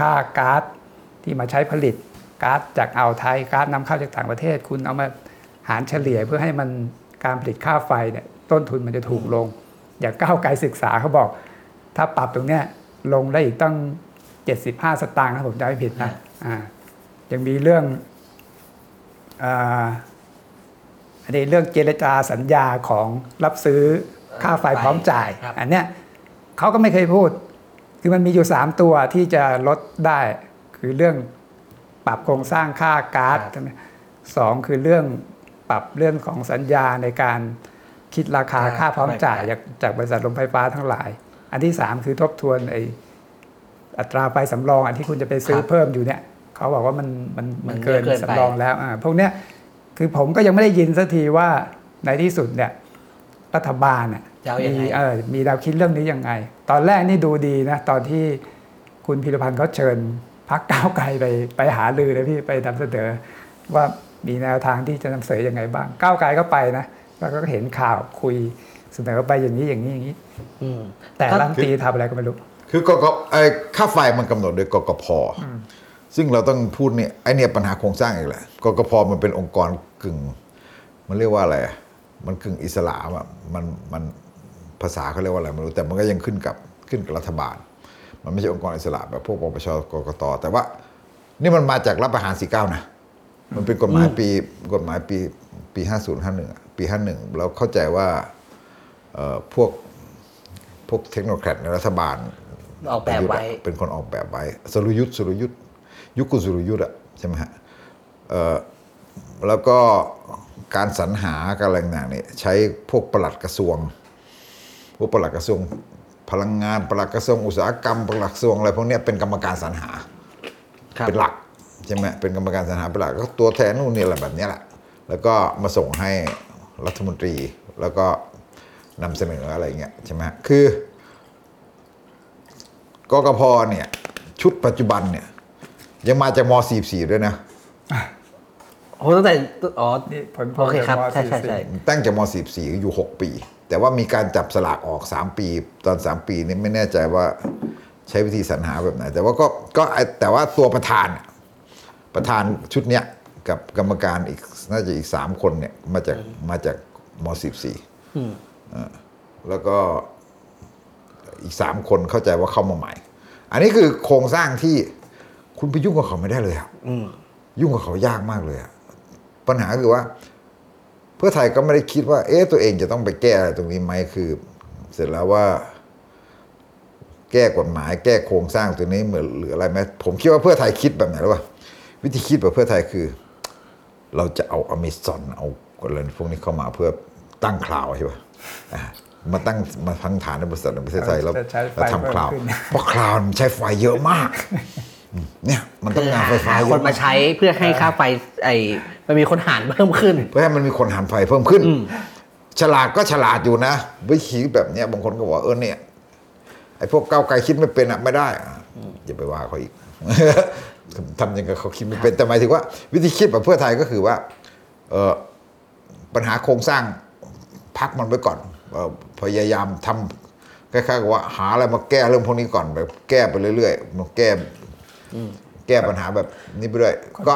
ค่าก๊าซที่มาใช้ผลิตก๊าซจากอ่าวไทยก๊าซนำเข้าจากต่างประเทศคุณเอามาหารเฉลี่ยเพื่อให้มันการผลิตค่าไฟเนี่ยต้นทุนมันจะถูกลงอย่างก้าวไกลศึกษาเขาบอกถ้าปรับตรงเนี้ยลงได้อีกตั้ง75สตางค์นะผมจำไม่ผิดนะยังมีเรื่องอันนี้เรื่องเจรจาสัญญาของรับซื้อค่าไฟพร้อมจ่ายอันเนี้ยเขาก็ไม่เคยพูดคือมันมีอยู่3ตัวที่จะลดได้คือเรื่องปรับโครงสร้างค่าก๊าซใช่ไหม2คือเรื่องปรับเรื่องของสัญญาในการคิดราคาค่าพร้อมจ่ายจากบริษัทโรงไฟฟ้าทั้งหลายอันที่3คือทบทวนไออัตราไฟสำรองอันที่คุณจะไปซื้อเพิ่มอยู่เนี่ยเขาบอกว่ามันเกินสำรองแล้วพวกเนี้ยคือผมก็ยังไม่ได้ยินสักทีว่าในที่สุดเนี่ยรัฐบาลเนี่ยมีแนวคิดเรื่องนี้ยังไงตอนแรกนี่ดูดีนะตอนที่คุณพีรพันธ์เขาเชิญพรรคก้าวไกลไปหารือเลยพี่ไปนำเสนอว่ามีแนวทางที่จะนำเสนอยังไงบ้างก้าวไกลก็ไปนะแล้วก็เห็นข่าวคุยเสนอไปอย่างนี้แต่รัฐมนตรีทำอะไรก็ไม่รู้คือกกค่าไฟมันกำหนดโดยกกพ.ซึ่งเราต้องพูดเนี่ยไอเนี่ยปัญหาโครงสร้างอีกแหละกกพ.มันเป็นองค์กรกึ่งมันเรียกว่าอะไรมันกึ่งอิสระมันภาษาเขาเรียกว่าอะไรไม่รู้แต่มันก็ยังขึ้นกับรัฐบาลมันไม่ใช่องค์กรอิสระแบบพวกปปช.กกต.แต่ว่านี่มันมาจากรัฐประหาร49นะมันเป็นกฎหมายปี5051ปี51เราเข้าใจว่าพวกเทคโนแครตในรัฐบาลออกแบบไว้เป็นคนออกแบบไว้สุรยุทธ์ยุคคุณสุรยุทธ์อะใช่ไหมฮะแล้วก็การสรรหาการแรงงานเนี่ยใช้พวกปลัดกระทรวงพลังงานปลัดกระทรวงอุตสาหกรรมปลัดกระทรวงอะไรพวกนี้เป็นกรรมการสรรหาเป็นหลักใช่ไหมเป็นกรรมการสรรหาเป็นหลักก็ตัวแทนนู่นนี่อะไรแบบนี้แหละแล้วก็มาส่งให้รัฐมนตรีแล้วก็นำเสนออะไรเงี้ยใช่ไหมคือกกพ.เนี่ยชุดปัจจุบันเนี่ยยังมาจากม.44ด้วยนะโหตั้งแต่โอเคครับใช่ตั้งจากม.44อยู่6 ปีแต่ว่ามีการจับสลากออก3 ปีตอน3 ปีนี่ไม่แน่ใจว่าใช้วิธีสรรหาแบบไหนแต่ว่าก็แต่ว่าตัวประธานชุดเนี้ยกับกรรมการอีกน่าจะอีก3 คนเนี่ยมาจากม.44แล้วก็อีก3 คนเข้าใจว่าเข้ามาใหม่อันนี้คือโครงสร้างที่คุณไปยุ่งกับเขาไม่ได้เลยครับ ยุ่งกับเขายากมากเลยปัญหาคือว่าเพื่อไทยก็ไม่ได้คิดว่าเอ๊ะตัวเองจะต้องไปแก้อะไรตรงนี้ไหมคือเสร็จแล้วว่าแก้กฎหมายแก้โครงสร้างตัวนี้เหมือนหรืออะไรไหมผมคิดว่าเพื่อไทยคิดแบบไหนหรือเปล่าวิธีคิดแบบเพื่อไทยคือเราจะเอาอเมซอนเอาอะไรพวกนี้เข้ามาเพื่อตั้งคลาวใช่ป่ะมาตั้งมาพังฐานในบริษัทในประเทศไทยแล้วทำคลาวเพราะคลาวมันใช้ไฟเยอะมากเนี่ยมันต้องงานไฟฟ้าคนมาใช้เพื่อให้ค่าไฟมันมีคนหารเพิ่มขึ้นเพื่อให้มันมีคนหารไฟเพิ่มขึ้นฉลาดก็ฉลาดอยู่นะวิธีแบบเนี้ยบางคนก็บอกเนี่ยไอ้พวกก้าวไกลคิดไม่เป็นอ่ะไม่ได้อย่าไปว่าเขาอีกทำยังไงเขาคิดไม่เป็นแต่หมายถึงว่าวิธีคิดแบบเพื่อไทยก็คือว่าปัญหาโครงสร้างพักมันไว้ก่อนพยายามทำคล้ายๆกับว่าหาอะไรมาแก้เรื่องพวกนี้ก่อนแบบแก้ไปเรื่อยๆมาแก้ปัญหาแบบนี้ไปด้วยก็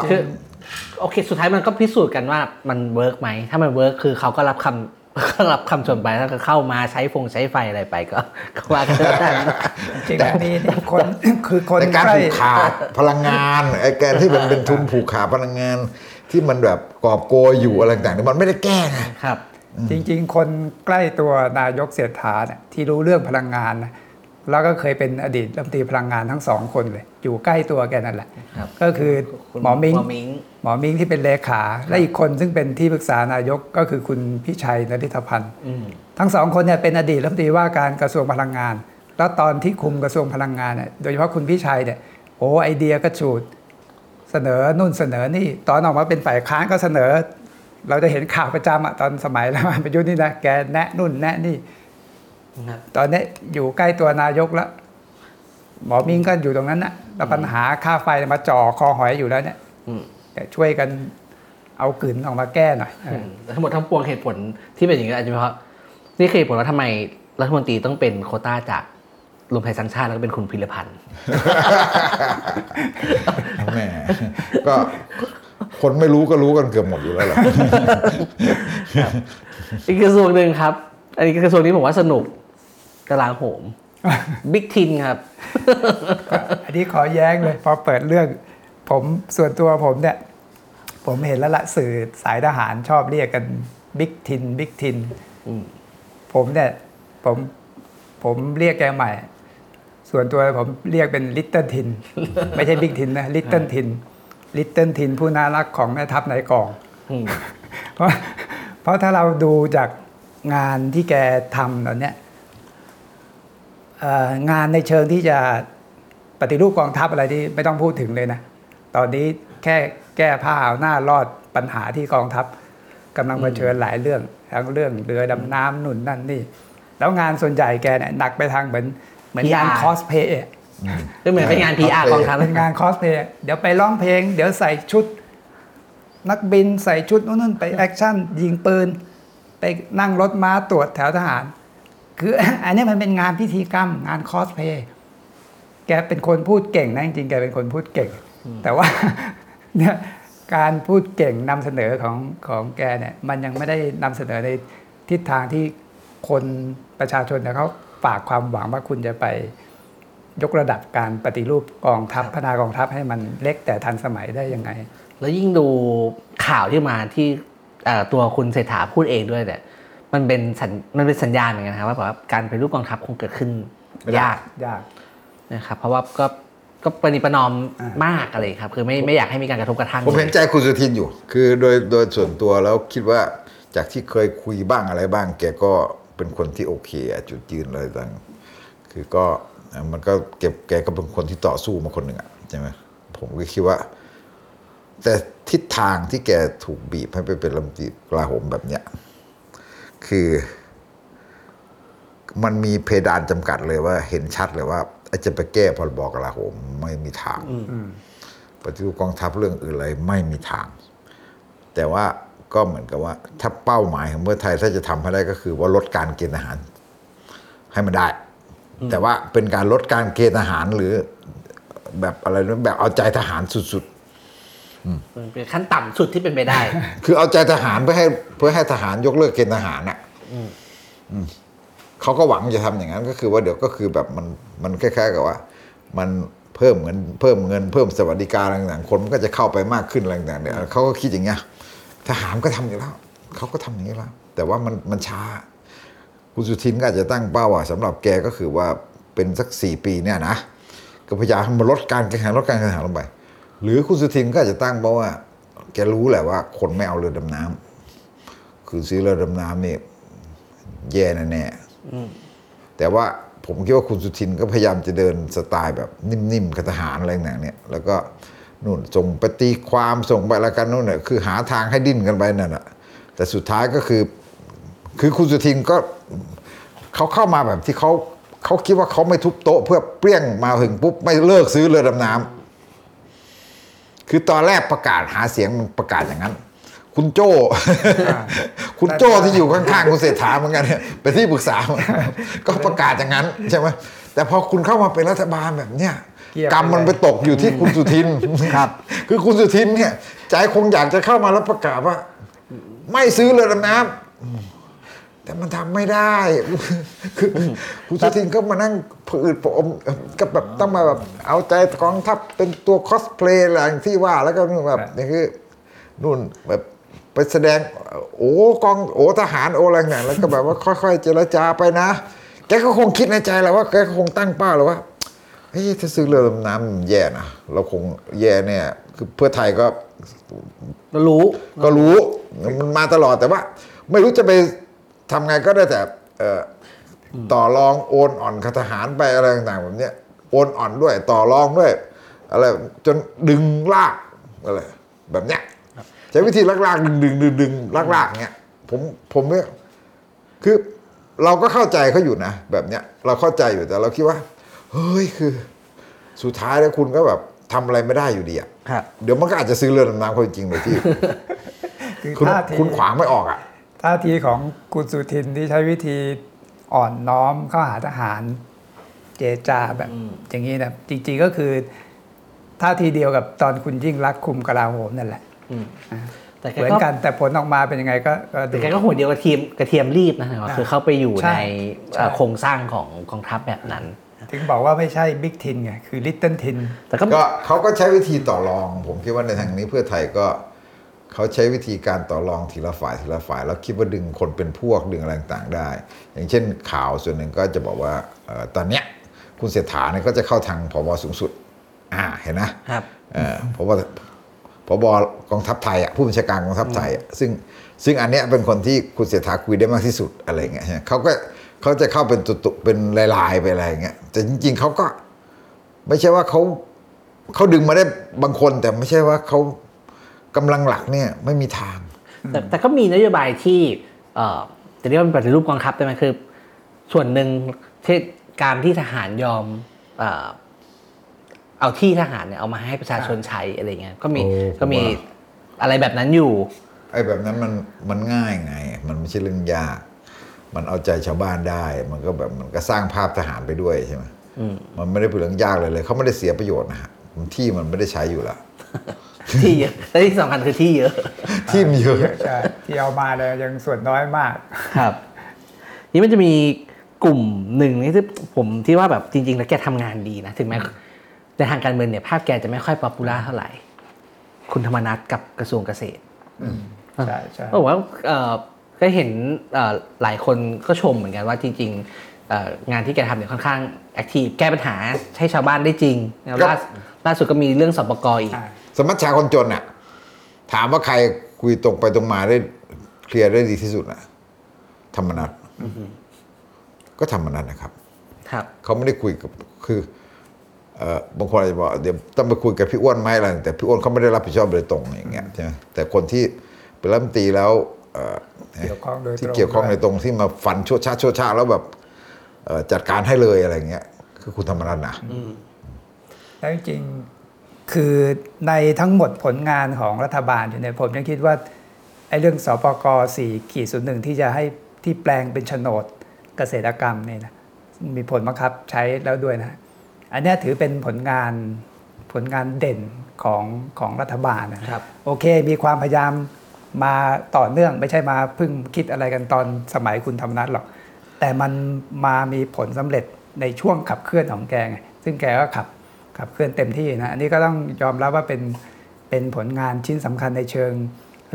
โอเคสุดท้ายมันก็พิสูจน์กันว่ามันเวิร์กไหมถ้ามันเวิร์กคือเขาก็รับคำชมไปแล้วก็เข้ามาใช้ใช้ไฟอะไรไปก็ว่ากันได้จริงๆนี่คนคือคนการผูกขาดพลังงานไอ้แกที่มันเป็นทุนผูกขาดพลังงานที่มันแบบกอบโกยอยู่อะไรต่างๆมันไม่ได้แก้ไงครับจริงๆคนใกล้ตัวนายกเศรษฐาเนี่ยที่รู้เรื่องพลังงานแล้วก็เคยเป็นอดีตรัฐมนตรีพลังงานทั้งสองคนเลยอยู่ใกล้ตัวแกนั่นแหละก็คือหมอมิงที่เป็นเลขาและอีกคนซึ่งเป็นที่ปรึกษานายกก็คือคุณพิชัยนฤทธพันธ์ทั้งสองคนเนี่ยเป็นอดีตรัฐมนตรีว่าการกระทรวงพลังงานแล้วตอนที่คุมกระทรวงพลังงานเนี่ยโดยเฉพาะคุณพิชัยเนี่ยโอ้ไอเดียกระฉูดเสนอนู่นเสนอนี่ตอนออกมาเป็นฝ่ายค้านก็เสนอเราจะเห็นข่าวประจำตอนสมัยรัฐบาลประยุทธ์นี่นะแกแนะนู่นแนะนี่ตอนนี้อยู่ใกล้ตัวนายกแล้วหมอมิ่งก็อยู่ตรงนั้นนะแล้วปัญหาค่าไฟมาจ่อคอหอยอยู่แล้วเนี่ยช่วยกันเอากลืนออกมาแก้หน่อยทั้งหมดทั้งปวงเหตุผลที่เป็นอย่างนี้อาจจะเพราะนี่คือเหตุผลว่าทำไมรัฐมนตรีต้องเป็นโควต้าจากรวมไทยสร้างชาติแล้วก็เป็นคุณพิรพันธ์แม่ก็คนไม่รู้ก็รู้กันเกือบหมดอยู่แล้วแหละอีกกระทรวงหนึ่งครับอันนี้กระทรวงนี้ผมว่าสนุกกลาโหมบิ๊กทินครับอันนี้ขอแย้งเลยพอเปิดเรื่องผมส่วนตัวผมเนี่ยผมเห็นแล้วละสื่อสายทหารชอบเรียกกันบิ๊กทินผมเรียกแกใหม่ส่วนตัวผมเรียกเป็นลิตเติ้ลทินไม่ใช่บิ๊กทินนะลิตเติ้ลทินผู้น่ารักของแม่ทัพนายกองเพราะถ้าเราดูจากงานที่แกทำตอนนี้งานในเชิงที่จะปฏิรูปกองทัพอะไรที่ไม่ต้องพูดถึงเลยนะตอนนี้แค่แก้ผ้าเอาหน้ารอดปัญหาที่กองทัพกำลังเผชิญหลายเรื่องทั้งเรื่องเรือดำน้ำนู่นนั่นนี่แล้วงานส่วนใหญ่แกเนี่ยหนักไปทางเหมือนงานคอสเพย์ก็เหมือนเป็นงาน PR กองทัพเป็นงานคอสเพย์เดี๋ยวไปร้องเพลงเดี๋ยวใส่ชุดนักบินใส่ชุดนู่นไปแอคชั่นยิงปืนไปนั่งรถม้าตรวจแถวทหารคืออันนี้มันเป็นงานพิธีกรรมงานคอสเพย์แกเป็นคนพูดเก่งนะจริงๆแกเป็นคนพูดเก่งแต่ว่าเนี่ยการพูดเก่งนำเสนอของแกเนี่ยมันยังไม่ได้นำเสนอในทิศทางที่คนประชาชนเขาฝากความหวังว่าคุณจะไปยกระดับการปฏิรูปกองทัพพัฒนากองทัพให้มันเล็กแต่ทันสมัยได้ยังไงแล้วยิ่งดูข่าวที่มาที่ตัวคุณเศรษฐาพูดเองด้วยเนี่ยมันเป็นสัญญาณเหมือนกันครับว่าแบบการปฏิรูปกองทัพคงเกิดขึ้นยากนะครับเพราะว่าก็ประนีประนอมมากอะไรครับคือไม่อยากให้มีการกระทบกระทั่งผมเห็นใจคุณสุทินอยู่คือโดยส่วนตัวแล้วคิดว่าจากที่เคยคุยบ้างอะไรบ้างแกก็เป็นคนที่โอเคจุดยืนอะไรต่างคือก็มันก็เก็บแกก็เป็นคนที่ต่อสู้มาคนหนึ่งอ่ะใช่ไหมผมก็คิดว่าแต่ทิศทางที่แกถูกบีบให้ไปเป็นรัฐมนตรีกลาโหมแบบเนี้ยคือมันมีเพดานจำกัดเลยว่าเห็นชัดเลยว่าจะไปแก้พรบกลาโหมไม่มีทางปฏิรูปกองทัพเรื่องอื่นอะไรไม่มีทางแต่ว่าก็เหมือนกับว่าถ้าเป้าหมายของเพื่อไทยถ้าจะทำให้ได้ก็คือว่าลดการเกณฑ์ทหารให้มันได้แต่ว่าเป็นการลดการเกณฑ์ทหารหรือแบบอะไรนั้นแบบเอาใจทหารสุดๆเป็นขั้นต่ำสุดที่เป็นไปได้คือเอาใจทหารเพื่อให้ทหารยกเลิกเกณฑ์ทหารน่ะเขาก็หวังจะทำอย่างนั้นก็คือว่าเดี๋ยวก็คือแบบมันคล้ายๆกับว่ามัน เพิ่มเงินสวัสดิการต่างๆคนมันก็จะเข้าไปมากขึ้นอะไรต่างๆเนี่ยเขาก็คิดอย่างเงี้ยทหารก็ทำอยู่แล้วเขาก็ทำอย่างนี้แล้วแต่ว่ามันช้าคุณสุทินก็อาจจะตั้งเป้าสำหรับแกก็คือว่าเป็นสัก4ปีเนี่ยนะก็พยายามลดการแข่งขันลงไปหรือคุณสุทินก็อาจจะตั้งเป้าว่าแกรู้แหละว่าคนไม่เอาเรือดำน้ำคือซื้อเรือดำน้ำนี่แย่แน่ๆแต่ว่าผมคิดว่าคุณสุทินก็พยายามจะเดินสไตล์แบบนิ่มๆกับทหารอะไรอย่างเนี้ยแล้วก็นู่นส่งไปตีความส่งไปละกันนู่นน่ะคือหาทางให้ดิ้นกันไปนั่นน่ะแต่สุดท้ายก็คือคุณสุทินก็เขาเข้ามาแบบที่เขาคิดว่าเขาไม่ทุบโต๊ะเพื่อเปรี้ยงมาถึงปุ๊บไม่เลิกซื้อเรือดำน้ำคือตอนแรกประกาศหาเสียงมันประกาศอย่างนั้นคุณโจ้ คุณโจ้ที่อยู่ข้างๆคุณเศรษฐาเหมือนกันเนี่ยเป็นที่ปรึกษา ก็ประกาศอย่างนั้นใช่ไหมแต่พอคุณเข้ามาเป็นรัฐบาลแบบเนี้ยกรรมมันไปตกอยู่ที่คุณสุทินครับคือคุณสุทินเนี่ยใจคงอยากจะเข้ามาแล้วประกาศว่าไม่ซื้อเรือดำน้ำแต่มันทำไม่ได้คือคุณสุทินก็มานั่งผืดปมกับแบบต้องมาแบบเอาใจกองทัพเป็นตัวคอสเพลย์อะไรที่ว่าแล้วก็แบบนี่คือนู่นแบบไปแสดงโอ้กองโอ้ทหารโอ้อะไรอย่างแล้วก็แบบว่าค่อยๆเจรจาไปนะแกก็คงคิดในใจแล้วว่าแกก็คงตั้งเป้าแล้วว่าเฮ้ยถ้าซื้อเรือดำน้ำแย่นะเราคงแย่เนี่ยคือเพื่อไทยก็รู้มันมาตลอดแต่ว่าไม่รู้จะไปทำไงก็ได้แต่ต่อรองโอนอ่อนกับทหารไปอะไรต่างๆแบบนี้โอนอ่อนด้วยต่อรองด้วยอะไรจนดึงลากอะไรแบบเนี้ยใช้วิธีลากๆดึงลากๆเงี้ยผมเนี่ยคือเราก็เข้าใจเขาอยู่นะแบบเนี้ยเราเข้าใจอยู่แต่เราคิดว่าเฮ้ยคือสุดท้ายแล้วคุณก็แบบทำอะไรไม่ได้อยู่ดีอ่ะเดี๋ยวมันก็อาจจะซื้อเรือดำน้ำเขาจริงๆเลยที่คุณขวางไม่ออกอ่ะท่าทีของคุณสุทินที่ใช้วิธีอ่อนน้อมเข้าหาทหารเจจาแบบอย่างนี้นะจริงๆก็คือท่าทีเดียวกับตอนคุณยิ่งลักษณ์คุมกลาโหมนั่นแหละเหมือนกันแต่ผลออกมาเป็นยังไงก็แต่แกก็หัวเดียวกระเทียมรีบนะครับคือเข้าไปอยู่ในโครงสร้างของกองทัพแบบนั้นถึงบอกว่าไม่ใช่บิ๊กทินไงคือลิตเติ้ลทินแต่ก็เขาก็ใช้วิธีต่อรองผมคิดว่าในทางนี้เพื่อไทยก็เขาใช้วิธีการต่อรองทีละฝ่ายแล้วคิดว่าดึงคนเป็นพวกดึงอะไรต่างๆได้อย่างเช่นข่าวส่วนหนึ่งก็จะบอกว่าตอนเนี้ยคุณเศรษฐาเนี่ยก็จะเข้าทางผบ.สูงสุดเห็นนะครับผบ.กองทัพไทยผู้บัญชาการกองทัพไทยซึ่งอันเนี้ยเป็นคนที่คุณเศรษฐาคุยได้มากที่สุดอะไรเงี้ยเขาจะเข้าเป็นตุๆเป็นลายๆไปอะไรเงี้ยแต่จริงๆเขาก็ไม่ใช่ว่าเขาดึงมาได้บางคนแต่ไม่ใช่ว่าเขากำลังหลักเนี่ยไม่มีทางแต่ก็มีนโยบายที่จะเรียกว่าปฏิรูปกองทัพได้ไหมคือส่วนหนึ่งที่การที่ทหารยอมเอาที่ทหารเนี่ยเอามาให้ประชาชนใช้อะไรเงี้ยก็มีอะไรแบบนั้นอยู่ไอ้แบบนั้นมันง่ายไงมันไม่ใช่เรื่องยากมันเอาใจชาวบ้านได้มันก็แบบมันก็สร้างภาพทหารไปด้วยใช่ไหมมันไม่ได้เป็นเรื่องยากเลยเขาไม่ได้เสียประโยชน์นะที่มันไม่ได้ใช้อยู่แล้วที่เยอะแต่ที่สำคัญคือที่เยอะที่มีเยอะใช่ที่เอามาเลยยังส่วนน้อยมากครับนี่มันจะมีกลุ่มหนึ่งนี่ที่ผมที่ว่าแบบจริงๆแล้วแกทำงานดีนะถึงแม้ในทางการเมืองเนี่ยภาพแกจะไม่ค่อยป๊อปปูล่าเท่าไหร่คุณธรรมนัสกับกระทรวงเกษตรใช่ใช่บอกว่าก็เห็นหลายคนก็ชมเหมือนกันว่าจริงๆงานที่แกทำเนี่ยค่อนข้างแอคทีฟแก้ปัญหาให้ชาวบ้านได้จริงล่าสุดก็มีเรื่องสปก.อีกสมัชชาคนจนน่ะถามว่าใครคุยตรงไปตรงมาได้เคลียร์ได้ดีที่สุดน่ะธรรมนัสก็ธรรมนัสนะครับเขาไม่ได้คุยกับคือบางคนอาจจะบอกเดี๋ยวต้องไปคุยกับพี่อ้วนไหมอะไรแต่พี่อ้วนเขาไม่ได้รับผิดชอบโดยตรงอย่างเงี้ยใช่ไหมแต่คนที่เป็นรัฐมนตรีแล้วที่เกี่ยวข้องในตรงที่มาฟันชั่วช้าแล้วแบบจัดการให้เลยอะไรเงี้ยคือคุณธรรมนัสนะแล้วจริงคือในทั้งหมดผลงานของรัฐบาลอยู่เนี่ยผมยังคิดว่าไอ้เรื่องสปก 4.01 ที่จะให้ที่แปลงเป็นโฉนดเกษตรกรรมเนี่ยนะมีผลบังคับใช้แล้วด้วยนะอันนี้ถือเป็นผลงานเด่นของรัฐบาลนะครับโอเคมีความพยายามมาต่อเนื่องไม่ใช่มาเพิ่งคิดอะไรกันตอนสมัยคุณธรรมนัสหรอกแต่มันมามีผลสำเร็จในช่วงขับเคลื่อนของแกไงซึ่งแกก็ขับ ขับเคลื่อนเต็มที่นะอันนี้ก็ต้องยอมรับว่าเป็นผลงานชิ้นสำคัญในเชิง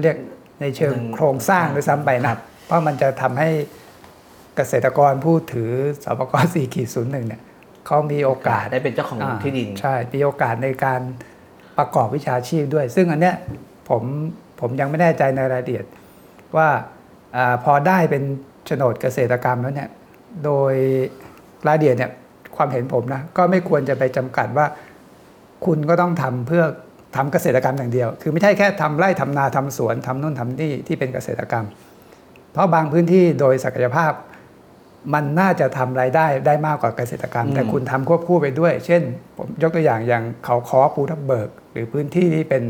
เรียกในเชิงโครงสร้างด้วยซ้ำไปนะเพราะมันจะทำให้เกษตรกรผู้ถือสปก 4.01 เนี่ยเขามีโอกาสได้เป็นเจ้าของที่ดินใช่มีโอกาสในการประกอบวิชาชีพด้วยซึ่งอันเนี้ยผมยังไม่แน่ใจในรายละเอียดว่าพอได้เป็นโฉนดเกษตรกรรมแล้วเนี่ยโดยรายละเอียดเนี่ยความเห็นผมนะก็ไม่ควรจะไปจำกัดว่าคุณก็ต้องทำเพื่อทำเกษตรกรรมอย่างเดียวคือไม่ใช่แค่ทำไร่ทำนาทำสวนทำนู่นทำนี่ที่เป็นเกษตรกรรมเพราะบางพื้นที่โดยศักยภาพมันน่าจะทำรายได้มากกว่าเกษตรกรรมแต่คุณทำควบคู่ไปด้วยเช่นผมยกตัวอย่างเขาค้อภูทับเบิกหรือพื้นที่ที่เป็น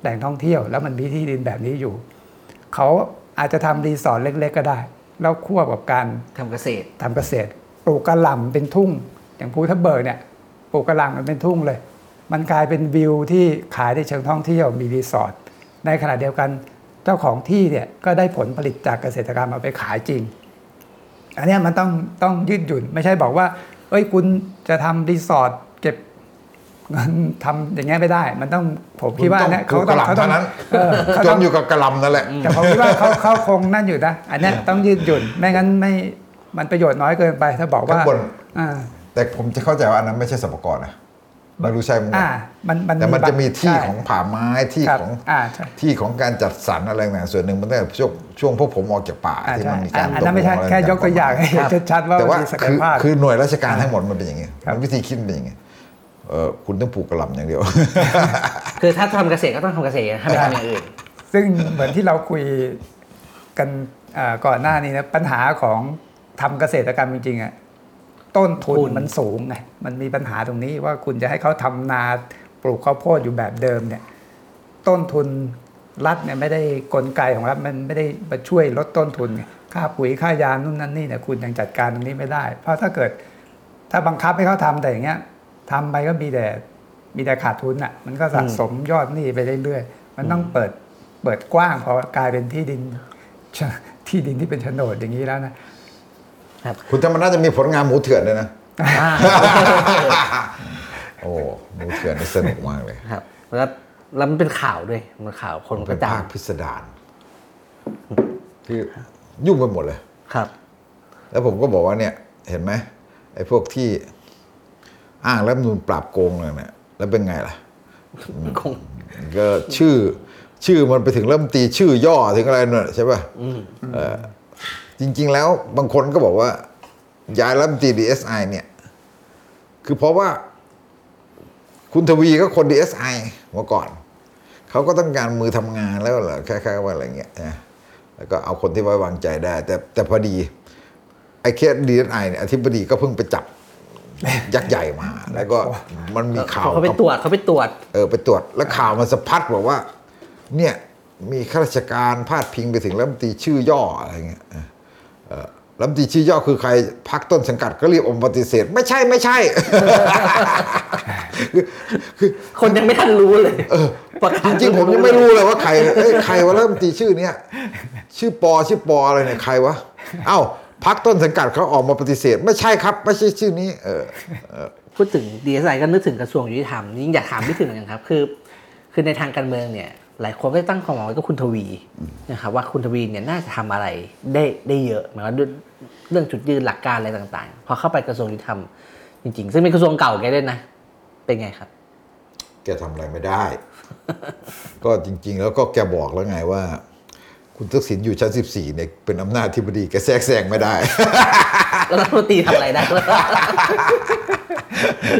แหล่งท่องเที่ยวแล้วมันมีที่ดินแบบนี้อยู่เขาอาจจะทำรีสอร์ทเล็กๆก็ได้แล้วควบกับการทำเกษตรปลูกกระหล่ำเป็นทุ่งอย่างภูทับเบิกเนี่ยปลูกกระหล่ำมันเป็นทุ่งเลยมันกลายเป็นวิวที่ขายในเชิงท่องเที่ยวมีรีสอร์ทในขณะเดียวกันเจ้าของที่เนี่ยก็ได้ผลผลิตจากเกษตรกรรมเอาไปขายจริงอันนี้มันต้องยืดหยุ่นไม่ใช่บอกว่าเอ้ยคุณจะทำรีสอร์ทเก็บเงินทำอย่างเงี้ยไม่ได้มันต้องผมคิดว่านะเขาต้องนั้นจมอยู่กับกระลำนั่นแหละแต่ผมคิดว่าเขาคงนั่นอยู่นะอันนี้ต้องยืดหยุ่นไม่งั้นไม่มันประโยชน์น้อยเกินไปถ้าบอกว่าแต่ผมจะเข้าใจว่าอันนั้นไม่ใช่สรรพากรนะไม่รู้ใช่ไหมแต่มันจะมีที่ของป่าไม้ที่ของที่ของการจัดสรรอะไรต่างๆส่วนหนึ่งมันตั้งแต่ช่วงพวกผมออกจากป่าที่มันมีการอันนั้นไม่ใช่แค่ยกตัวอย่างให้ชัดๆว่าคือหน่วยราชการทั้งหมดมันเป็นอย่างนี้มันวิธีคิดเป็นอย่างนี้คุณต้องปลูกกระหล่ำอย่างเดียวคือถ้าทำเกษตรก็ต้องทำเกษตรไม่ทำอย่างอื่นซึ่งเหมือนที่เราคุยกันก่อนหน้านี้นะปัญหาของทำเกษตรกรรมจริงๆอ่ะต้นทุนมันสูงไงมันมีปัญหาตรงนี้ว่าคุณจะให้เขาทำนาปลูกข้าวโพดอยู่แบบเดิมเนี่ยต้นทุนรัฐเนี่ยไม่ได้กลไกของรัฐมันไม่ได้มาช่วยลดต้นทุนค่าปุ๋ยค่ายานู่นนั่นนี่เนี่ยคุณยังจัดการตรงนี้ไม่ได้เพราะถ้าบังคับให้เขาทำแต่อย่างเงี้ยทำไปก็มีแต่ขาดทุนอ่ะมันก็สะสมยอดหนี้ไปเรื่อยๆมันต้องเปิดกว้างพอกลายเป็นที่ดินที่เป็นโฉนดอย่างนี้แล้วนะคุณธรรมน่าจะมีผลงานหมูเถื่อนด้วยนะโอ้หมูเถื่อนนี่สนุกมากเลยครับแล้วมันเป็นข่าวด้วยมันข่าวคนกระจายพิสดารที่ยุ่งไปหมดเลยครับแล้วผมก็บอกว่าเนี่ยเห็นไหมไอ้พวกที่อ้างรัฐธรรมนูญปราบโกงอะไรเนี่ยแล้วเป็นไงล่ะก็ชื่อมันไปถึงรัฐมนตรีชื่อย่อถึงอะไรเนี่ยใช่ป่ะจริงๆแล้วบางคนก็บอกว่าย้ายรัฐมนตรี DSI เนี่ยคือเพราะว่าคุณทวีก็คน DSI มาก่อนเขาก็ต้องการมือทำงานแล้วเหรอคล้ายๆว่าอะไรเงี้ยนะแล้วก็เอาคนที่ไว้วางใจได้แต่พอดีไอ้เคส DSI เนี่ยอธิบดีก็เพิ่งไปจับยักษ์ใหญ่มาแล้วก็มันมีข่าวเขาไปตรวจไปตรวจแล้วข่าวมันสะพัดบอกว่าเนี่ยมีข้าราชการพาดพิงไปถึงรัฐมนตรีชื่อย่ออะไรเงี้ยรัฐมนตรีชื่อย่อคือใครพรรคต้นสังกัดก็รีบอมปฏิเสธไม่ใช่ คนยังไม่ทันรู้เลยจริงๆผมยังไม่รู้เลยว่าใครว่ารัฐมนตรีชื่อเนี้ยชื่อปออะไรเนี่ยใครวะเอ้าพรรคต้นสังกัดเขาออกมาปฏิเสธไม่ใช่ครับไม่ใช่ชื่อนี้พูดถึง DSI ก็นึกถึงกระทรวงยุติธรรมยิ่งอยากถามไม่ถึงอย่างครับคือในทางการเมืองเนี่ยหลายคนก็ตั้งความหวังไว้กับคุณทวีนะครับว่าคุณทวีเนี่ยน่าจะทำอะไรได้เยอะหมายว่าเรื่องจุดยืนหลักการอะไรต่างๆพอเข้าไปกระทรวงยุติธรรมจริงๆซึ่งเป็นกระทรวงเก่าแกด้วยนะเป็นไงครับแกทำอะไรไม่ได้ ก็จริงๆแล้วก็แกบอกแล้วไงว่าคุณทักษิณอยู่ชั้น14เนี่ยเป็นอำนาจอธิบดีแกแทรกแซงไม่ได้แล้วรัฐมนตรีทำอะไรได้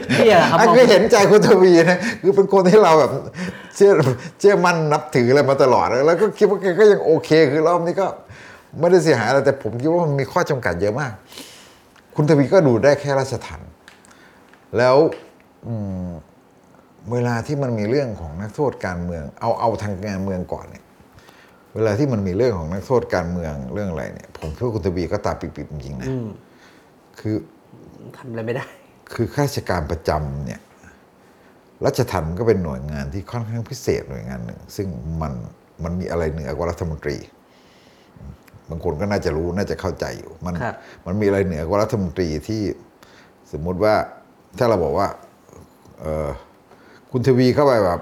เนี่ยครับผมก็เห็นใจคุณทวีนะคือเป็นคนที่เราแบบเชื่อมั่นนับถืออะไรมาตลอดแล้วก็คิดว่าแกก็ยังโอเคคือรอบนี้ก็ไม่ได้เสียหายอะไรแต่ผมคิดว่ามันมีข้อจำกัดเยอะมากคุณทวีก็ดูได้แค่ราชทัณฑ์แล้วเวลาที่มันมีเรื่องของนักโทษการเมืองเอาทางการเมืองก่อนเนี่ยเวลาที่มันมีเรื่องของนักโทษการเมืองเรื่องอะไรเนี่ยผมคิดว่าคุณทวีก็ตาปิบๆจริงๆนะคือทำอะไรไม่ได้คือข้าราชการประจำเนี่ยรัชทัณฑ์ก็เป็นหน่วยงานที่ค่อนข้างพิเศษหน่วยงานหนึ่งซึ่งมันมีอะไรเหนือกว่ารัฐมนตรีบางคนก็น่าจะรู้น่าจะเข้าใจอยู่มันมีอะไรเหนือกว่ารัฐมนตรีที่สมมติว่าถ้าเราบอกว่า คุณทวีเข้าไปแบบ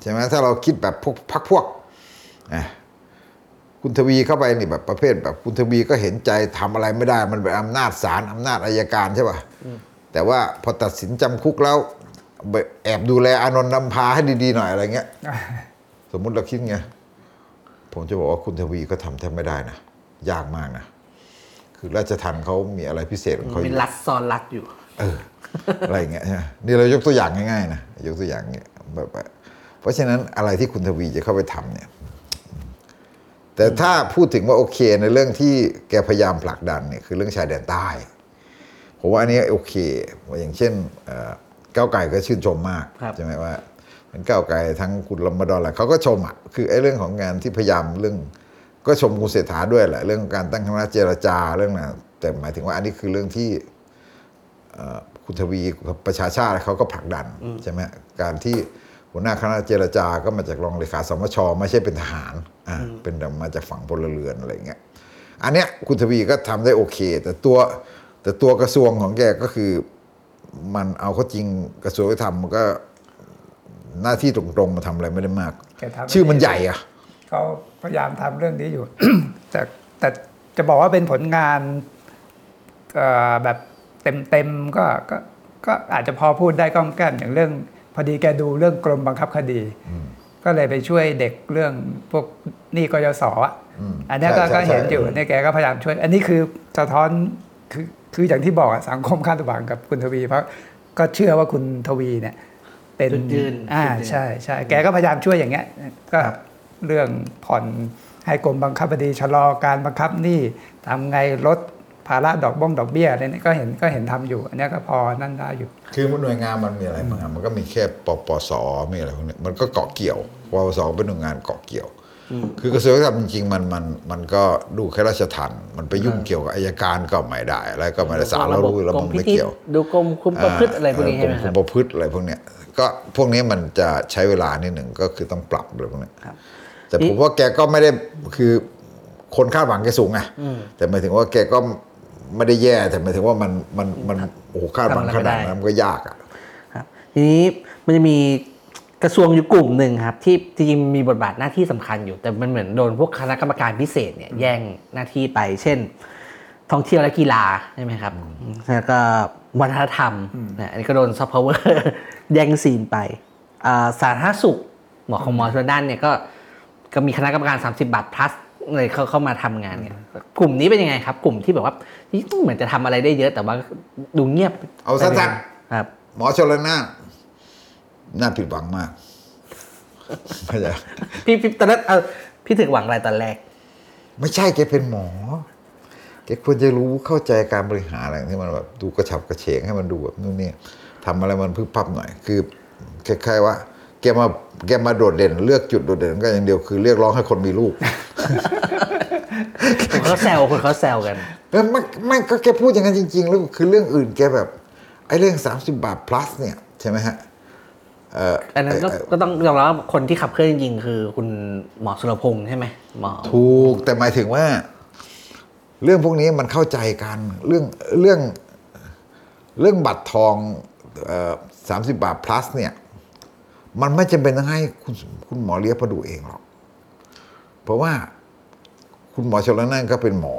ใช่ไหมถ้าเราคิดแบบพวกพักพวกคุณทวีเข้าไปนี่แบบประเภทแบบคุณทวีก็เห็นใจทำอะไรไม่ได้มันเป็นอำนาจศาลอำนาจอัยการใช่ป่ะแต่ว่าพอตัดสินจำคุกแล้วแอบดูแลอานนท์นำพาให้ดีๆหน่อยอะไรเงี้ยสมมุติเราคิดไงผมจะบอกว่าคุณทวีก็ทำแทบไม่ได้นะยากมากนะคือราชทัณฑ์เขามีอะไรพิเศษของเขามีลัดซ้อนลัดอยู่อะไรเงี้ยนี่เรายกตัวอย่างง่ายๆนะยกตัวอย่างเงี้ยเพราะฉะนั้นอะไรที่คุณทวีจะเข้าไปทำเนี่ยแต่ถ้าพูดถึงว่าโอเคในเรื่องที่แกพยายามผลักดันเนี่ยคือเรื่องชายแดนใต้ผมว่าอันนี้โอเคอย่างเช่นก้าวไกลก็ชื่นชมมากใช่ไหมว่าทั้งก้าวไกลทั้งคุณลำบดอนแหละเขาก็ชมอ่ะคือไอ้เรื่องของงานที่พยายามเรื่องก็ชมคุณเศรษฐาด้วยแหละเรื่องการตั้งคณะเจรจาเรื่องน่ะแต่หมายถึงว่าอันนี้คือเรื่องที่คุณทวีประชาชาติเขาก็ผลักดันใช่ไหมการที่หัวหน้าคณะเจรจาก็มาจากรองเลขาสมช.ไม่ใช่เป็นทหารเป็นมาจากฝั่งพลเรือนอะไรเงี้ยอันเนี้ยคุณทวีก็ทำได้โอเคแต่ตัวกระทรวงของแกก็คือมันเอาข้อจริงกระทรวงยุติธรรมมันก็หน้าที่ตรงๆมาทำอะไรไม่ได้มากชื่อมันใหญ่อะเขาพยายามทำเรื่องนี้อยู่ แต่จะบอกว่าเป็นผลงานแบบเต็มๆก็อาจจะพอพูดได้ก้องแก้มอย่างเรื่องพอดีแกดูเรื่องกรมบังคับคดีก็เลยไปช่วยเด็กเรื่องพวกหนี้กยศ อันนี้ก็เห็นอยู่เนี่ยแกก็พยายามช่วยอันนี้คือสะท้อนคืออย่างที่บอกสังคมคาดหวังกับคุณทวีเพราะก็เชื่อว่าคุณทวีเนี่ยเป็นยืนใช่ใช่แกก็พยายามช่วยอย่างเงี้ยก็เรื่องผ่อนให้กรมบังคับคดีชะลอการบังคับหนี้ทำไงลดภาระดอกเบี้ยอะไรนี่ก็เห็นทำอยู่อันนี้ก็พอนั่นได้อยู่คือหน่วยงานมันมีอะไรบ้างมันก็มีแค่ปปส.มีอะไรพวกนี้มันก็เกาะเกี่ยวปปส.เป็นหน่วยงานเกาะเกี่ยวคือกระทรวงยุติธรรมจริงๆมันก็ดูแค่ราชทัณฑ์มันไปยุ่งเกี่ยวกับอัยการก็ไม่ได้อะไรก็ไม่ได้ศาลแล้วรู้แล้วมันไม่เกี่ยวดูกรมคุมประพฤติอะไรพวกนี้ใช่ไหมครับกรมคุมประพฤติอะไรพวกเนี้ยก็พวกนี้มันจะใช้เวลานิดหนึ่งก็คือต้องปรับอะไรพวกนี้แต่ผมว่าแกก็ไม่ได้คือคนคาดหวังแกสูงไงแต่หมายถึงว่าแกก็ไม่ได้แย่แต่หมายถึงว่ามันโอ้คาดหวังขนาดนั้นมันก็ยากอ่ะครับทีนี้มันจะมีกระทรวงอยู่กลุ่มหนึ่งครับที่จริงมีบทบาทหน้าที่สำคัญอยู่แต่มันเหมือนโดนพวกคณะกรรมการพิเศษเนี่ยแย่งหน้าที่ไปเช่นท่องเที่ยวและกีฬาใช่ไหมครับแล้วก็วัฒนธรรมอันนี้ก็โดนซอฟต์พาวเวอร์แย่งซีนไปสาธารณสุขหมอของหมอชลน่านเนี่ยก็มีคณะกรรมการ30บาท plus เลยเข้ามาทำงานเนี่ยกลุ่มนี้เป็นยังไงครับกลุ่มที่แบบว่าเหมือนจะทำอะไรได้เยอะแต่ว่าดูเงียบเอาสั้นๆครับหมอชลน่านน่าผิดหวังมากไม่ใช่พี่ตอนนั้นพี่ถึงหวังอะไรตอนแรกไม่ใช่แกเป็นหมอแกควรจะรู้เข้าใจการบริหารอะไรที่มันแบบดูกระฉับกระเฉงให้มันดูแบบนู่นนี่ทำอะไรมันพึบพับหน่อยคือคล้ายๆว่าแกมาโดดเด่นเลือกจุดโดดเด่นก็อย่างเดียวคือเรียกร้องให้คนมีลูกคนเขาแซวกันแล้วไม่ก็แกพูดอย่างนั้นจริงๆแล้วคือเรื่องอื่นแกแบบไอ้เรื่อง30บาท plus เนี่ยใช่ไหมฮะอันนั้นก็ต้องยอมรับว่าคนที่ขับเคลื่อนจริงๆคือคุณหมอสุรพงษ์ใช่ไหมหมอถูกแต่หมายถึงว่าเรื่องพวกนี้มันเข้าใจกันเรื่องบัตรทอง30บาท plus เนี่ยมันไม่จำเป็นต้องให้คุณหมอเลียบมาดูเองหรอกเพราะว่าคุณหมอชลน่านก็เป็นหมอ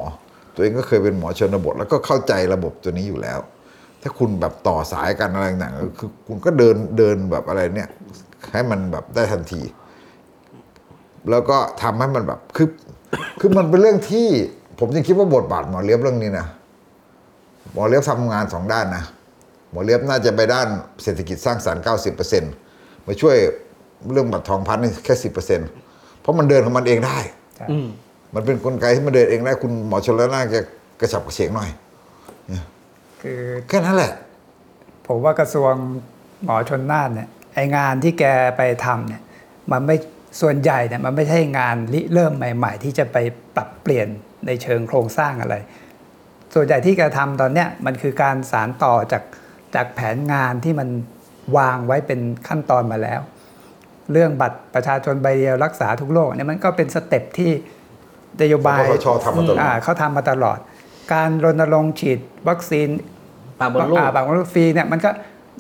ตัวเองก็เคยเป็นหมอชนบทแล้วก็เข้าใจระบบตัวนี้อยู่แล้วถ้าคุณแบบต่อสายกันอะไรต่างๆคือคุณก็เดินแบบอะไรเนี่ยให้มันแบบได้ทันทีแล้วก็ทำให้มันแบบคือมันเป็นเรื่องที่ผมยังคิดว่าบทบาทหมอเลียบเรื่องนี้นะหมอเลียบทำงานสองด้านนะหมอเลียบน่าจะไปด้านเศรษฐกิจสร้างสรรค์ 90% มาช่วยเรื่องบัตรทองพันนี่แค่ 10% เพราะมันเดินของมันเองได้มันเป็นกลไกที่มันเดินเองได้คุณหมอชลน่านแกกระฉับกระเฉงหน่อยคือแค่นั้นแหละผมว่ากระทรวงหมอชลน่านเนี่ยไองานที่แกไปทำเนี่ยมันไม่ส่วนใหญ่เนี่ยมันไม่ใช่งานริเริ่มใหม่ๆที่จะไปปรับเปลี่ยนในเชิงโครงสร้างอะไรส่วนใหญ่ที่แกทำตอนเนี้ยมันคือการสานต่อจากแผนงานที่มันวางไว้เป็นขั้นตอนมาแล้วเรื่องบัตรประชาชนใบเดียวรักษาทุกโรคเนี่ยมันก็เป็นสเต็ปที่นโยบายเขาทำมาตลอดการรณรงค์ฉีดวัคซีนปากมดลูกฟรีเนี่ย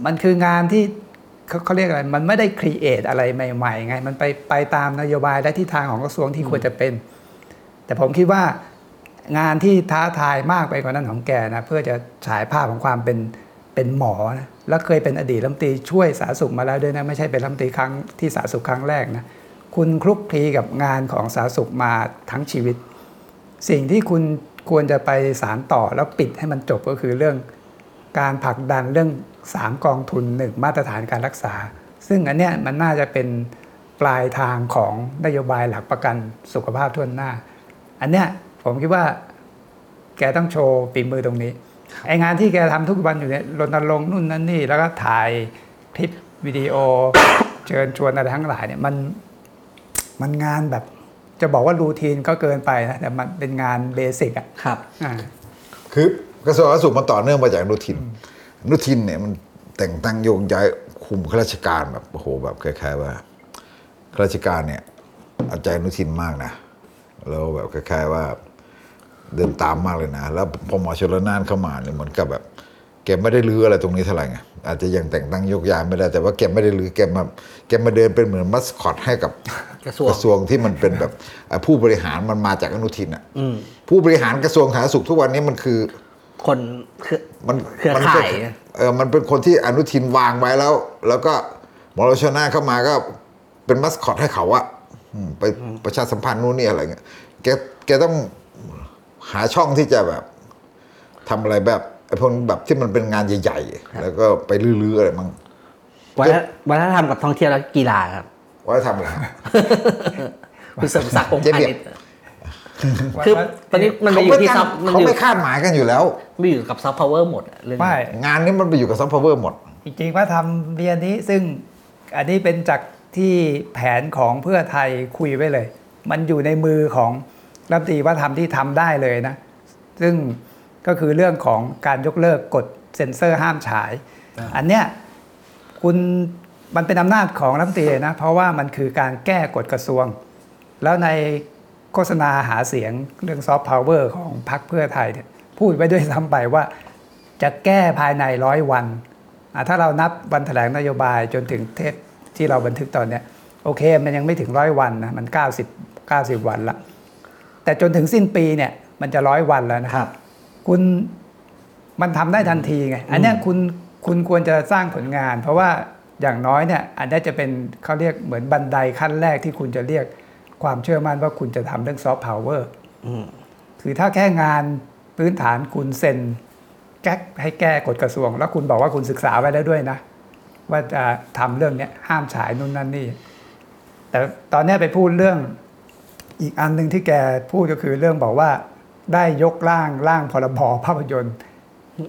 มันคืองานที่ เขาเรียกอะไรมันไม่ได้ครีเอทอะไรใหม่ๆไงมันไปตามนโยบายและทิศทางของกระทรวงที่ควรจะเป็นแต่ผมคิดว่างานที่ท้าทายมากไปกว่านั้นของแกนะเพื่อจะฉายภาพของความเป็นหมอนะแล้วเคยเป็นอดีตรัฐมนตรีช่วยสาธารณสุขมาแล้วด้วยนะไม่ใช่เป็นรัฐมนตรีครั้งที่สาธารณสุขครั้งแรกนะคุณคลุกคลีกับงานของสาธารณสุขมาทั้งชีวิตสิ่งที่คุณควรจะไปสานต่อแล้วปิดให้มันจบก็คือเรื่องการผลักดันเรื่อง3กองทุน1มาตรฐานการรักษาซึ่งอันเนี้ยมันน่าจะเป็นปลายทางของนโยบายหลักประกันสุขภาพทั่วหน้าอันเนี้ยผมคิดว่าแกต้องโชว์ฝีมือตรงนี้ไอ้งานที่แกทำทุกวันอยู่เนี่ยรณรงค์นู่นนั่นนี่แล้วก็ถ่ายคลิปวิดีโอ เชิญชวนอะไรทั้งหลายเนี่ยมันงานแบบจะบอกว่ารูทีนก็เกินไปนะแต่มันเป็นงานเบสิกอ่ะครับคือกระทรวงสาธารณสุขมันต่อเนื่องมาจากอนุทินเนี่ยมันแต่งตั้งโยกย้ายคุมข้าราชการแบบโอ้โหแบบคล้ายๆว่าข้าราชการเนี่ยเอาใจอนุทินมากนะแล้วแบบคล้ายๆว่าเดินตามมากเลยนะแล้วพอหมอชลน่านเข้ามาเนี่ยเหมือนกับแบบแกไม่ได้ลื้ออะไรตรงนี้เท่าไหร่ไงอาจจะยังแต่งตั้งโยกย้ายไม่ได้แต่ว่าแกไม่ได้ลื้อแกมาเดินเป็นเหมือนมัสคอตให้กับกระทรวงที่มันเป็นแบบผู้บริหารมันมาจากอนุทินอ่ะผู้บริหารกระทรวงสาธารณสุขทุกวันนี้มันคือคนคือข่ายมันเป็นคนที่อนุทินวางไว้แล้วก็หมอชลน่านเข้ามาก็เป็นมัสคอตให้เขาอ่ะไปประชาสัมพันธ์นู่นนี่อะไรเงี้ยแกต้องหาช่องที่จะแบบทำอะไรแบบไอ้พวกแบบที่มันเป็นงานใหญ่ๆแล้วก็ไปลื้อๆอะไรมั้งวัฒนธรรมกับท่องเที่ยวและกีฬาครับวัฒนธรรมเหรอคุณเสริมศักดิ์องค์อาทิตย์คือตอนนี้มันไปอยู่ที่ซับเขาไม่คาดหมายกันอยู่แล้วไม่อยู่กับซับพาวเวอร์หมดไม่งานนี้มันไปอยู่กับซับพาวเวอร์หมดจริงๆว่าทำเรียนนี้ซึ่งอันนี้เป็นจากที่แผนของเพื่อไทยคุยไว้เลยมันอยู่ในมือของรัฐมนตรีว่าทำที่ทำได้เลยนะซึ่งก็คือเรื่องของการยกเลิกกฎเซ็นเซอร์ห้ามฉาย อันเนี้ยมันเป็นอำนาจของรัฐมนตรีนะเพราะว่ามันคือการแก้กฎกระทรวงแล้วในโฆษณาหาเสียงเรื่องซอฟต์พาวเวอร์ของพรรคเพื่อไทยเนี่ยพูดไว้ด้วยซ้ำไปว่าจะแก้ภายใน100 วันถ้าเรานับวันแถลงนโยบายจนถึงเทปที่เราบันทึกตอนเนี้ยโอเคมันยังไม่ถึง100วันนะมัน90วันละแต่จนถึงสิ้นปีเนี่ยมันจะ100วันแล้วนะครับคุณมันทำได้ทันทีไงอันนี้คุณควรจะสร้างผลงานเพราะว่าอย่างน้อยเนี่ยอันนี้จะเป็นเขาเรียกเหมือนบันไดขั้นแรกที่คุณจะเรียกความเชื่อมั่นว่าคุณจะทำเรื่องซอฟต์พาวเวอร์คือถ้าแค่งานพื้นฐานคุณเซ็นแก๊กให้แก้กฎกระทรวงแล้วคุณบอกว่าคุณศึกษาไว้แล้วด้วยนะว่าจะทำเรื่องนี้ห้ามฉายนู่นนั่นนี่แต่ตอนนี้ไปพูดเรื่องอีกอันนึงที่แกพูดก็คือเรื่องบอกว่าได้ยกร่างพรบภาพยนตร์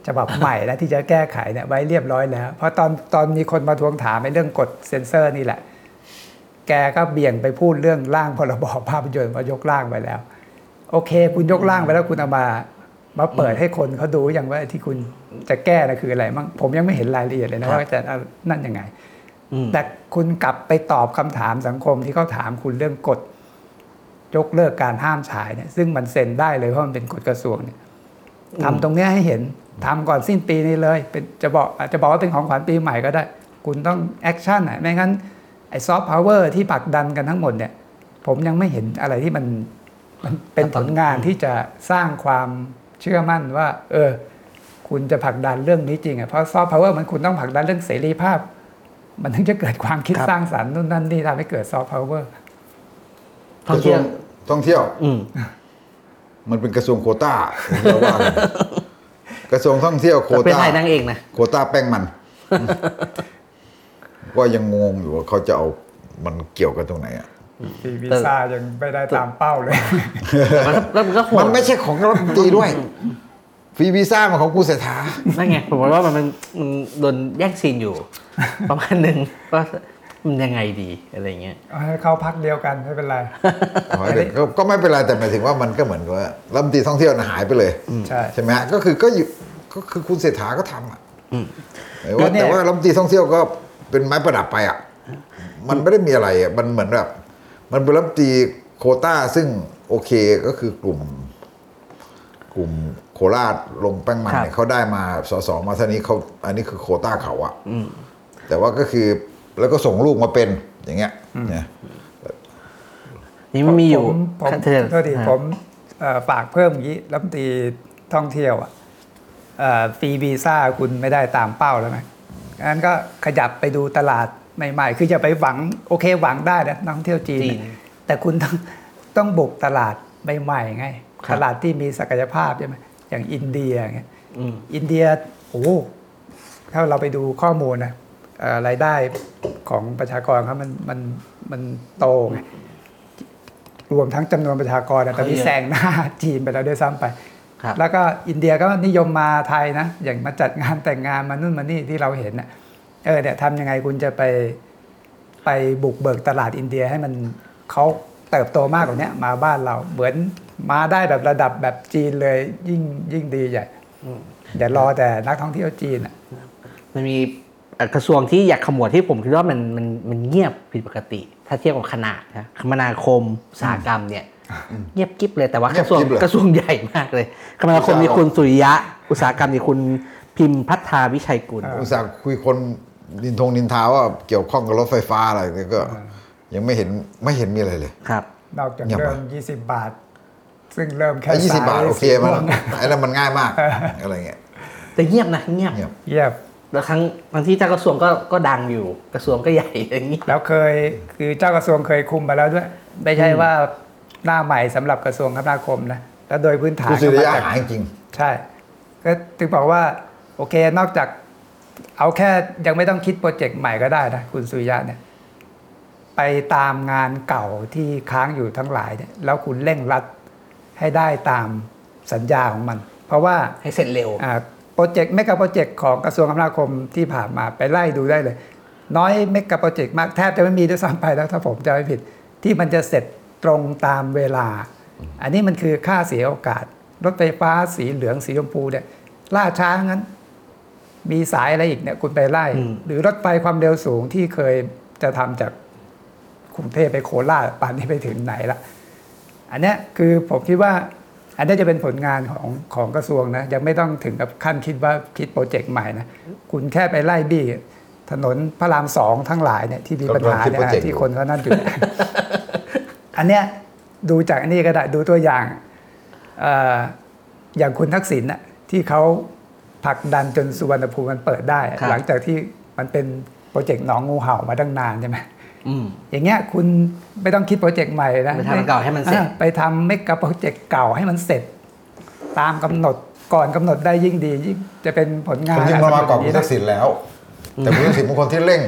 ฉบับใหม่และที่จะแก้ไขเนี่ยไว้เรียบร้อยแล้วเพราะตอนมีคนมาทวงถามในเรื่องกฎเซ็นเซอร์นี่แหละแกก็เบี่ยงไปพูดเรื่องร่างพรบภาพยนตร์ว่ายกร่างไปแล้วโอเคคุณยกร่างไปแล้วคุณเอามาเปิดให้คนเขาดูอย่างว่าที่คุณจะแก้น่ะคืออะไรมั่งผมยังไม่เห็นรายละเอียดเลยนะว่าจะนั่นยังไงแต่คุณกลับไปตอบคำถามสังคมที่เขาถามคุณเรื่องกฎยกเลิกการห้ามฉายเนี่ยซึ่งมันเซ็นได้เลยเพราะมันเป็นกฎกระทรวงเนี่ยทำตรงนี้ให้เห็นทำก่อนสิ้นปีนี้เลยเป็นจะบอกว่าเป็นของขวัญปีใหม่ก็ได้คุณต้องแอคชั่นอ่ะไม่งั้นไอ้ซอฟต์พาวเวอร์ที่ผลักดันกันทั้งหมดเนี่ยผมยังไม่เห็นอะไรที่มันเป็นผลงานที่จะสร้างความเชื่อมั่นว่าคุณจะผลักดันเรื่องนี้จริงอ่ะเพราะซอฟต์พาวเวอร์มันคุณต้องผลักดันเรื่องเสรีภาพมันถึงจะเกิดความคิดสร้างสรรค์นู่นนั่นนี่ทำให้เกิดซอฟต์พาวเวอร์ท่องเที่ยวมันเป็นกระทรวงโควต้าเราว่ากระทรวงท่องเที่ยวโควต้าเป็นไทยนั่งเองนะโควต้าแป้งมันก็ยังงงอยู่ว่าเขาจะเอามันเกี่ยวกันตรงไหนอ่ะวีซ่ายังไม่ได้ตามเป้าเลยแล้วมันก็มันไม่ใช่ของรัฐมนตรีด้วยฟรีวีซ่ามันของคุณเศรษฐานั่นไงผมว่ามันโดนแย่งซีนอยู่ประมาณนึงก็มันยังไงดีอะไรเงี้ยเขาพักเดียวกันไม่เป็นไร ก็ไม่เป็นไรแต่หมายถึงว่ามันก็เหมือนกับว่ารัฐมนตรีท่องเที่ยวหายไปเลยใช่ไหมก็คือคุณเศรษฐาก็ทำอ่ะแต่ว่ารัฐมนตรีท่องเที่ยวก็เป็นไม้ประดับไปอ่ะมันไม่ได้มีอะไรอ่ะมันเหมือนแบบมันเป็นรัฐมนตรีโควต้าซึ่งโอเคก็คือกลุ่มโคราชลงแป้งมันเนี่ยเขาได้มาส.ส.มาเท่านี้เขาอันนี้คือโควต้าเขาอ่ะแต่ว่าก็คือ แล้วก็ส่งลูกมาเป็นอย่างเงี้ยนี่มันมีอยู่ผมฝากเพิ่มอย่างนี้รัฐมนตรีท่องเที่ยวฟรีวีซ่าคุณไม่ได้ตามเป้าแล้วไหมงั้นก็ขยับไปดูตลาดใหม่ๆคือจะไปหวังโอเคหวังได้นะนักท่องเที่ยวจีนแต่คุณต้องบุกตลาดใหม่ๆไงตลาดที่มีศักยภาพใช่ไหมอย่างอินเดียไงอินเดียโอ้ถ้าเราไปดูข้อมูลนะรายได้ของประชากรเขามันโตไงรวมทั้งจำนวนประชากรตอนนี้แซงหน้าจีนไปแล้วด้วยซ้ำไปแล้วก็อินเดียก็นิยมมาไทยนะอย่างมาจัดงานแต่งงานมานู่นมานี่ที่เราเห็นน่ะเนี่ยทำยังไงคุณจะไปบุกเบิกตลาดอินเดียให้มันเขาเติบโตมากกว่านี้มาบ้านเราเหมือนมาได้แบบระดับแบบจีนเลยยิ่งดีใหญ่เดี๋ยวรอแต่นักท่องเที่ยวจีนอ่ะมันมีกระทรวงที่อยากขมวดที่ผมคิดว่ามันเงียบผิดปกติถ้าเทียบกับขนาดนะคมนาคมอุตสาหกรรมเนี่ยเงียบกิ๊บเลยแต่ว่ากระทรวงใหญ่มากเลยคมนาคมมีคุณสุริยะอุตสาหกรรมมีคุณพิมพ์พัฒนาวิชัยกุลอุตสาหคุยคนนินทาว่าเกี่ยวข้องกับรถไฟฟ้าอะไรก็ยังไม่เห็นมีอะไรเลยครับนอกจากเริ่ม20 บาทซึ่งเริ่มแค่20 บาทโอเคมันแล้วมันง่ายมากอะไรเงี้ยแต่เงียบนะเงียบแล้วบางที่เจ้ากระทรวงก็ดังอยู่กระทรวงก็ใหญ่อย่างนี้แล้วเคยคือเจ้ากระทรวงเคยคุมมาแล้วด้วยไม่ใช่ว่าหน้าใหม่สำหรับกระทรวงคมนาคมนะแล้วโดยพื้นฐานก็มาจากจริงใช่ก็ถึงบอกว่าโอเคนอกจากเอาแค่ยังไม่ต้องคิดโปรเจกต์ใหม่ก็ได้นะคุณสุริยะเนี่ยไปตามงานเก่าที่ค้างอยู่ทั้งหลายเนี่ยแล้วคุณเร่งรัดให้ได้ตามสัญญาของมันเพราะว่าให้เสร็จเร็วโปรเจกต์เมกะโปรเจกต์ของกระทรวงคมนาคมที่ผ่านมาไปไล่ดูได้เลยน้อยเมกะโปรเจกต์มากแทบจะไม่มีด้วยซ้ำไปแล้วถ้าผมจำไม่ผิดที่มันจะเสร็จตรงตามเวลาอันนี้มันคือค่าเสียโอกาสรถไฟฟ้าสีเหลืองสีชมพูเนี่ยล่าช้างั้นมีสายอะไรอีกเนี่ยคุณไปไล่หรือรถไฟความเร็วสูงที่เคยจะทำจากกรุงเทพไปโคราชป่านนี้ไปถึงไหนละอันนี้คือผมคิดว่าอันนี้จะเป็นผลงานของกระทรวงนะยังไม่ต้องถึงกับขั้นคิดว่าคิดโปรเจกต์ใหม่นะคุณแค่ไปไล่บี้ถนนพระราม2ทั้งหลายเนี่ยที่มีปัญหาเนี่ยที่คนเขานั่นอยู่ อันเนี้ยดูจากอันนี้ก็ได้ดูตัวอย่างอย่างคุณทักษิณน่ะที่เขาผลักดันจนสุวรรณภูมิมันเปิดได้หลังจากที่มันเป็นโปรเจกต์หนองงูเห่ามาตั้งนานใช่ไหมอย่างเงี้ยคุณไม่ต้องคิดโปรเจกต์ใหม่นะไปทำเก่าให้มันเสร็จไปทำเมกะโปรเจกต์เก่าให้มันเสร็จตามกำหนดก่อนกำหนดได้ยิ่งดียิ่งจะเป็นผลงานที่มาก่อนคุณทักษิณแล้วแต่คุณทักษิณเป็นคนที่เร่ง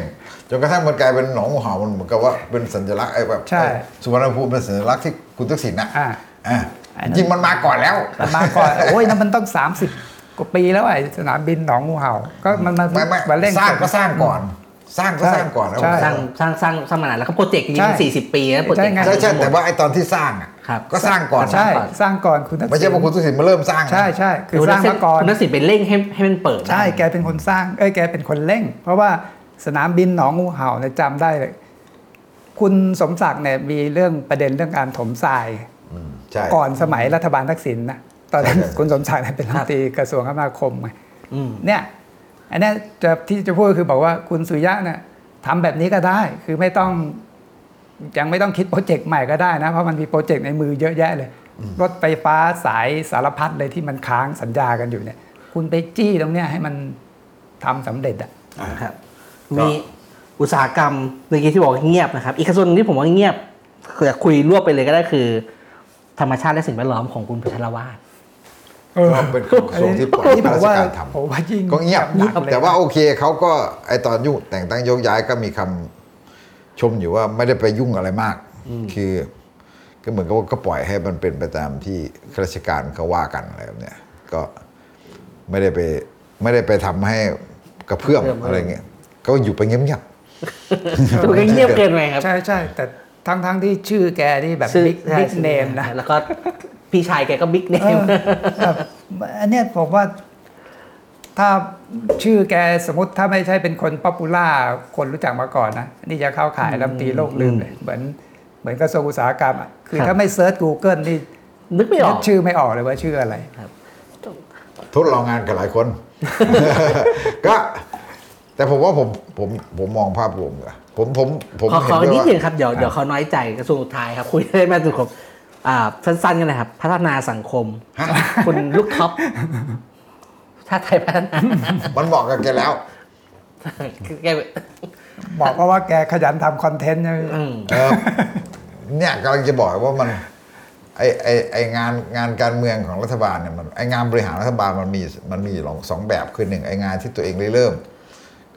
จนกระทั่งมันกลายเป็นหนองงูเห่ามันเหมือนกับว่าเป็นสัญลักษณ์ไอ้แบบสุวรรณภูมิเป็นสัญลักษณ์ที่คุณทักษิณนะจริงมันมาก่อนแล้วมาก่อนโอ้ยนั่นมันต้อง30 กว่าปีแล้วไอ้สนามบินหนองงูเห่าก็มันมาเร่งสร้างก่อนสร้างมานานแล้วก็โปรเจกต์ยิ่ง40 ปีนะโปรเจกต์ใช่แต่ว่าไอตอนที่สร้างอ่ะก็สร้างก่อนคุณทักษิณไม่ใช่ว่าคุณทักษิณมาเริ่มสร้างใช่คือสร้างมาก่อนคุณทักษิณเป็นเร่งให้มันเปิดใช่แกเป็นคนสร้างแกเป็นคนเร่งเพราะว่าสนามบินหนองงูเห่าเนี่ยจำได้เลยคุณสมศักดิ์เนี่ยมีเรื่องประเด็นเรื่องการถมทรายก่อนสมัยรัฐบาลทักษิณนะตอนนั้นคุณสมศักดิ์เป็นรัฐมนตรีกระทรวงคมนาคมไงเนี่ยอันนี้ที่จะพูดคือบอกว่าคุณสุริยะเนี่ยทำแบบนี้ก็ได้คือยังไม่ต้องคิดโปรเจกต์ใหม่ก็ได้นะเพราะมันมีโปรเจกต์ในมือเยอะแยะเลยรถไฟฟ้าสายสารพัดเลยที่มันค้างสัญญากันอยู่เนี่ยคุณไปจี้ตรงเนี้ยให้มันทำสำเร็จอ่ะครับมีอุตสาหกรรมเมื่อกี้ที่บอกเงียบนะครับอีกส่วนนึงที่ผมว่าเงียบคือคุยรวบไปเลยก็ได้คือธรรมชาติและสิ่งแวดล้อมของคุณพัชรวาทก็เป็นกระทรวงที่ปล่อยราชการทำก็เงียบแต่ว่าโอเคเขาก็ไอตอนยุ่งแต่งตั้งโยกย้ายก็มีคำชมอยู่ว่าไม่ได้ไปยุ่งอะไรมากคือก็เหมือนกับก็ปล่อยให้มันเป็นไปตามที่ข้าราชการเขาว่ากันอะไรแบบเนี้ยก็ไม่ได้ไปทำให้กระเพื่อมอะไรเงี้ยก็อยู่ไปเงียบๆตัวเงียบเกินไปครับใช่แต่ทั้งที่ชื่อแกนี่แบบบิ๊กเนมนะแล้วก็พี่ชายแกก็บิ๊กเนมอันนี้ผมว่าถ้าชื่อแกสมมติถ้าไม่ใช่เป็นคนป๊อปปูล่าคนรู้จักมาก่อนนะนี่จะเข้าข่ายรัฐมนตรีโลกลืมเลยเหมือนกระทรวงอุตสาหกรรมอ่ะคือถ้าไม่เซิร์ช Google นี่นึกไม่ออกชื่อไม่ออกเลยว่าชื่ออะไรทดลองงานกับหลายคนก็ แต่ผมว่าผมมองภาพรวมอะผมขอนิดหนึ่งครับเดี๋ยวเขาน้อยใจกระทรวงสุดท้ายครับคุยได้มาสุดครบสั้นๆกันเลยครับพัฒนาสังคมคุณลูกท็อปถ้าไทยพัฒนามันบอกกับแกแล้วบอกเพราะว่าแกขยันทำคอนเทนต์เนี่ยกำลังจะบอกว่ามันไองานการเมืองของรัฐบาลเนี่ยมันไองานบริหารรัฐบาลมันมีสองแบบคือหนึ่งไองานที่ตัวเองเริ่ม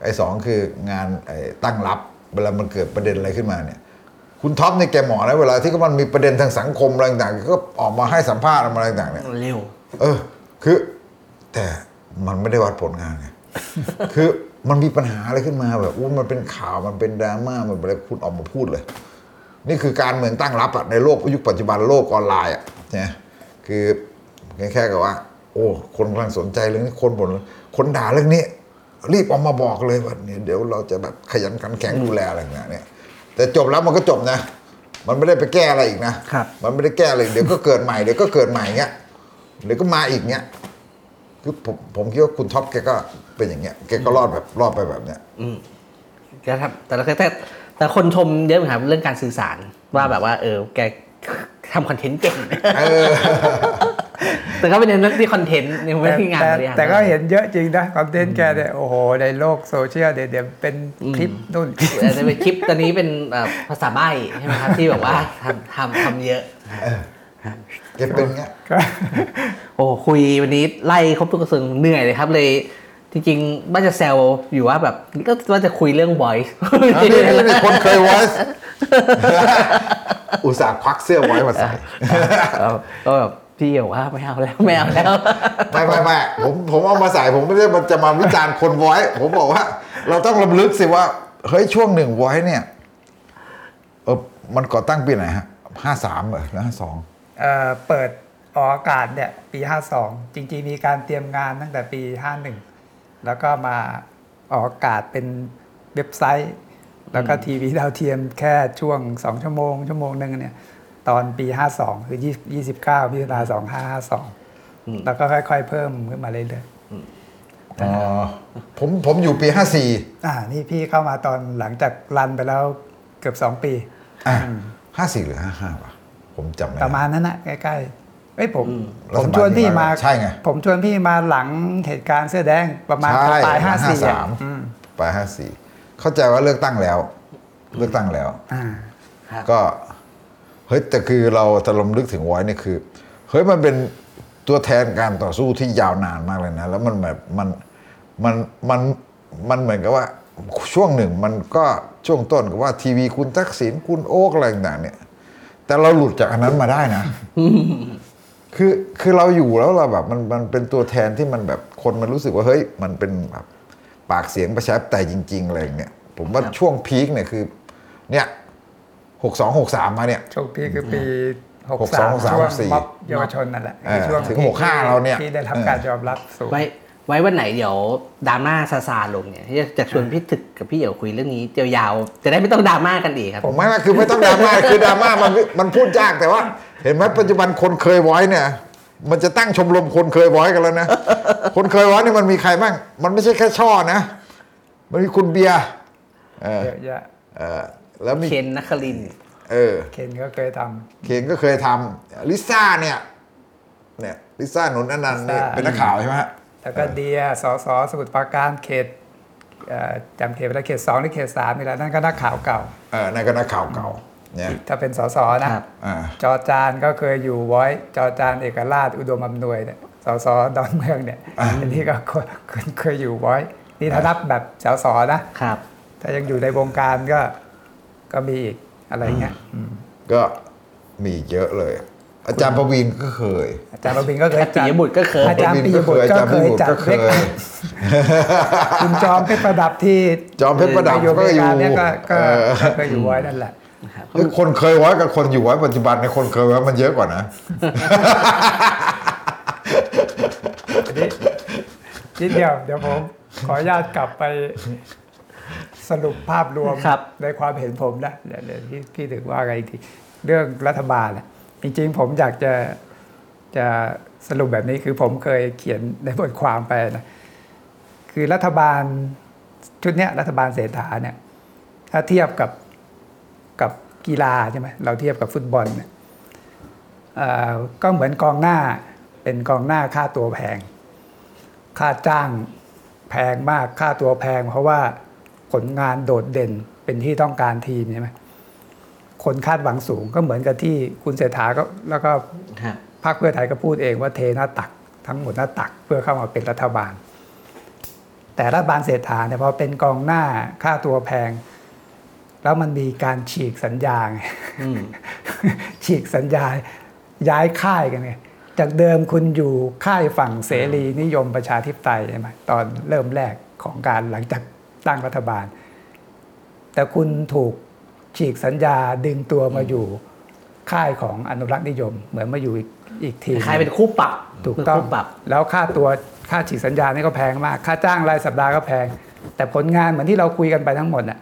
ไอสองคืองานไอตั้งรับเวลามันเกิดประเด็นอะไรขึ้นมาเนี่ยคุณท็อปเนี่ยแกหมอนะเวลาที่มันมีประเด็นทางสังคมอะไรต่างๆก็ออกมาให้สัมภาษณ์อะไรต่างๆเนี่ยเร็วคือแต่มันไม่ได้วัดผลงานไง คือมันมีปัญหาอะไรขึ้นมาแบบอู้มันเป็นข่าวมันเป็นดราม่ามันอะไรคุณออกมาพูดเลยนี่คือการเมืองตั้งรับอะในโลกยุคปัจจุบันโลกออนไลน์อะนะคือแค่กับว่าโอ้คนกำลังสนใจเรื่องนี้คนด่าเรื่องนี้รีบออกมาบอกเลยว่าเนี่ยเดี๋ยวเราจะแบบขยันขันแข็งดูแลอะไรอย่างเงี้ยเนี่ยแต่จบแล้วมันก็จบนะมันไม่ได้ไปแก้อะไรอีกนะมันไม่ได้แก้อะไรเดี๋ยวก็เกิดใหม่เดี๋ยวก็เกิดใหม่เงี้ยเดี๋ยวก็มาอีกเงี้ยคือผมคิดว่าคุณท็อปแกก็เป็นอย่างเงี้ยแกก็รอดไปแบบเนี้ยแกครับแต่คนชมเยอะเหมือนกันเรื่องการสื่อสารว่าแบบว่าแกทำคอนเทนต์เก่งแต่ก็เป็นนักที่คอนเทนต์ในวงที่งานแต่ก็เห็นเยอะจริงนะคอนเทนต์แกเนี่ยโอ้โหในโลกโซเชียลเดี๋ยวเป็นคลิปนู่นจะเป็นคลิปตอนนี้เป็นภาษาใบ้ใช่ไหมครับที่แบบว่าทำเยอะจะเป็นเงี้ยโอ้คุยวันนี้ไล่ครบทุกกระทรวงเหนื่อยเลยครับเลยจริงๆว่าจะแซวอยู่ว่าแบบว่าจะคุยเรื่อง voice นี่คนเคย voice อุตส่าห์ควักเสื้อ voice มาใส่ก็แบบพี่บอกว่าไม่เอาแล้วไม่ผมเอามาใส่ผมไม่ได้จะมาวิจารณ์คน voice ผมบอกว่าเราต้องรำลึกสิว่าเฮ้ยช่วงหนึ่ง voice เนี่ยมันก่อตั้งปีไหนฮะ53เหรอ52เปิดออกอากาศเนี่ยปี52จริงๆมีการเตรียมงานตั้งแต่ปี51แล้วก็มาออกอากาศเป็นเว็บไซต์แล้วก็ทีวีดาวเทียมแค่ช่วง2ชั่วโมงนึงเนี่ยตอนปี52คือ29มิถุนายน2552แล้วก็ค่อยๆเพิ่มขึ้นมาเรื่อยๆผมอยู่ปี54นี่พี่เข้ามาตอนหลังจากรันไปแล้วเกือบ2ปี54หรือ55ป่ะผมจำไม่ได้ประมาณนั้นนะใกล้ๆผมชวนพี่มาใช่ไงผมชวนพี่มาหลังเหตุการณ์เสื้อแดงประมาณปลาย53ปลาย54เข้าใจว่าเลือกตั้งแล้วก็เฮ้ยแต่คือเราตะลมลึกถึงไว้นี่คือเฮ้ยมันเป็นตัวแทนการต่อสู้ที่ยาวนานมากเลยนะแล้วมันแบบมันเหมือนกับว่าช่วงหนึ่งมันก็ช่วงต้นก็ว่าทีวีคุณทักษิณคุณโอ๊คอะไรต่างเนี่ยแต่เราหลุดจากอันนั้นมาได้นะ คือเราอยู่แล้วเราแบบมันเป็นตัวแทนที่มันแบบคนมันรู้สึกว่าเฮ้ยมันเป็นแบบปากเสียงประชาธิปไตยจริงๆอะไรอย่างเงี้ยผมว่าช่วงพีคเนี่ยคือเนี่ย62 63มาเนี่ยช่วงพีคคือปี63 63 64เยาวชนนั่นแหละช่วงถึง65เราเนี่ยที่ได้รับการยอมรับสูงไว้วันไหนเดี๋ยวดราม่าซาลงเนี่ยจะชวนพี่ถึกกับพี่เดี่ยวคุยเรื่องนี้ยาวๆจะได้ไม่ต้องดราม่ากันอีกครับผมไม่คือไม่ต้องดราม่าคือดราม่ามันพูดยากแต่ว่าเห็นไหมปัจจุบันคนเคยไว้เนี่ยมันจะตั้งชมรมคนเคยไว้กันแล้วนะคนเคยไว้เนี่ยมันมีใครบ้างมันไม่ใช่แค่ช่อนะมันมีคุณเบียร์เยอะแยะแล้วมีเคนนครินทร์เคนก็เคยทำลิซ่าเนี่ยลิซ่าหนุนอนันต์เนี่ยเป็นนักข่าวใช่ไหมแล้วก็เดียสสสมุทรปราการเขตจำเขตไปแล้วเขต2หรือเขต3นี่แหละนั่นก็นักข่าวเก่านั่นก็นักข่าวเก่าเนี่ยถ้าเป็นสสนะจอจานก็เคยอยู่ไว้จอจานเอกราชอุดมอำนวยเนี่ยสสดอนเมืองเนี่ยอันนี้ก็เคยอยู่ไว้นี่ถ้านับแบบสสนะครับถ้ายังอยู่ในวงการก็มีอีกอะไรเงี้ยก็มีเยอะเลยอาจารย์ประวินก็เคยปิยบุตรก็เคยอาจารย์ปิยบุตรก็เคยคุณจอมเพชรประดับที่จอมเพชรประดับก็อยู่ก็อยู่ไว้นั่นแหละคนเคยไว้กับคนอยู่ไว้ปัจจุบันในคนเคยไว้มันเยอะกว่านะนิดเดียวเดี๋ยวผมขออนุญาตกลับไปสรุปภาพรวมในความเห็นผมนะเดี๋ยวที่ถึงว่าอะไรอีกทีเรื่องรัฐบาลนะจริงๆผมอยากจะสรุปแบบนี้คือผมเคยเขียนในบทความไปนะคือรัฐบาล ชุดเนี้ยรัฐบาลเศรษฐาเนี่ยถ้าเทียบกับกีฬาใช่ไหมเราเทียบกับฟุตบอลเนี่ยก็เหมือนกองหน้าเป็นกองหน้าค่าตัวแพงค่าจ้างแพงมากค่าตัวแพงเพราะว่าผลงานโดดเด่นเป็นที่ต้องการทีมใช่ไหมคนคาดหวังสูงก็เหมือนกับที่คุณเศรษฐาก็แล้วก็พรรคเพื่อไทยก็พูดเองว่าเทหน้าตักทั้งหมดหน้าตักเพื่อเข้ามาเป็นรัฐบาลแต่รัฐบาลเศรษฐาเนี่ยพอเป็นกองหน้าค่าตัวแพงแล้วมันมีการฉีกสัญญาไง ฉีกสัญญาย้ายค่ายกันไงจากเดิมคุณอยู่ค่ายฝั่งเสรีนิยมประชาธิปไตยใช่ไหมตอนเริ่มแรกของการหลังจากตั้งรัฐบาลแต่คุณถูกฉีกสัญญาดึงตัวมาอยู่ค่ายของอนุรักษ์นิยมเหมือนมาอยู่อีกทีค่ายเป็นคู่ปรับถูกต้องแล้วค่าตัวค่าฉีกสัญญานี่ก็แพงมากค่าจ้างรายสัปดาห์ก็แพงแต่ผลงานเหมือนที่เราคุยกันไปทั้งหมดน่ะ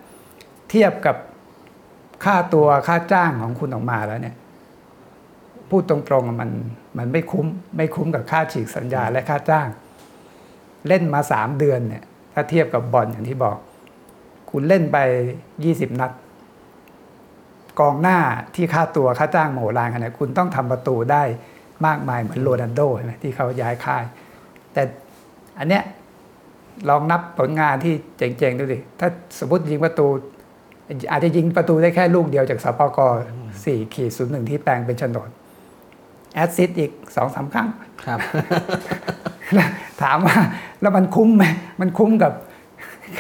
เทียบกับค่าตัวค่าจ้างของคุณออกมาแล้วเนี่ยพูดตรงๆมันไม่คุ้มกับค่าฉีกสัญญาและค่าจ้างเล่นมา3เดือนเนี่ยถ้าเทียบกับบอลอย่างที่บอกคุณเล่นไป20นัดกองหน้าที่ค่าตัวค่าจ้างโหฬารขนาดคุณต้องทำประตูได้มากมายเหมือนโรนัลโดใช่ไหมที่เขาย้ายค่ายแต่อันเนี้ยลองนับผลงานที่เจ๋งๆดูดิถ้าสมมติยิงประตูอาจจะยิงประตูได้แค่ลูกเดียวจากสปก. 4-01 ที่แปลงเป็นโฉนดแอสซิสต์อีก 2-3 ครั้งครับ ถามว่าแล้วมันคุ้มไหมมันคุ้มกับ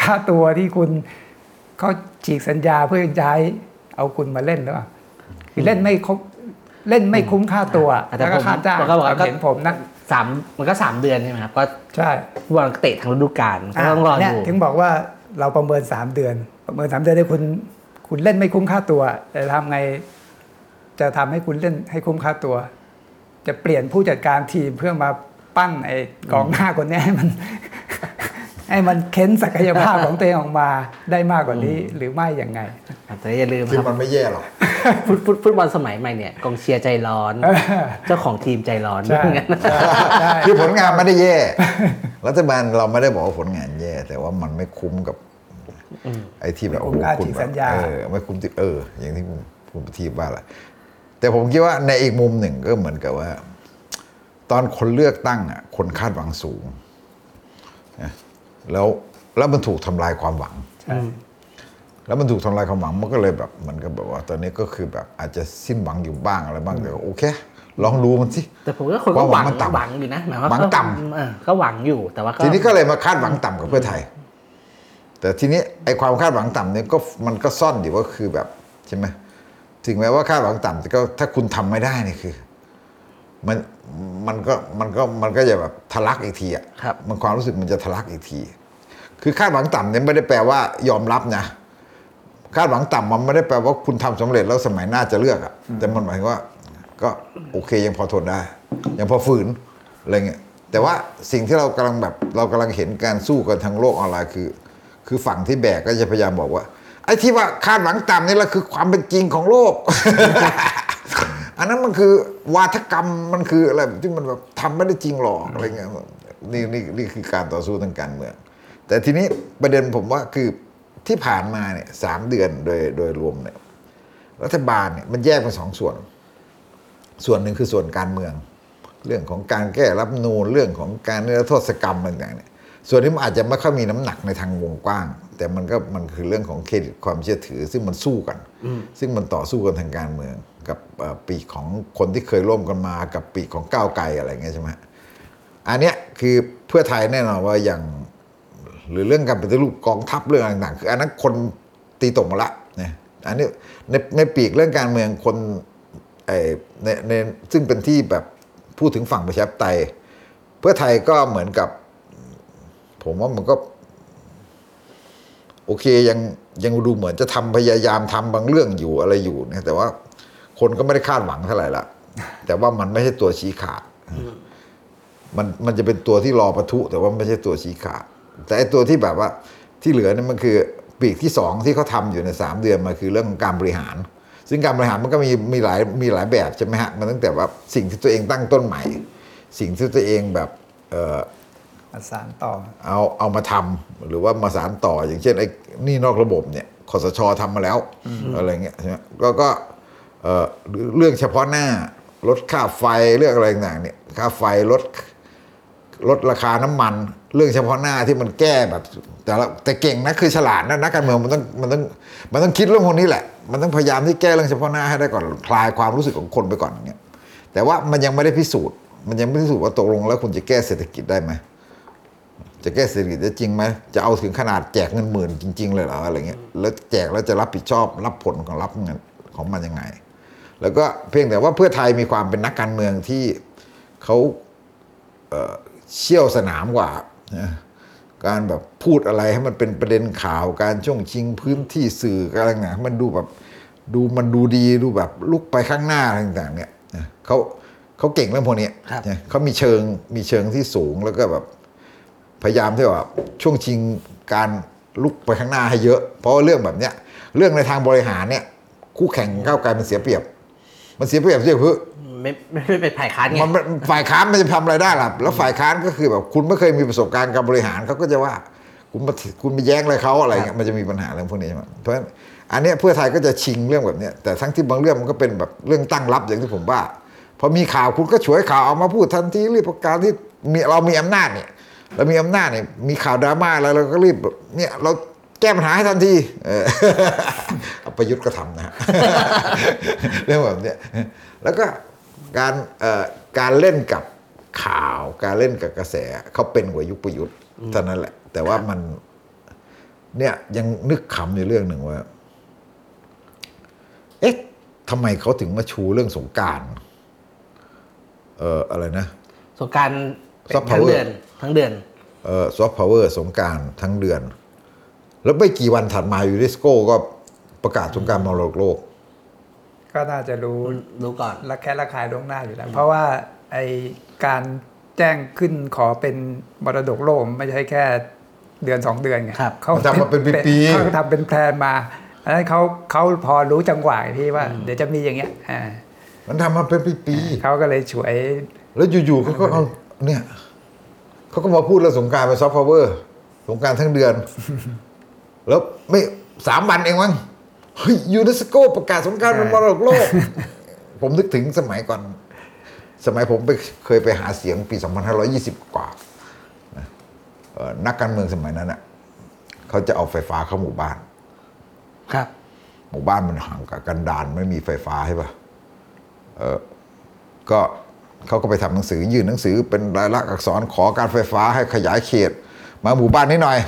ค่าตัวที่คุณเขาฉีกสัญญาเพื่อย้ายเอาคุณมาเล่นหรือเปล่าคือเล่นไม่ครบเล่นไม่คุ้มค่าตัวแล้วก็ค่าจ้างก็เห็นผมนะมันก็3เดือนใช่ไหมครับก็ใช่วางเตะทางฤดูกาลก็ต้องรออยู่ถึงบอกว่าเราประเมิน3เดือนประเมิน3เดือนได้คุณเล่นไม่คุ้มค่าตัวจะทำไงจะทำให้คุณเล่นให้คุ้มค่าตัวจะเปลี่ยนผู้จัดการทีมเพื่อมาปั้นไอ้กองหน้าคนนี้ให้มันเค้นศักยภาพของตัวเองออกมาได้มากกว่านี้หรือไม่อย่างไงแต่อย่าลืมครับมันไม่แย่หรอกฟุตบอลสมัยใหม่เนี่ยกองเชียร์ใจร้อนเจ้าของทีมใจร้อนคือผลงานไม่ได้แย่รัฐบาลเราไม่ได้บอกว่าผลงานแย่แต่ว่ามันไม่คุ้มกับไอ้ที่แบบโอ้โหคุณแบบไม่คุ้มติดอย่างที่คุณประทีปว่าแหละแต่ผมคิดว่าในอีกมุมหนึ่งก็เหมือนกับว่าตอนคนเลือกตั้งอ่ะคนคาดหวังสูงแล้วมันถูกทำลายความหวังแล้วมันถูกทำลายความหวังมันก็เลยแบบเหมือนกับแบบว่าตอนนี้ก็คือแบบอาจจะสิ้นหวังอยู่บ้างอะไรบ้างแต่โอเคลองดูมันสิแต่ผมก็คนก็หวังมันต่ำหวังอยู่นะหมายว่าหวังต่ำก็หวังอยู่แต่ว่าทีนี้ก็เลยมาคาดหวังต่ำกับเพื่อไทยแต่ทีนี้ไอ้ความคาดหวังต่ำเนี่ยก็มันก็ซ่อนอยู่ว่าคือแบบใช่ไหมถึงแม้ว่าคาดหวังต่ำแต่ก็ถ้าคุณทำไม่ได้นี่คือมันก็จะแบบทะลักอีกทีอ่ะมันความรู้สึกมันจะทะลักอีกทีคือคาดหวังต่ำเนี่ยไม่ได้แปลว่ายอมรับนะคาดหวังต่ำมันไม่ได้แปลว่าคุณทำสำเร็จแล้วสมัยหน้าจะเลือกอ่ะแต่มันหมายว่าก็โอเคยังพอทนได้ยังพอฝืนอะไรเงี้ยแต่ว่าสิ่งที่เรากำลังเห็นการสู้กันทางโลกออนไลน์คือฝั่งที่แบกก็จะพยายามบอกว่าไอ้ที่ว่าคาดหวังต่ำนี่แหละคือความเป็นจริงของโลก อันนั้นมันคือวาทกรรมมันคืออะไรที่มันแบบทำไม่ได้จริงหรอกอะไรเงี้ยนี่คือการต่อสู้ทางการเมืองแต่ทีนี้ประเด็นผมว่าคือที่ผ่านมาเนี่ย3เดือนโดยรวมเนี่ยรัฐบาลเนี่ยมันแยกเป็น2ส่วนหนึ่งคือส่วนการเมืองเรื่องของการแก้รัฐธรรมนูญเรื่องของการนิรโทษกรรมอะไรอย่างเงี้ยส่วนนี้มันอาจจะไม่ค่อยมีน้ำหนักในทางวงกว้างแต่มันคือเรื่องของเครดิตความเชื่อถือซึ่งมันสู้กันซึ่งมันต่อสู้กันทางการเมืองกับปีกของคนที่เคยร่วมกันมากับปีกของก้าวไกลอะไรเงี้ยใช่ไหมอันเนี้ยคือเพื่อไทยแน่นอนว่าอย่างหรือเรื่องการปฏิรูปกองทัพเรื่องต่างๆคืออันนั้นคนตีตกมาละเนี่ยอันนี้ในปีกเรื่องการเมืองคนในซึ่งเป็นที่แบบพูดถึงฝั่งประชาธิปไตยเพื่อไทยก็เหมือนกับผมว่ามันก็โอเคยังดูเหมือนจะทำพยายามทำบางเรื่องอยู่อะไรอยู่นะแต่ว่าคนก็ไม่ได้คาดหวังเท่าไหร่ละแต่ว่ามันไม่ใช่ตัวชี้ขาดมันจะเป็นตัวที่รอปะทุแต่ว่าไม่ใช่ตัวชี้ขาดแต่ไอ้ตัวที่แบบว่าที่เหลือนี่มันคือปีกที่สองที่เขาทำอยู่ใน3เดือนมาคือเรื่องของการบริหารซึ่งการบริหารมันก็มีหลายแบบใช่ไหมฮะมันตั้งแต่ว่าสิ่งที่ตัวเองตั้งต้นใหม่สิ่งที่ตัวเองแบบ สานต่อเอามาทำหรือว่ามาสานต่ออย่างเช่นไอ้นี่นอกระบบเนี่ยคสช.ทำมาแล้ว อะไรเงี้ยใช่ไหมก็เรื่องเฉพาะหน้าลดค่าไฟเรื่องอะไรต่างๆเนี่ยค่าไฟลดราคาน้ำมันเรื่องเฉพาะหน้าที่มันแก้แบบแต่เก่งนะคือฉลาดนะนักการเมืองมันต้องคิดเรื่องพวกนี้แหละมันต้องพยายามที่แก้เรื่องเฉพาะหน้าให้ได้ก่อนคลายความรู้สึกของคนไปก่อนอย่างเงี้ยแต่ว่ามันยังไม่ได้พิสูจน์ว่าตกลงแล้วคุณจะแก้เศรษฐกิจได้ไหมจะแก้เศรษฐกิจได้จริงไหมจะเอาถึงขนาดแจกเงินหมื่นจริงๆเลยเหรออะไรเงี้ยแล้วแจกแล้วจะรับผิดชอบรับผลของรับเงินของมันยังไงแล้วก็เพียงแต่ว่าเพื่อไทยมีความเป็นนักการเมืองที่เขาเชี่ยวสนามกว่าการแบบพูดอะไรให้มันเป็นประเด็นข่าวการช่วงชิงพื้นที่สื่ออะไรเงี้ยมันดูแบบดูมันดูดีดูแบบลุกไปข้างหน้าอะไรต่างๆเนี่ยเขาเก่งเรื่องพวกนี้เขามีเชิงที่สูงแล้วก็แบบพยายามที่ว่าช่วงชิงการลุกไปข้างหน้าให้เยอะเพราะเรื่องแบบเนี้ยเรื่องในทางบริหารเนี่ยคู่แข่งก้าวไกลมันเสียเปรียบเยอะเพื่อไม่เป็นฝ่ายค้านไงฝ่ายค้านมันจะทำอะไรได้ล่ะแล้วฝ่ายค้านก็คือแบบคุณไม่เคยมีประสบการณ์การบริหารเขาก็จะว่าคุณไปแย้งอะไรเขาอะไรเงี้ยมันจะมีปัญหาเรื่องพวกนี้ใช่ไหมเพราะฉะนั้นอันเนี้ยเพื่อไทยก็จะชิงเรื่องแบบเนี้ยแต่ทั้งที่บางเรื่องมันก็เป็นแบบเรื่องตั้งรับอย่างที่ผมว่าพอมีข่าวคุณก็ฉวยข่าวเอามาพูดทันทีรีบประกาศที่เรามีอำนาจเนี่ยเรามีอำนาจเนี่ยมีข่าวดราม่าอะไรเราก็รีบเนี่ยเราแก้ปัญหาให้ทันทีประยุทธ์ก็ทำนะเรื่องแบบเนี้ยแล้วก็การเล่นกับข่าวการเล่นกับกระแสเขาเป็นกว่ายุคประยุทธ์เท่านั้นแหละแต่ว่ามันเนี่ยยังนึกขำอยู่เรื่องหนึ่งว่าเอ๊ะทำไมเขาถึงมาชูเรื่องสงกรานต์อะไรนะสงกรานต์ทั้งเดือนซอฟต์พาวเวอร์สงกรานต์ทั้งเดือนแล้วไม่กี่วันถัดมายูเนสโกก็ประกาศสงกรานต์มรดกโลกก็น่าจะรู้ก่อนและแค่ระคายล่วงหน้าอยู่แล้วเพราะว่าไอการแจ้งขึ้นขอเป็นมรดกโลกไม่ใช่แค่เดือน2เดือนไงเขาทำมาเป็นปีๆเขาทำเป็นแพลนมาอันนั้นเขาพอรู้จังหวะพี่ว่าเดี๋ยวจะมีอย่างเงี้ยมันทำมาเป็นปีๆเขาก็เลยฉวยแล้วอยู่ๆเขาก็เอาเนี่ยเขาก็มาพูดแล้วสงกรานต์เป็นซอฟต์พาวเวอร์สงกรานต์ทั้งเดือนแล้วไม่3วันเองมั้งยูเนสโกประกาศสงกรานต์เป็นมรดกโลก ผมนึกถึงสมัยก่อนสมัยผมเคยไปหาเสียงปี2520กว่านักการเมืองสมัยนั้นน่ะเขาจะเอาไฟฟ้าเข้าหมู่บ้านครับหมู่บ้านมันห่างกันดานไม่มีไฟฟ้าใช่ป่ะก็เขาก็ไปทำหนังสือยื่นหนังสือเป็นรายลักษณ์อักษรขอการไฟฟ้าให้ขยายเขตมาหมู่บ้านนี้หน่อย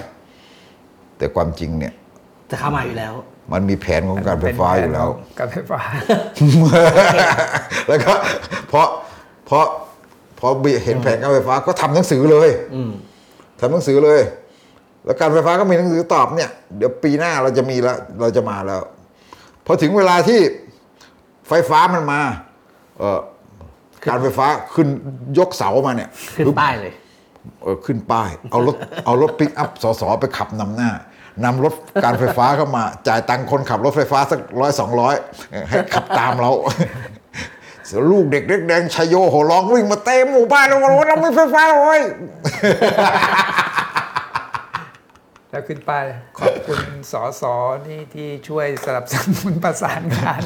แต่ความจริงเนี่ยจะเข้ามาอยู่แล้วมันมีแผนของการไฟฟ้าอยู่แล้วการไฟฟ้า แล้วก็พอเห็นแผนการไฟฟ้าก็ทำหนังสือเลยทำหนังสือเลยแล้วการไฟฟ้าก็มีหนังสือตอบเนี่ยเดี๋ยวปีหน้าเราจะมีแล้วเราจะมาแล้วพอถึงเวลาที่ไฟฟ้ามันมาการไฟฟ้าขึ้นยกเสามาเนี่ยขึ้นป้ายเลยขึ้นป้ายเอารถปิกอัพสสไปขับนำหน้านำรถการไฟฟ้าเข้ามาจ่ายตังค์คนขับรถไฟฟ้าสัก100-200ให้ขับตามเราลูกเด็กเล็กแดงชายโยโห่ร้องวิ่งมาเต็มหมู่บ้านแล้วบอกว่าเราไม่ไฟฟ้าเลยแล้วขึ้นไปขอบคุณสสนี่ที่ช่วยสนับสนุนประสานงาน